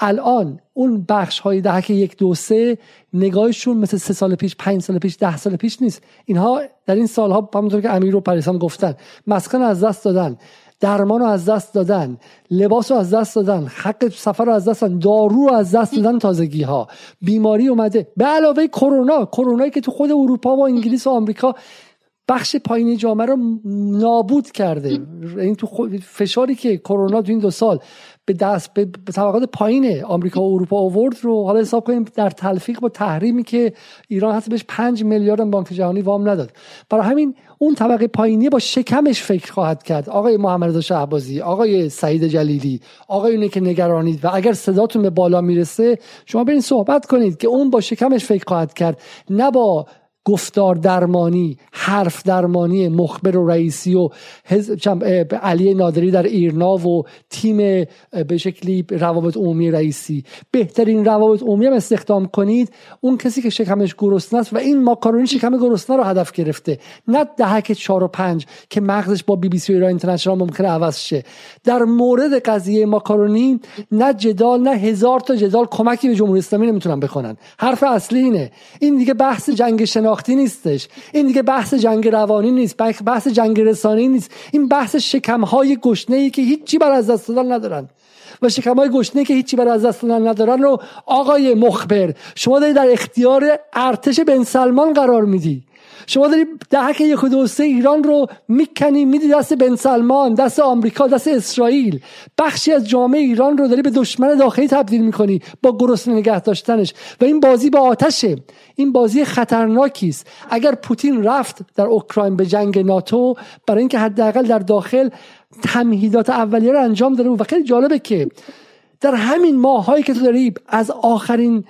الان اون بخش های دهک 1 2 3 نگاهشون مثل 3 سال پیش، 5 سال پیش، 10 سال پیش نیست. اینها در این سالها همونطور که امیر و پریسا گفتن، مسکن از دست دادن، درمان رو از دست دادن، لباس رو از دست دادن، حق سفر رو از دست دادن، دارو رو از دست دادن، تازگی ها، بیماری اومده به علاوه کرونا، کرونایی که تو خود اروپا و انگلیس و آمریکا بخش پایین جامعه رو نابود کرده. این تو فشاری که کرونا تو این 2 سال به دست به طبقات پایین آمریکا و اروپا آورد رو حالا حساب کنیم در تلفیق با تحریمی که ایران حتی بهش 5 میلیارد بانک جهانی وام نداد. برای همین اون طبقه پایینی با شکمش فکر خواهد کرد. آقای محمد رضا شهبازی، آقای سعید جلیلی، آقایونی که نگرانید و اگر صداتون به بالا میرسه شما برین صحبت کنید، که اون با شکمش فکر خواهد کرد، نه با گفتار درمانی، حرف درمانی مخبر و رئیسی و علی نادری در ایرنا و تیم به شکلی روابط عمومی رئیسی. بهترین روابط عمومی هم استخدام کنید، اون کسی که شکمش گرسنه است. و این ماکارونی شکم گرسنه رو هدف گرفته، نه دهک 4 و 5 که مغزش با BBC و ایران اینترنشنال ممکنه عوض شه. در مورد قضیه ماکارونی نه جدال، نه 1000 تا جدال کمکی به جمهوری اسلامی نمیتونن بکنن. حرف اصلی اینه. این دیگه بحث جنگ شناختی نیستش، این دیگه بحث جنگ روانی نیست، بحث جنگ رسانی نیست. این بحث شکم‌های گشنه‌ای که هیچی برای از دست دادن ندارن و شکم‌های گشنه‌ای که هیچی برای از دست دادن ندارن رو آقای مخبر شما داری در اختیار ارتش بن سلمان قرار میدی. شما داری دهک 1 و 2 و 3 ایران رو میکنی، میدی دست بن سلمان، دست آمریکا، دست اسرائیل. بخشی از جامعه ایران رو داری به دشمن داخلی تبدیل میکنی با گرسنه نگه داشتنش. و این بازی با آتشه، این بازی خطرناکی است. اگر پوتین رفت در اوکراین به جنگ ناتو، برای اینکه حداقل در داخل تمهیدات اولیه رو انجام داده. و خیلی جالبه که در همین ماهایی که تو داری از آخرین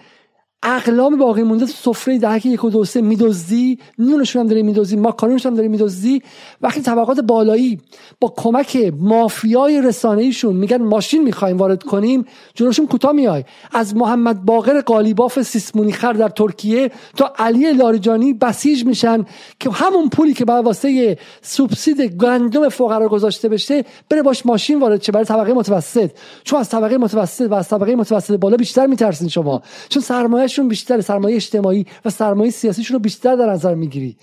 اقلام باقی مونده سفره دهک 1 و 2 و 3 میدوزی، نونشون هم داری میدوزی، ماکارونشون هم داری میدوزی. وقتی طبقات بالایی با کمک مافیای رسانه‌ایشون میگن ماشین میخوایم وارد کنیم، جلوشون کوتاه میای. از محمد باقر قالیباف سیسمونی خر در ترکیه تا علی لاریجانی بسیج میشن که همون پولی که برای واسه سوبسید گندم فقرا گذاشته بشه بره باش ماشین وارد شه برای طبقه متوسط. چون از طبقه متوسط و از طبقه متوسط بالا بیشتر میترسین شما، چون سرمایه‌شون بیشتر، سرمایه اجتماعی و سرمایه سیاسیشون رو بیشتر در نظر میگیری.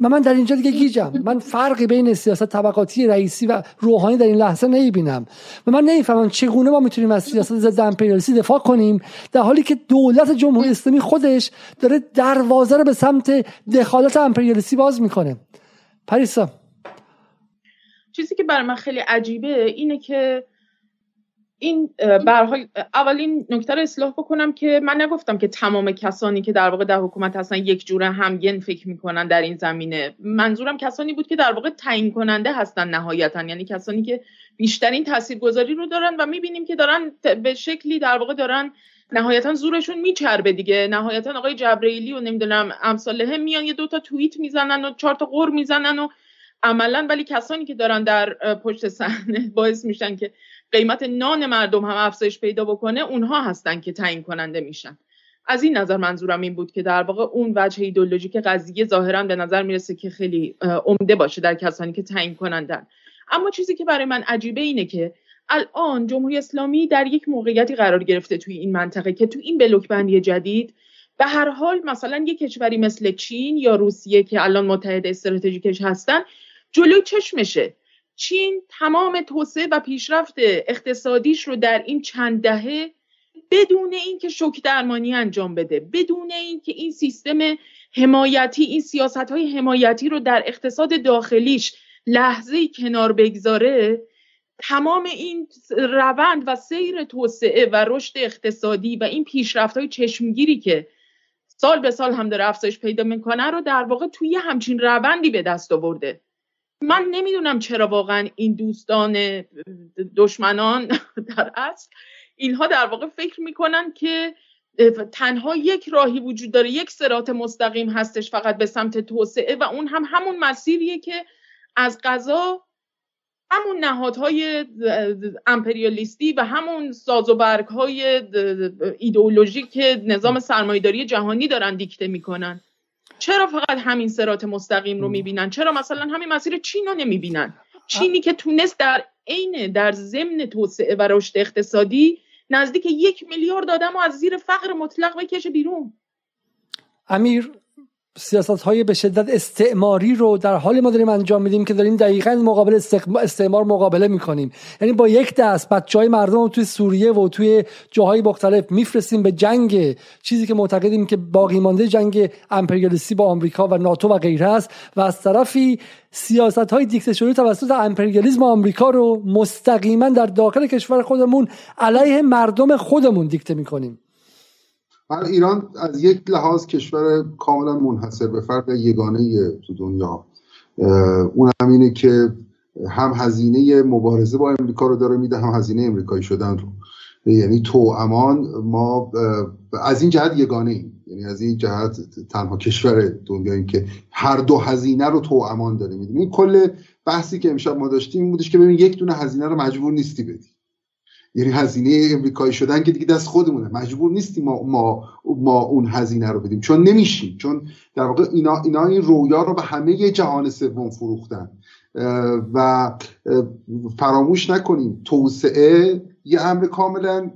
من در اینجا دیگه گیجم. من فرقی بین سیاست طبقاتی رئیسی و روحانی در این لحظه نمیبینم و من نمیفهمم چگونه ما میتونیم از سیاست ضد امپریالیسم دفاع کنیم در حالی که دولت جمهوری اسلامی خودش داره دروازه رو به سمت دخالت امپریالیستی باز میکنه. پریسا، چیزی که برای من خیلی عجیبه اینه که این برحال اولین نکته رو اصلاح بکنم که من نگفتم که تمام کسانی که در واقع در حکومت هستن یک جوره همگن فکر میکنن در این زمینه. منظورم کسانی بود که در واقع تعیین کننده هستن نهایتاً، یعنی کسانی که بیشترین تاثیرگذاری رو دارن و میبینیم که دارن به شکلی در واقع دارن نهایتاً زورشون میچربه دیگه. نهایتاً آقای جبرئیلی و نمیدونم امثالهم میان یه 2 تا توییت میزنن و 4 تا قر میزنن و عملاً، ولی کسانی که دارن در پشت صحنه باعث میشن که قیمت نان مردم هم افزایش پیدا بکنه، اونها هستن که تعیین کننده میشن. از این نظر منظورم این بود که در واقع اون وجه ایدئولوژیک قضیه ظاهرا به نظر میرسه که خیلی عمده باشه در کسانی که تعیین کنندن. اما چیزی که برای من عجیبه اینه که الان جمهوری اسلامی در یک موقعیتی قرار گرفته توی این منطقه که توی این بلوک بندی جدید به هر حال مثلا یک کشوری مثل چین یا روسیه که الان متحد استراتژیکش هستن جلوی چشمشه. چین تمام توسعه و پیشرفت اقتصادیش رو در این چند دهه بدون اینکه شوک درمانی انجام بده، بدون اینکه این سیستم حمایتی، این سیاست‌های حمایتی رو در اقتصاد داخلیش لحظه‌ای کنار بگذاره، تمام این روند و سیر توسعه و رشد اقتصادی و این پیشرفت‌های چشمگیری که سال به سال هم داره افزایش پیدا می‌کنه رو در واقع توی همچین روندی به دست آورده. من نمیدونم چرا واقعا این دوستان دشمنان در اصل اینها در واقع فکر میکنن که تنها یک راهی وجود داره، یک صراط مستقیم هستش فقط به سمت توسعه، و اون هم همون مسیریه که از قضا همون نهادهای امپریالیستی و همون سازوبرگ‌های ایدئولوژیک نظام سرمایه‌داری جهانی دارن دیکته میکنن. چرا فقط همین صراط مستقیم رو میبینن؟ چرا مثلا همین مسیر چین رو نمیبینن؟ چینی که تونست در عین در ضمن توسعه و رشد اقتصادی نزدیک 1 میلیارد آدم رو از زیر فقر مطلق بکشه بیرون. امیر، سیاست‌های به شدت استعماری رو در حال ما داریم انجام میدیم که داریم دقیقاً مقابل استعمار مقابله میکنیم. یعنی با یک دست بچه‌های مردم رو توی سوریه و توی جاهای مختلف میفرستیم به جنگ، چیزی که معتقدیم که باقی مانده جنگ امپریالیستی با آمریکا و ناتو و غیره است، و از طرفی سیاست‌های دیکتاتوری توسط امپریالیسم آمریکا رو مستقیماً در داخل کشور خودمون علیه مردم خودمون دیکته میکنیم. ایران از یک لحاظ کشور کاملا منحصر به فرد یگانه تو دنیا، اون هم اینه که هم هزینه مبارزه با امریکا رو داره میده، هم هزینه امریکایی شدن رو. یعنی توامان ما از این جهت یگانه ایم، یعنی از این جهت تنها کشور دنیاییم که هر دو هزینه رو توامان داره میده. این کل بحثی که امشب ما داشتیم این بودش که ببین یک دونه هزینه رو مجبور نیستی بدی، یعنی هزینه امریکایی شدن که دیگه دست خودمونه، مجبور نیستیم ما اون هزینه رو بدیم، چون نمیشیم، چون در واقع اینا این رویا رو به همه جهان سوم فروختن. و فراموش نکنیم توسعه یه امر کاملا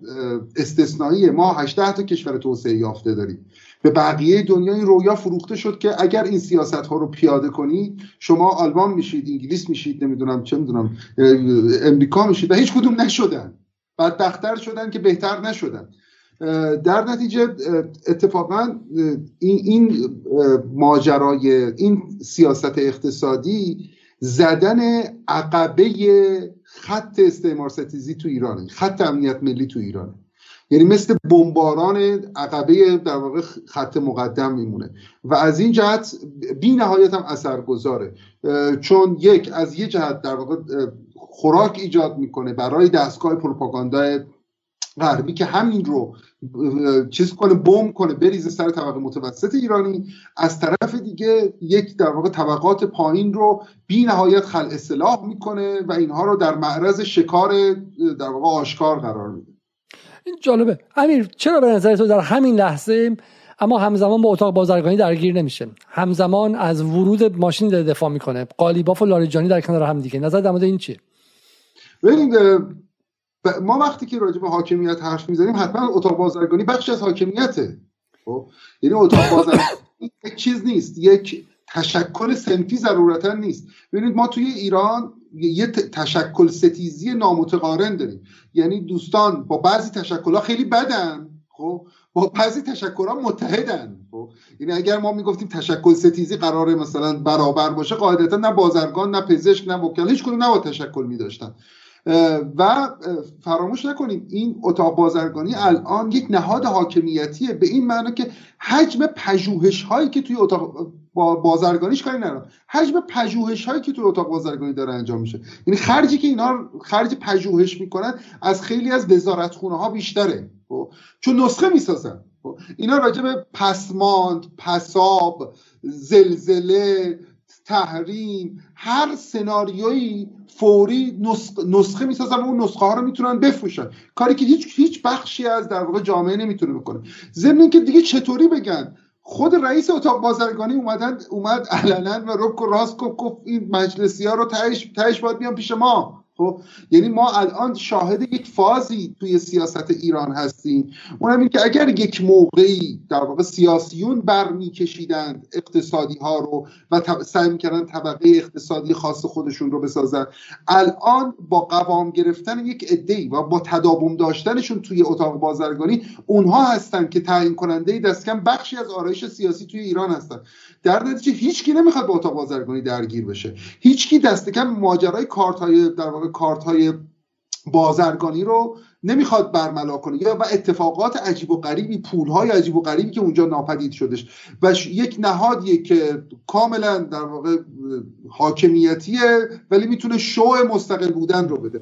استثنائیه. ما 18 تا کشور توسعه یافته داریم. به بقیه دنیا این رویا فروخته شد که اگر این سیاست ها رو پیاده کنید شما آلمان میشید، انگلیس میشید، نمیدونم چه میدونم امریکا میشید، و هیچ کدوم نشدن. بدبخت‌تر شدن که بهتر نشدن. در نتیجه اتفاقا این ماجرای این سیاست اقتصادی زدن عقبه خط استعمار ستیزی تو ایرانه، خط امنیت ملی تو ایرانه. یعنی مثل بمباران عقبه در واقع خط مقدم میمونه و از این جهت بی نهایت هم اثرگذاره، چون یک از یه جهت در واقع خوراک ایجاد میکنه برای دستگاه پروپاگاندای غربی که همین رو چیز کنه، بمب کنه، بریزه سر طبقه متوسط ایرانی، از طرف دیگه یک در واقع طبقات پایین رو بی نهایت خلع سلاح میکنه و اینها رو در معرض شکار در واقع آشکار قرار میده. این جالبه. امیر، چرا به نظر تو در همین لحظه اما همزمان با اتاق بازرگانی درگیر نمیشه، همزمان از ورود ماشین دفاع میکنه، قالیباف و لاریجانی در کنار هم دیگه، نظر در مورد این چیه؟ ببینید، ما وقتی که راجع به حاکمیت حرف میزنیم حتما اتاق بازرگانی بخشی از حاکمیته. یعنی اتاق بازرگانی یک چیز نیست، یک تشکل سنفی ضرورتا نیست. ببینید ما توی ایران یه تشکل ستیزی نامتقارن داریم، یعنی دوستان با بعضی تشکل‌ها خیلی بدن، خب با بعضی تشکل‌ها متحدن. یعنی اگر ما میگفتیم تشکل ستیزی قراره مثلا برابر باشه، قاعدتا نه بازرگان، نه پزشک، نه وکیل، هیچ کدوم نباید تشکل می‌داشتن. و فراموش نکنیم این اتاق بازرگانی الان یک نهاد حاکمیتیه، به این معنی که حجم پژوهش‌هایی که توی اتاق بازرگانیش کاری نداره، حجم پژوهش‌هایی که توی اتاق بازرگانی داره انجام میشه، یعنی خرجی که اینا خرج پژوهش میکنن از خیلی از وزارتخونه‌ها بیشتره، چون نسخه میسازن. اینا راجع به پسماند، پساب، زلزله، تحریم، هر سناریویی فوری نسخه میسازن و اون نسخه ها رو میتونن بفروشن، کاری که هیچ بخشی از در واقع جامعه نمیتونه بکنه. ضمن اینکه دیگه چطوری بگن خود رئیس اتاق بازرگانی اومد علنا و رک و راست گفت این مجلسی‌ها رو تهش باید بیان پیش ما. خب یعنی ما الان شاهد یک فازی توی سیاست ایران هستیم، اونم این که اگر یک موقعی در واقع سیاسیون برمی‌کشیدند اقتصادی ها رو و سعی می‌کردن طبقه اقتصادی خاص خودشون رو بسازن، الان با قوام گرفتن یک عده‌ای و با تداوم داشتنشون توی اتاق بازرگانی اونها هستن که تعیین کننده دست کم بخشی از آرایش سیاسی توی ایران هستن. در نتیجه هیچکی نمیخواد با اتاق بازرگانی درگیر بشه، هیچکی دست کم ماجرای کارت‌های در واقع کارت‌های بازرگانی رو نمیخواد برملا کنه، یا و اتفاقات عجیب و غریبی، پول‌های عجیب و غریبی که اونجا ناپدید شدش و یک نهادیه که کاملا در واقع حاکمیتیه ولی میتونه شو مستقل بودن رو بده.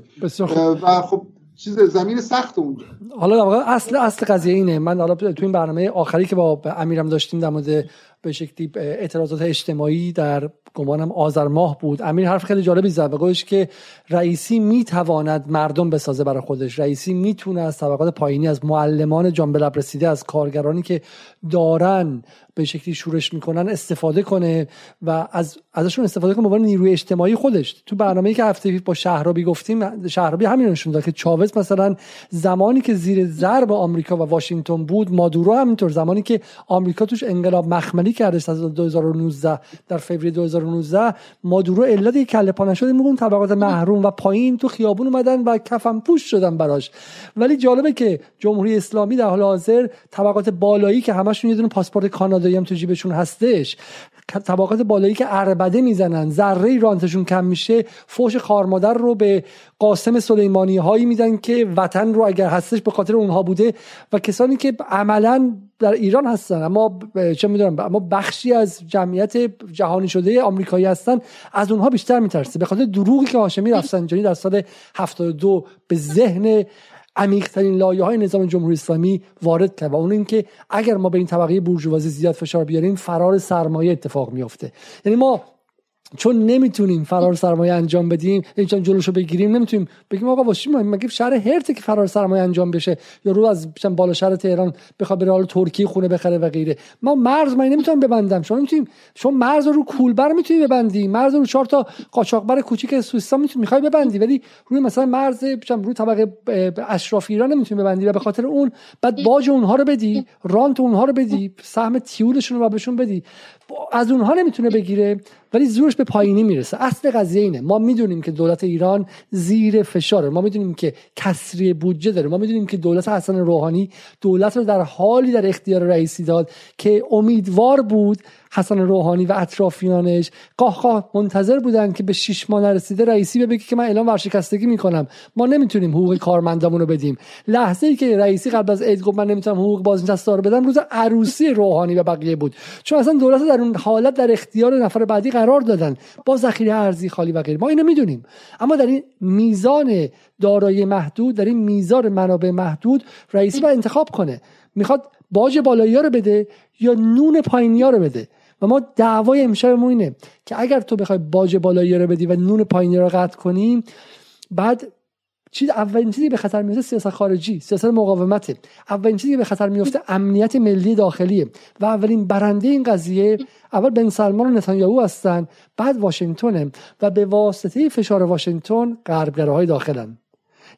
و خب چیز زمین سخت اونجا. حالا در واقع اصل قضیه اینه. من حالا تو این برنامه آخری که با امیرم داشتیم در مورد به شکلی اعتراضات اجتماعی در گمانم آذر ماه بود، امیر حرف خیلی جالبی زد و گفتش که رئیسی میتواند مردم بسازه برای خودش. رئیسی میتونه از طبقات پایینی، از معلمان جانب لب رسیده، از کارگرانی که دارن به شکلی شورش میکنن استفاده کنه و ازشون استفاده کنه به عنوان نیروی اجتماعی خودش. تو برنامه‌ای که هفته پیش با شهرابی گفتیم، شهرابی همین رو نشون داد که چاوز مثلا زمانی که زیر ضرب آمریکا و واشنگتن بود، مادورو همینطور زمانی که آمریکا توش انقلاب مخملی کردش از 2019 در فوریه 2019، مادورو علت کله پا نشد میگن طبقات محروم و پایین تو خیابون اومدن و کفن پوش شدن براش. ولی جالبه که جمهوری اسلامی در حال حاضر طبقات بالایی که همشون یه دونه پاسپورت کانادایی هم تو جیبشون هستش، طبقات بالایی که عربده میزنن، ذره رانتشون کم میشه، فوش خارمادر رو به قاسم سلیمانی هایی میدن که وطن رو اگر هستش به خاطر اونها بوده، و کسانی که عملاً در ایران هستن اما چه میدونم اما بخشی از جمعیت جهانی شده آمریکایی هستن، از اونها بیشتر میترسه به خاطر دروغی که هاشمی رفسنجانی در سال 72 به ذهن عمیق‌ترین لایه‌های نظام جمهوری اسلامی وارد کرد و اون این که اگر ما به این طبقه بورژوازی زیاد فشار بیاریم، فرار سرمایه اتفاق میفته. یعنی ما چون نمیتونیم فرار سرمایه انجام بدیم، یعنی چون جلوشو بگیریم، نمیتونیم بگیم آقا واسه ما مگه شهر هرته که فرار سرمایه انجام بشه یا رو از بالا شهر تهران بخواد بره حالا ترکیه خونه بخره و غیره. ما مرز من نمیتونم ببندم. شما مرز رو کولبر میتونی ببندی، مرز رو 4 تا قاچاقبر کوچیک سوئیسا میخوای ببندی، ولی روی مثلا مرز رو طبقه اشراف ایران نمیتونی ببندی و به خاطر اون بعد باج اونها رو بدی، رانت اونها رو بدی، سهم تیولشون رو بهشون بدی. از اونها نمیتونه بگیره ولی زورش به پایینی میرسه. اصل قضیه اینه. ما میدونیم که دولت ایران زیر فشاره، ما میدونیم که کسری بودجه داره، ما میدونیم که دولت حسن روحانی دولت رو در حالی در اختیار رئیسی داد که امیدوار بود حسن روحانی و اطرافیانش قاهقاه منتظر بودن که به 6 ماه نرسیده رئیسی بگه که من اعلام ورشکستگی میکنم، ما نمیتونیم حقوق کارمندامون رو بدیم. لحظه ای که رئیسی قبل از عید گفت من نمیتونم حقوق بازنشستا رو بدم، روز عروسی روحانی و بقیه بود، چون اصلا دولت در اون حالت در اختیار نفر بعدی قرار دادن با ذخیره ارزی خالی و غیره. ما اینو میدونیم. اما در این میزان دارایی محدود، در این میزان منابع محدود، رئیسی باید انتخاب کنه، میخواد باج بالایی‌ها رو بده یا نون پایینی‌ها رو بده. و ما دعوای امشبمون اینه که اگر تو بخوای باج بالایی‌ها رو بدی و نون پایینی‌ها رو قطع کنی، بعد اولین چیزی به خطر میفته سیاست خارجی، سیاست مقاومته. اولین چیزی که به خطر میفته امنیت ملی داخلیه و اولین برنده این قضیه اول بن سلمان و نتانیاهو هستن، بعد واشنگتن و به واسطه فشار واشنگتن غربگراهای داخلن.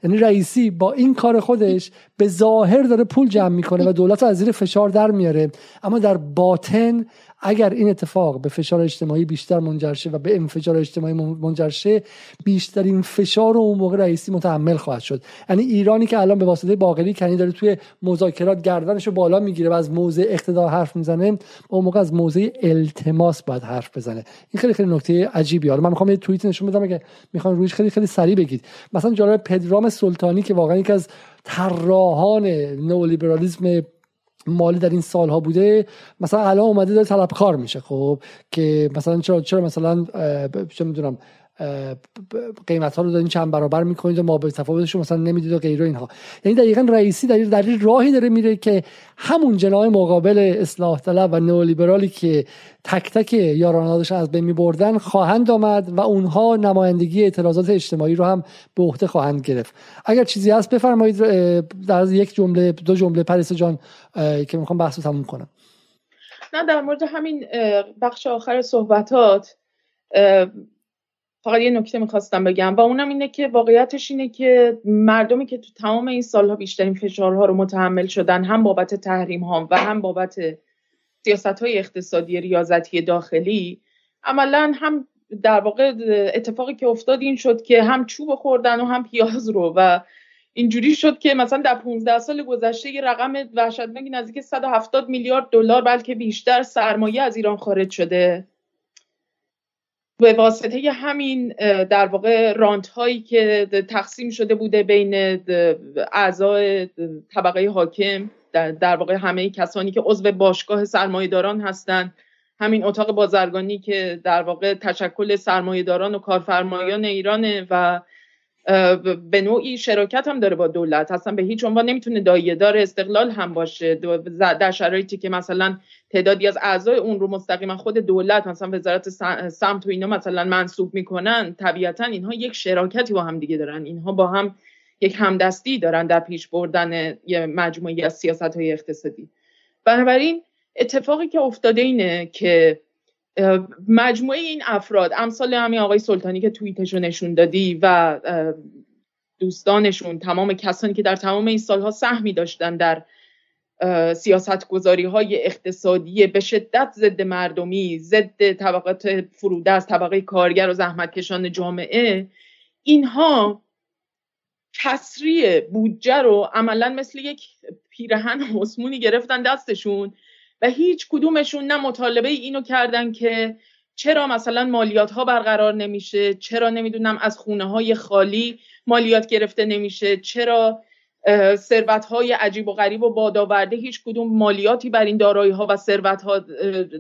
یعنی رئیسی با این کار خودش به ظاهر داره پول جمع میکنه و دولت رو از زیر فشار در میاره، اما در باطن اگر این اتفاق به فشار اجتماعی بیشتر منجر شه و به انفجار اجتماعی منجر شه، بیشترین فشار رو اون موقع رئیسی متحمل خواهد شد. یعنی ایرانی که الان به واسطه باقری کنی داره توی مذاکرات گردنشو بالا میگیره و از موضع اقتدار حرف میزنه، اون موقع از موضع التماس باید حرف بزنه. این خیلی خیلی نکته عجیبیه. حالا من میخوام یه توییت نشون بدم که میخوان رویش خیلی خیلی سریع بگید. مثلا جالب پدرام سلطانی که واقعا یکی از طراحان نئولیبرالیسم مالی در این سالها بوده، مثلا الان اومده داره طلبکار میشه، خب که مثلا چرا مثلا چه میدونم قیمت ها رو دارین چند برابر میکنید و ما به تفاوتشون مثلا نمیدید و غیره اینها. یعنی دقیقاً رئیسی در راهی داره میره که همون جناح مقابل اصلاح طلب و نئولیبرالی که تک تک یارانه‌هاش از بین میبردن خواهند آمد و اونها نمایندگی اعتراضات اجتماعی رو هم به عهده خواهند گرفت. اگر چیزی هست بفرمایید در یک جمله دو جمله پریسا جان که میخوام بحثو تموم کنم. نه در مورد همین بخش آخر صحبتات فقط یه نکته میخواستم بگم و اونم اینه که واقعیتش اینه که مردمی که تو تمام این سالها بیشترین فشارها رو متحمل شدن، هم بابت تحریم ها و هم بابت سیاست‌های اقتصادی ریاضتی داخلی، عملاً هم در واقع اتفاقی که افتاد این شد که هم چوب خوردن و هم پیاز رو، و اینجوری شد که مثلا در 15 سال گذشته یه رقم وحشتناکی نزدیک 170 میلیارد دلار بلکه بیشتر سرمایه از ایران خارج شده به واسطه همین در واقع رانت هایی که تقسیم شده بوده بین اعضای طبقه حاکم، در واقع همه کسانی که عضو باشگاه سرمایه‌داران هستند، همین اتاق بازرگانی که در واقع تشکل سرمایه‌داران و کارفرمایان ایرانه و به نوعی شراکت هم داره با دولت، اصلا به هیچ عنوان نمیتونه دایه‌دار استقلال هم باشه، در شرایطی که مثلا تعدادی از اعضای اون رو مستقیما خود دولت مثلا وزارت سمت و اینا مثلا منصوب میکنن. طبیعتا اینها یک شراکتی با هم دیگه دارن، اینها با هم یک همدستی دارن در پیش بردن یه مجموعه‌ای از سیاست‌های اقتصادی. بنابراین اتفاقی که افتاده اینه که مجموعه این افراد امثال همین آقای سلطانی که توییتشو نشون دادی و دوستانشون، تمام کسانی که در تمام این سالها سهمی داشتن در سیاست‌گذاری‌های اقتصادی به شدت ضد مردمی، ضد طبقات فرودست، طبقه کارگر و زحمتکشان جامعه، اینها کسری بودجه رو عملاً مثل یک پیرهن مسمونی گرفتن دستشون و هیچ کدومشون نه مطالبه اینو کردن که چرا مثلا مالیات ها برقرار نمیشه، چرا نمیدونم از خونه های خالی مالیات گرفته نمیشه، چرا ثروت های عجیب و غریب و بادآورده هیچ کدوم مالیاتی بر این دارایی ها و ثروت ها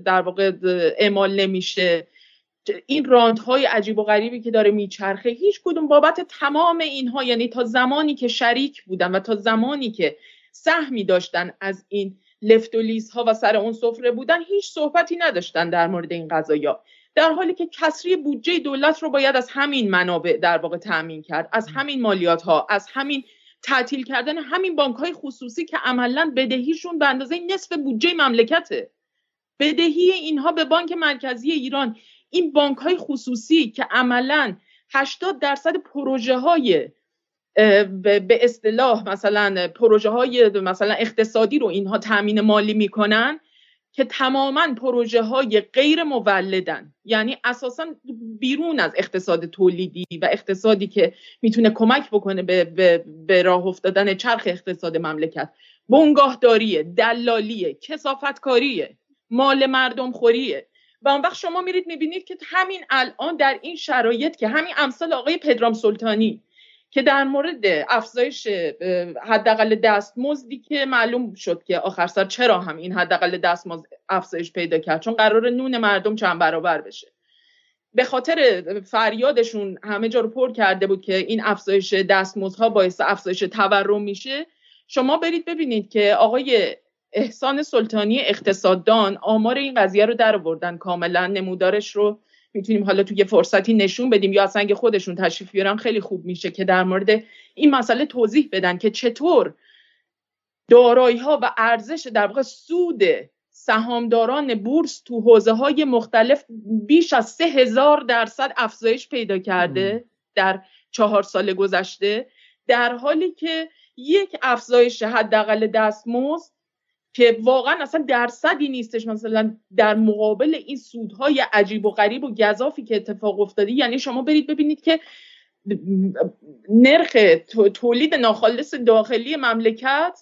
در واقع اعمال نمیشه، این رانت های عجیب و غریبی که داره میچرخه هیچ کدوم بابت تمام اینها، یعنی تا زمانی که شریک بودن و تا زمانی که سهمی داشتن از این لفت و لیز ها و سر اون سفره بودن، هیچ صحبتی نداشتن در مورد این قضایا، در حالی که کسری بودجه دولت رو باید از همین منابع در واقع تامین کرد، از همین مالیات ها، از همین تعطیل کردن همین بانک های خصوصی که عملاً بدهیشون به اندازه نصف بودجه مملکته، بدهی اینها به بانک مرکزی ایران، این بانک های خصوصی که عملاً 80% پروژه های به اصطلاح مثلا پروژه های مثلا اقتصادی رو اینها تامین مالی میکنن که تماما پروژه های غیر مولدن، یعنی اساسا بیرون از اقتصاد تولیدی و اقتصادی که میتونه کمک بکنه به راه افتادن چرخ اقتصاد مملکت، بنگاهداریه، دلالیه، کثافتکاریه، مال مردم خوریه. و اون وقت شما میرید میبینید که همین الان در این شرایط که همین امثال آقای پدرام سلطانی که در مورد افزایش حداقل دستمزدی که معلوم شد که آخر سر چرا هم این حداقل دستمزد افزایش پیدا کرد، چون قرار نون مردم چند برابر بشه، به خاطر فریادشون همه جا رو پر کرده بود که این افزایش دستمزدها باعث افزایش تورم میشه. شما برید ببینید که آقای احسان سلطانی اقتصاددان آمار این قضیه رو در آوردن، کاملا نمودارش رو میتونیم حالا توی یه فرصتی نشون بدیم یا اصلا خودشون تشریف بیارن، خیلی خوب میشه که در مورد این مسئله توضیح بدن که چطور دارایی‌ها و ارزش در واقع سود سهامداران بورس تو حوزه‌های مختلف بیش از 3000% افزایش پیدا کرده در 4 سال گذشته، در حالی که یک افزایش حداقل دستمزد که واقعا اصلا درصدی نیستش مثلا در مقابل این سودهای عجیب و غریب و گزافی که اتفاق افتاده، یعنی شما برید ببینید که نرخ تولید ناخالص داخلی مملکت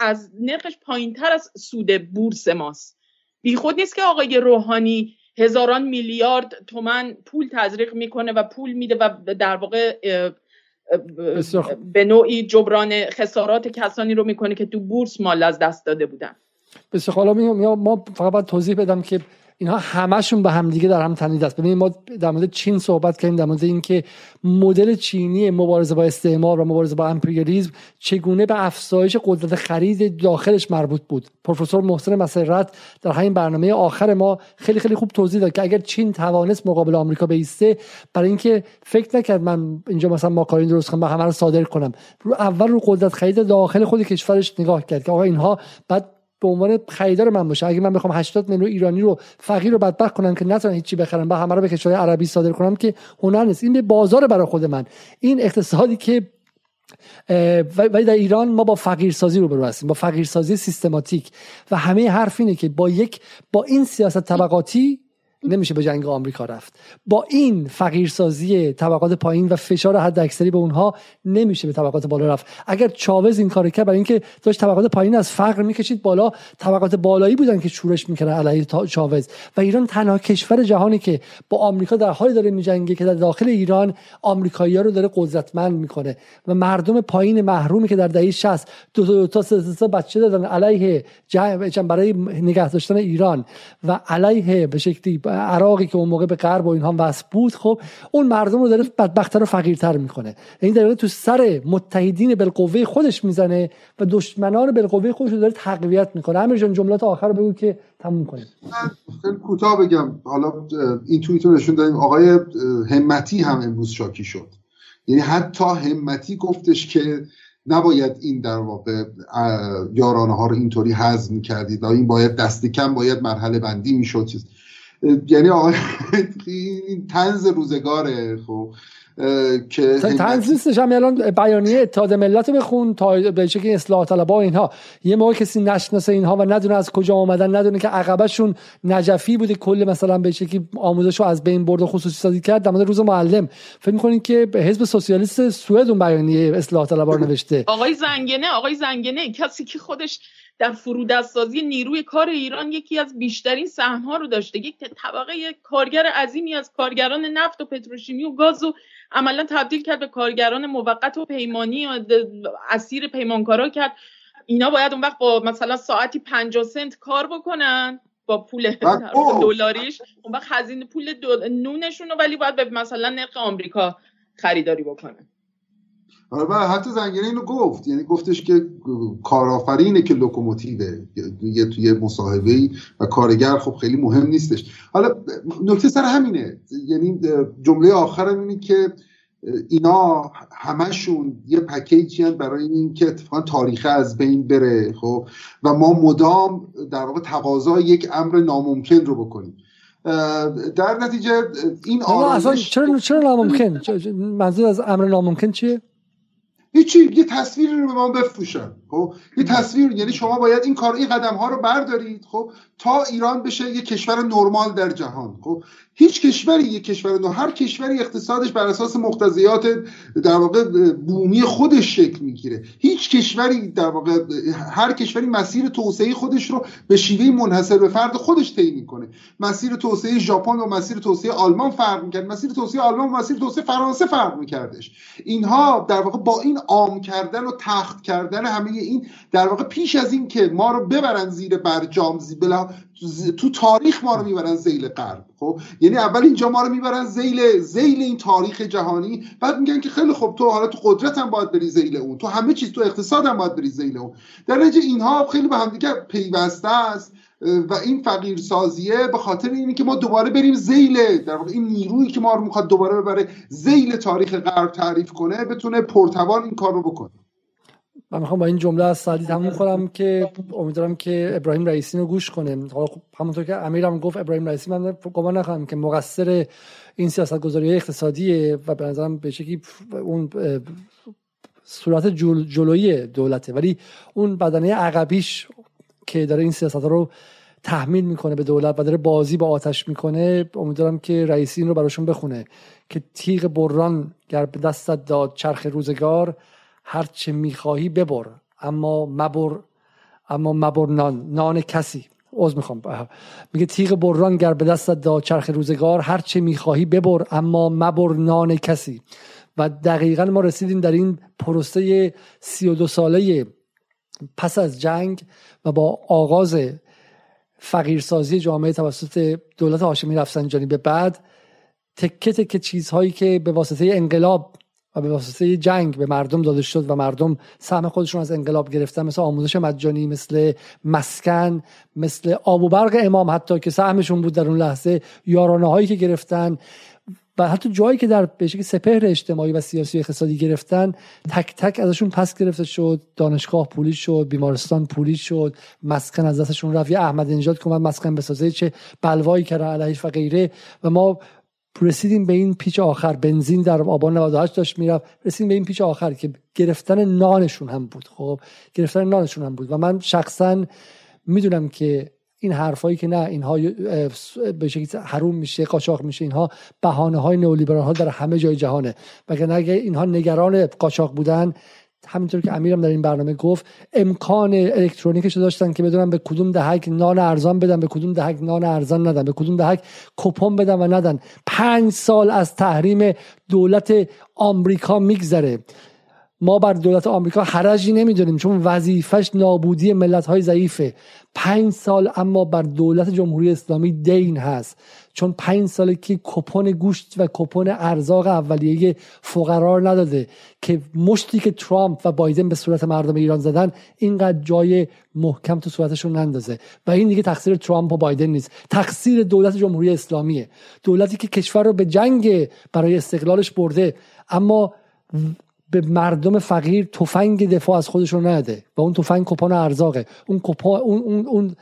از نرخش پایینتر از سود بورس ماست. بیخود نیست که آقای روحانی هزاران میلیارد تومان پول تزریق میکنه و پول میده و در واقع به نوعی جبران خسارات کسانی رو میکنه که تو بورس مال از دست داده بودن. بسیار حالا ما فقط باید توضیح بدم که اینها همشون به هم دیگه در هم تنید است. ببینید ما در مورد چین صحبت کردیم، در مورد اینکه مدل چینی مبارزه با استعمار و مبارزه با امپریالیسم چگونه به افزایش قدرت خرید داخلش مربوط بود. پروفسور محسن مسرت در همین برنامه آخر ما خیلی خیلی خوب توضیح داد که اگر چین توانست مقابل آمریکا بایسته، برای اینکه فکر نکرد من اینجا مثلا ماکارونی درست کنم و همه رو صادر کنم، رو اول رو قدرت خرید داخل خود کشورش نگاه کرد که آقا اینها بعد به عنوان خریدار من باشه، اگه من بخوام 80 میلیون ایرانی رو فقیر و بدبخت کنم که نتونن هیچی بخرن و همه رو به کشورهای عربی صادر کنم که هنر نیست، این به بازار برای خود من. این اقتصادی که و در ایران ما با فقیرسازی روبرو هستیم، با فقیرسازی سیستماتیک، و همه حرف اینه که با این سیاست طبقاتی نمیشه به جنگ آمریکا رفت، با این فقیرسازی طبقات پایین و فشار حداکثری به اونها نمیشه به طبقات بالا رفت. اگر چاوز این کارو کرد برای اینکه داشت طبقات پایین از فقر میکشید بالا، طبقات بالایی بودن که شورش میکردن علیه چاوز. و ایران تنها کشور جهانی که با آمریکا در حالی داره میجنگه که در داخل ایران آمریکایی‌ها رو داره قدرتمند میکنه و مردم پایین محرومی که در دهه 60 2 تا 3 بچه دادن علیه برای نگه داشتن ایران و علیه به شکلی عراقی که اون موقع به غرب و اینها وابسته بود، خب اون مردم رو داره بدبخت‌تر و فقیرتر میکنه. این در واقع تو سر متحدین بالقوه خودش میزنه و دشمنان بالقوه خودش رو داره تقویت میکنه. امیر جان جملات آخر رو بگو که تموم کنیم. خیلی کوتاه بگم، حالا این توییتو نشون دادیم، آقای همتی هم امروز شاکی شد، یعنی حتی همتی گفتش که نباید این در واقع یارانه ها رو اینطوری هضم کردید، این باید دست کم باید مرحله بندی میشد چیز. یعنی آقای این طنز روزگاره. خب که طنز نیستش، هم الان بیانیه اتحاد ملت رو بخون تا به شکل اصلاح طلبها اینها، یه موقع کسی نشناسه اینها و ندونه از کجا آمدن، ندونه که عقبشون نجفی بوده، کل مثلا به شکل آموزشو از بین برد و خصوصی سازی کرد. در مورد روز معلم فکر می‌کنین که حزب سوسیالیست سوئد اون بیانیه اصلاح طلبها رو نوشته؟ آقای زنگنه کسی که خودش در فرودست‌سازی نیروی کار ایران یکی از بیشترین سهم‌ها رو داشته، یک طبقه کارگر عظیمی از کارگران نفت و پتروشیمی و گاز و عملا تبدیل کرد به کارگران موقت و پیمانی، اسیر پیمانکارا کرد. اینا باید اون وقت با مثلا ساعتی 50 سنت کار بکنن با پول دلاریش، اون وقت هزینه پول نونشون رو ولی باید به مثلا نرخ آمریکا خریداری بکنن. آره، حتی زنگنه اینو گفت، یعنی گفتش که کارآفرینه که لوکوموتیوه توی مصاحبه‌ای و کارگر خب خیلی مهم نیستش. حالا نکته سر همینه، یعنی جمله آخرم اینه که اینا همشون یه پکیجی هست برای این که اتفاقا تاریخ از بین بره، خب و ما مدام در واقع تقاضای یک امر ناممکن رو بکنیم. در نتیجه این آرامش چرا ناممکن؟ منظور از امر ناممکن چیه؟ هیچی، یه تصویری رو به ما بفروشن، خب یه تصویر، یعنی شما باید این کار، این قدم ها رو بردارید خب تا ایران بشه یه کشور نرمال در جهان. خب هیچ کشوری یه کشور نو، هر کشوری اقتصادش بر اساس مقتضیات در واقع بومی خودش شکل میگیره. هیچ کشوری در واقع، هر کشوری مسیر توسعه خودش رو به شیوه منحصر به فرد خودش طی میکنه. مسیر توسعه ژاپن و مسیر توسعه آلمان فرق میکرد، مسیر توسعه آلمان و مسیر توسعه فرانسه فرق میکردش. اینها در واقع با این عام کردن و تخت کردن همه این در واقع پیش از این که ما رو ببرن زیر برجام، تو تاریخ ما رو میبرن ذیل غرب. خب یعنی اول اینجا ما رو میبرن ذیل این تاریخ جهانی، بعد میگن که خیلی خب تو حالا تو قدرت هم باید بری ذیل اون، تو همه چیز، تو اقتصاد هم باید بری ذیل اون. در نتیجه اینها خیلی به هم دیگه پیوسته است و این فقیر سازیه به خاطر اینه که ما دوباره بریم ذیل در واقع این نیرویی که ما رو میخواد دوباره ببره ذیل تاریخ غرب تعریف کنه، بتونه پرتوان این کارو بکنه. من میخوام با این جمله از سعدی تموم کنم که امیدوارم که ابراهیم رئیسی رو گوش کنه. حالا همونطور که امیرم گفت، ابراهیم رئیسی من گمان نکنم که مقصر این سیاست‌گذاری اقتصادیه و به نظرم به شکلی اون صورت جلویی دولته، ولی اون بدنه عقبیش که داره این سیاست‌ها رو تحمیل میکنه به دولت و داره بازی با آتش میکنه. امیدوارم که رئیسی این رو براشون بخونه که تیغ بران گر به دستت داد چرخ روزگار، هر چه می‌خواهی ببر اما مبر نان کسی. عذر می‌خوام، میگه تیغ بران گر به دستت داد چرخ روزگار، هر چه می‌خواهی ببر اما مبر نان کسی. و دقیقاً ما رسیدیم در این پروسه 32 ساله پس از جنگ و با آغاز فقیرسازی جامعه توسط دولت هاشمی رفسنجانی به بعد، تکه تکه چیزهایی که به واسطه انقلاب و به واسطه جنگ به مردم داده شد و مردم سهم خودشون از انقلاب گرفتن، مثل آموزش مجانی، مثل مسکن، مثل آب و برق امام حتی که سهمشون بود در اون لحظه، یارانه هایی که گرفتن و حتی جایی که در به شکل سپهر اجتماعی و سیاسی و اقتصادی گرفتن، تک تک ازشون پس گرفته شد. دانشگاه پولی شد، بیمارستان پولی شد، مسکن از دستشون رفت. یه احمد نژاد که اومد مسکن بسازه چه بلوایی کردن علیهش و غیره. و ما رسیدیم به این پیچ آخر. بنزین در آبان 98 داشت میرفت، رسیدیم به این پیچ آخر که گرفتن نانشون هم بود. خب گرفتن نانشون هم بود و من شخصا میدونم که این حرفایی که نه اینها به شکلی حروم میشه، قاچاق میشه، اینها بهانه های نئولیبرال ها در همه جای جهانه. مگر نه اینها نگران قاچاق بودن؟ همینطور که امیرم در این برنامه گفت، امکان الکترونیکش رو داشتن که بدونن به کدوم دهک نان ارزان بدن، به کدوم دهک نان ارزان ندن، به کدوم دهک کوپن بدن و ندن. 5 سال از تحریم دولت آمریکا میگذره، ما بر دولت آمریکا حرجی نمیدونیم چون وظیفش نابودی ملت‌های ضعیفه. 5 سال اما بر دولت جمهوری اسلامی دین هست، چون 5 ساله که کپون گوشت و کپون ارزاق اولیه فقرا نداده، که مشتی که ترامپ و بایدن به صورت مردم ایران زدن اینقدر جای محکم تو صورتشون نندازه. و این دیگه تقصیر ترامپ و بایدن نیست، تقصیر دولت جمهوری اسلامیه، دولتی که کشور رو به جنگ برای استقلالش برده اما به مردم فقیر تفنگ دفاع از خودشون نده. و اون تفنگ کپان ارزاقه، اون کپان اون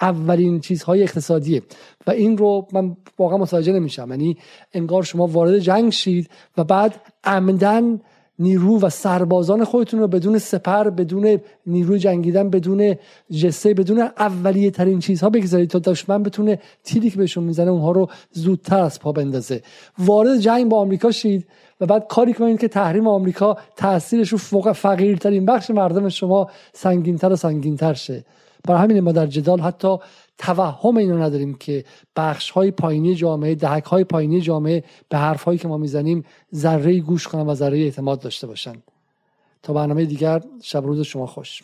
اولین چیزهای اقتصادیه. و این رو من واقعا متوجه نمیشم، یعنی انگار شما وارد جنگ شید و بعد عمدن نیرو و سربازان خودتون رو بدون سپر، بدون نیروی جنگیدن، بدون جسه، بدون اولیه ترین چیزها بگذارید تا دشمن بتونه تیری که بهشون میزنه اونها رو زودتر از پا بندازه. وارد جنگ با آمریکا شید و بعد کاری کنید که تحریم آمریکا تأثیرش رو فقیرترین بخش مردم شما سنگینتر و سنگینتر شه. برای همین ما در جدال حتی توهم اینو نداریم که بخش‌های پایینی جامعه، دهک‌های پایینی جامعه به حرف‌هایی که ما میزنیم ذره‌ای گوش کنن و ذره‌ای اعتماد داشته باشن. تا برنامه دیگر، شب روز شما خوش.